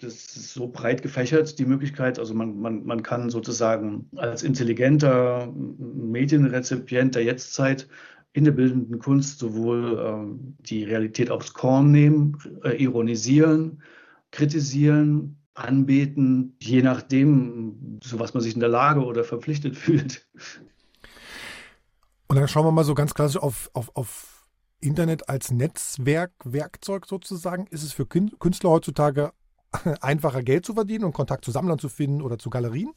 Das ist so breit gefächert, die Möglichkeit. Also man, man, man kann sozusagen als intelligenter Medienrezipient der Jetztzeit in der bildenden Kunst sowohl äh, die Realität aufs Korn nehmen, äh, ironisieren, kritisieren, anbeten, je nachdem, zu was man sich in der Lage oder verpflichtet fühlt. Und dann schauen wir mal so ganz klassisch auf, auf, auf Internet als Netzwerk, Werkzeug sozusagen. Ist es für Künstler heutzutage einfacher, Geld zu verdienen und Kontakt zu Sammlern zu finden oder zu Galerien?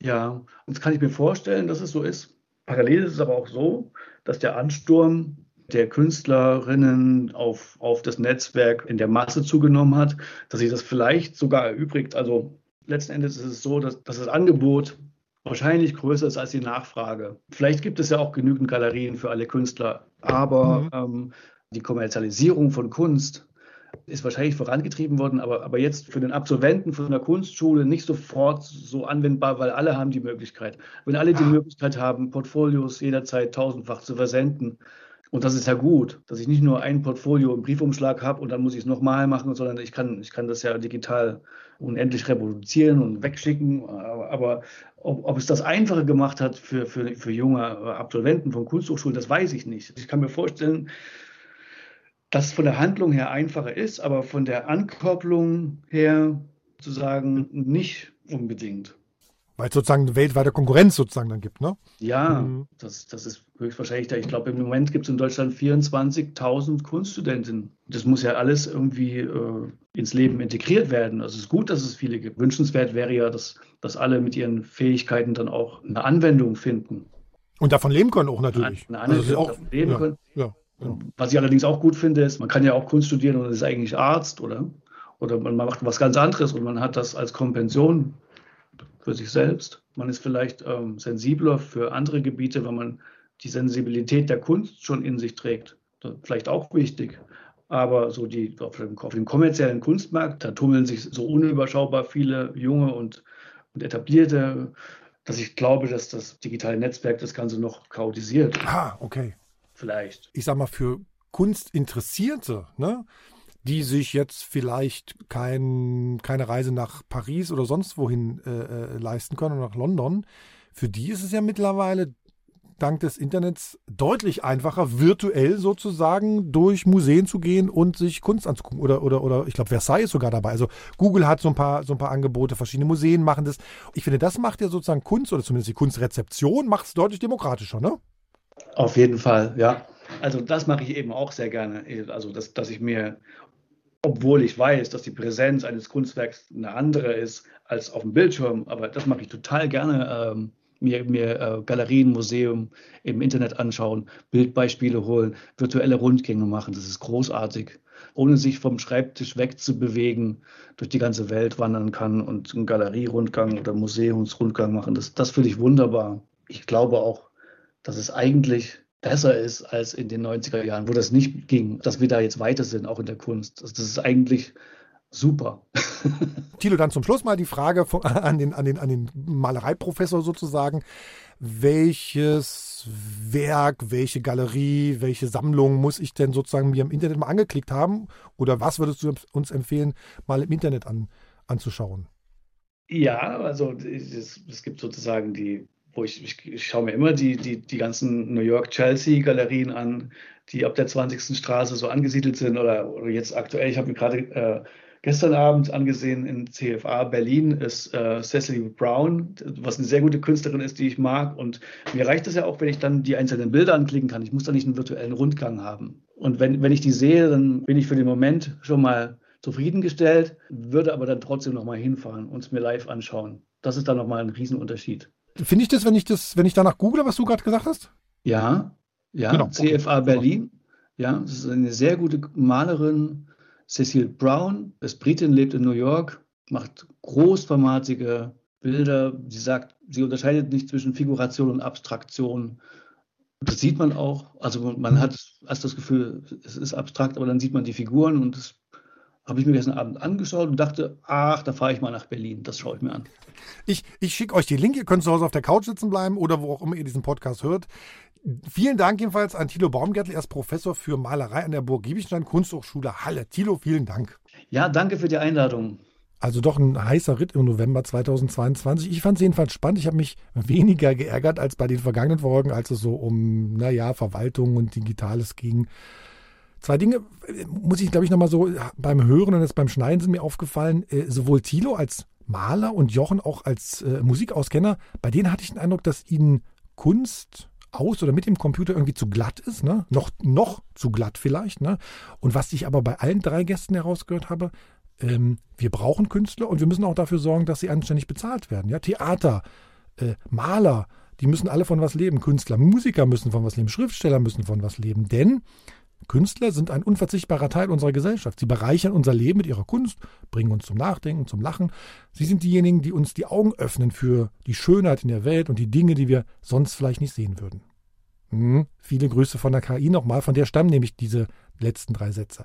Ja, das kann ich mir vorstellen, dass es so ist. Parallel ist es aber auch so, dass der Ansturm der Künstlerinnen auf, auf das Netzwerk in der Masse zugenommen hat, dass sich das vielleicht sogar erübrigt. Also letzten Endes ist es so, dass, dass das Angebot wahrscheinlich größer ist als die Nachfrage. Vielleicht gibt es ja auch genügend Galerien für alle Künstler, aber mhm. ähm, die Kommerzialisierung von Kunst ist wahrscheinlich vorangetrieben worden, aber, aber jetzt für den Absolventen von einer Kunstschule nicht sofort so anwendbar, weil alle haben die Möglichkeit. Wenn alle die Möglichkeit haben, Portfolios jederzeit tausendfach zu versenden, Und das ist ja gut, dass ich nicht nur ein Portfolio im Briefumschlag habe und dann muss ich es nochmal machen, sondern ich kann, ich kann das ja digital unendlich reproduzieren und wegschicken. Aber, aber ob, ob es das Einfache gemacht hat für, für, für junge Absolventen von Kunsthochschulen, das weiß ich nicht. Ich kann mir vorstellen, dass es von der Handlung her einfacher ist, aber von der Ankopplung her sozusagen nicht unbedingt. Weil es sozusagen eine weltweite Konkurrenz sozusagen dann gibt, ne? Ja, mhm. das, das ist höchstwahrscheinlich da. Ich glaube, im Moment gibt es in Deutschland vierundzwanzigtausend Kunststudenten. Das muss ja alles irgendwie äh, ins Leben integriert werden. Also es ist gut, dass es viele gibt. Wünschenswert wäre ja, dass, dass alle mit ihren Fähigkeiten dann auch eine Anwendung finden. Und davon leben können auch natürlich. Eine Anwendung, also auch, davon leben ja, können. Ja, ja. Was ich allerdings auch gut finde, ist, man kann ja auch Kunst studieren und ist eigentlich Arzt, oder? Oder man macht was ganz anderes und man hat das als Kompension für sich selbst. Man ist vielleicht ähm, sensibler für andere Gebiete, wenn man die Sensibilität der Kunst schon in sich trägt. Das ist vielleicht auch wichtig. Aber so die, auf, dem, auf dem kommerziellen Kunstmarkt, da tummeln sich so unüberschaubar viele junge und, und etablierte, dass ich glaube, dass das digitale Netzwerk das Ganze noch chaotisiert. Ah, okay. Vielleicht. Ich sag mal, für Kunstinteressierte, ne? Die sich jetzt vielleicht kein, keine Reise nach Paris oder sonst wohin äh, äh, leisten können oder nach London. Für die ist es ja mittlerweile dank des Internets deutlich einfacher, virtuell sozusagen durch Museen zu gehen und sich Kunst anzugucken. Oder, oder, oder ich glaube, Versailles ist sogar dabei. Also Google hat so ein paar, so ein paar Angebote, verschiedene Museen machen das. Ich finde, das macht ja sozusagen Kunst oder zumindest die Kunstrezeption macht es deutlich demokratischer, ne? Auf jeden Fall, ja. Also das mache ich eben auch sehr gerne. Also dass, dass ich mir, obwohl ich weiß, dass die Präsenz eines Kunstwerks eine andere ist als auf dem Bildschirm, aber das mache ich total gerne, ähm, mir, mir äh, Galerien, Museen im Internet anschauen, Bildbeispiele holen, virtuelle Rundgänge machen, das ist großartig. Ohne sich vom Schreibtisch wegzubewegen, durch die ganze Welt wandern kann und einen Galerierundgang oder Museumsrundgang machen, das, das finde ich wunderbar. Ich glaube auch, dass es eigentlich besser ist als in den neunziger Jahren, wo das nicht ging, dass wir da jetzt weiter sind, auch in der Kunst. Also das ist eigentlich super. Thilo, dann zum Schluss mal die Frage von, an den, an den, an den Malereiprofessor sozusagen. Welches Werk, welche Galerie, welche Sammlung muss ich denn sozusagen mir im Internet mal angeklickt haben? Oder was würdest du uns empfehlen, mal im Internet an, anzuschauen? Ja, also es, es gibt sozusagen die Ich, ich, ich schaue mir immer die, die, die ganzen New York-Chelsea-Galerien an, die ab der zwanzigsten Straße so angesiedelt sind oder, oder jetzt aktuell. Ich habe mir gerade äh, gestern Abend angesehen, in C F A Berlin ist äh, Cecily Brown, was eine sehr gute Künstlerin ist, die ich mag. Und mir reicht es ja auch, wenn ich dann die einzelnen Bilder anklicken kann. Ich muss da nicht einen virtuellen Rundgang haben. Und wenn, wenn ich die sehe, dann bin ich für den Moment schon mal zufriedengestellt, würde aber dann trotzdem nochmal hinfahren und es mir live anschauen. Das ist dann nochmal ein Riesenunterschied. Finde ich das, wenn ich das, wenn ich danach google, was du gerade gesagt hast? Ja, ja, genau. C F A okay. Berlin. Ja, das ist eine sehr gute Malerin. Cecile Brown ist Britin, lebt in New York, macht großformatige Bilder. Sie sagt, sie unterscheidet nicht zwischen Figuration und Abstraktion. Das sieht man auch. Also man hat erst das Gefühl, es ist abstrakt, aber dann sieht man die Figuren und das habe ich mir gestern Abend angeschaut und dachte, ach, da fahre ich mal nach Berlin. Das schaue ich mir an. Ich, ich schicke euch den Link. Ihr könnt zu Hause auf der Couch sitzen bleiben oder wo auch immer ihr diesen Podcast hört. Vielen Dank jedenfalls an Thilo Baumgärtel. Er ist Professor für Malerei an der Burg Giebichenstein, Kunsthochschule Halle. Thilo, vielen Dank. Ja, danke für die Einladung. Also doch ein heißer Ritt im November zweitausendzweiundzwanzig. Ich fand es jedenfalls spannend. Ich habe mich weniger geärgert als bei den vergangenen Folgen, als es so um, naja, Verwaltung und Digitales ging. Zwei Dinge muss ich, glaube ich, nochmal so beim Hören und jetzt beim Schneiden sind mir aufgefallen. Sowohl Thilo als Maler und Jochen auch als äh, Musikauskenner, bei denen hatte ich den Eindruck, dass ihnen Kunst aus oder mit dem Computer irgendwie zu glatt ist, ne? Noch, noch zu glatt vielleicht, ne? Und was ich aber bei allen drei Gästen herausgehört habe, ähm, wir brauchen Künstler und wir müssen auch dafür sorgen, dass sie anständig bezahlt werden. Ja? Theater, äh, Maler, die müssen alle von was leben. Künstler, Musiker müssen von was leben, Schriftsteller müssen von was leben, denn Künstler sind ein unverzichtbarer Teil unserer Gesellschaft. Sie bereichern unser Leben mit ihrer Kunst, bringen uns zum Nachdenken, zum Lachen. Sie sind diejenigen, die uns die Augen öffnen für die Schönheit in der Welt und die Dinge, die wir sonst vielleicht nicht sehen würden. Hm, viele Grüße von der K I nochmal, von der stammen nämlich diese letzten drei Sätze.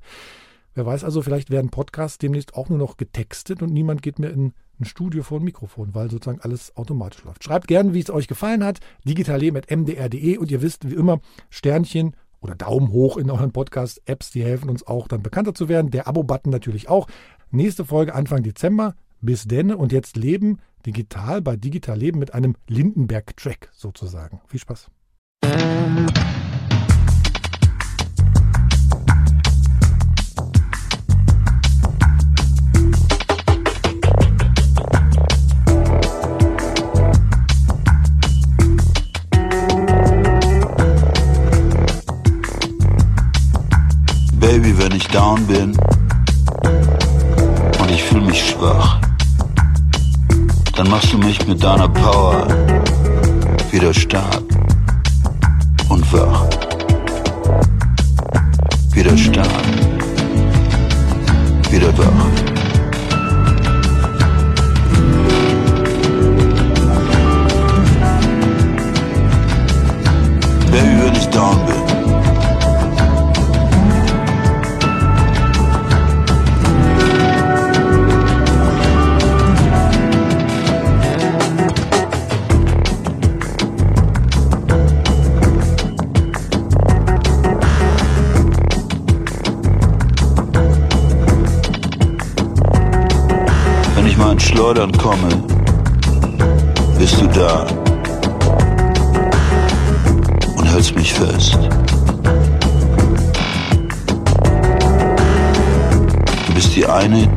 Wer weiß also, vielleicht werden Podcasts demnächst auch nur noch getextet und niemand geht mehr in ein Studio vor ein Mikrofon, weil sozusagen alles automatisch läuft. Schreibt gerne, wie es euch gefallen hat, digitalleben at m d r punkt d e und ihr wisst, wie immer, Sternchen oder Daumen hoch in euren Podcast-Apps, die helfen uns auch dann bekannter zu werden. Der Abo-Button natürlich auch. Nächste Folge Anfang Dezember. Bis denne und jetzt Leben digital bei Digital Leben mit einem Lindenberg-Track sozusagen. Viel Spaß. Baby, wenn ich down bin und ich fühle mich schwach, dann machst du mich mit deiner Power wieder stark und wach. Wieder stark, wieder wach. Baby, wenn ich down bin. Schleudern komme, bist du da und hältst mich fest. Du bist die eine,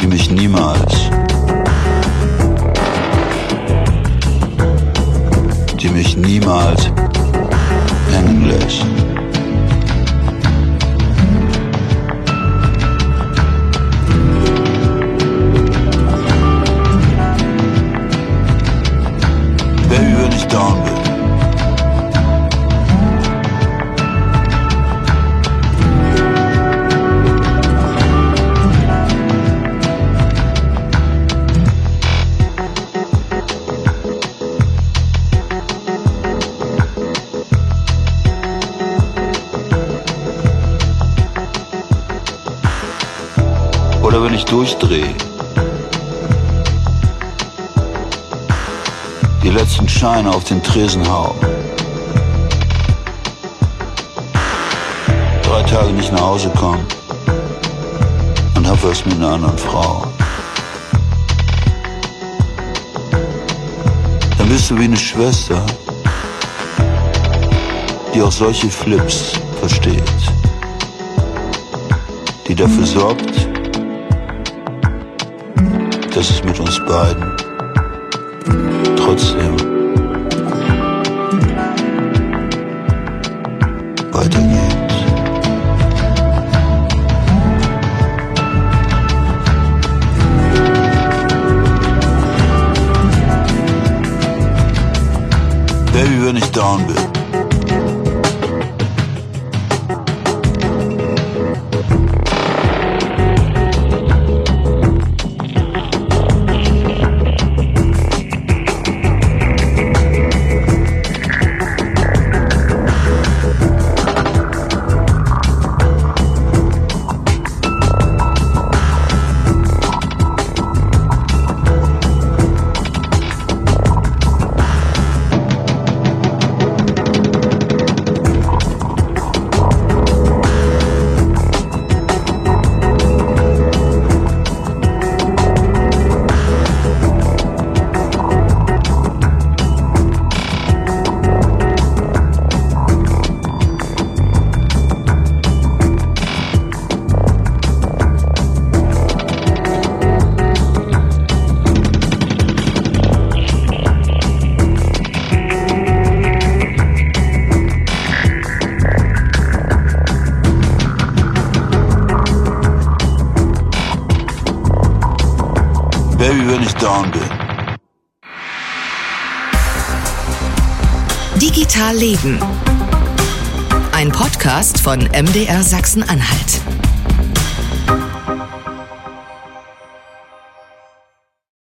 die mich niemals, die mich niemals hängen lässt. Oder wenn ich durchdrehe, die letzten Scheine auf den Tresen hau, drei Tage nicht nach Hause komm und hab was mit einer anderen Frau, dann bist du wie eine Schwester, die auch solche Flips versteht, die dafür sorgt, dass es mit uns beiden trotzdem weitergeht. Baby, wenn ich down bin. Digital Leben. Ein Podcast von M D R Sachsen-Anhalt.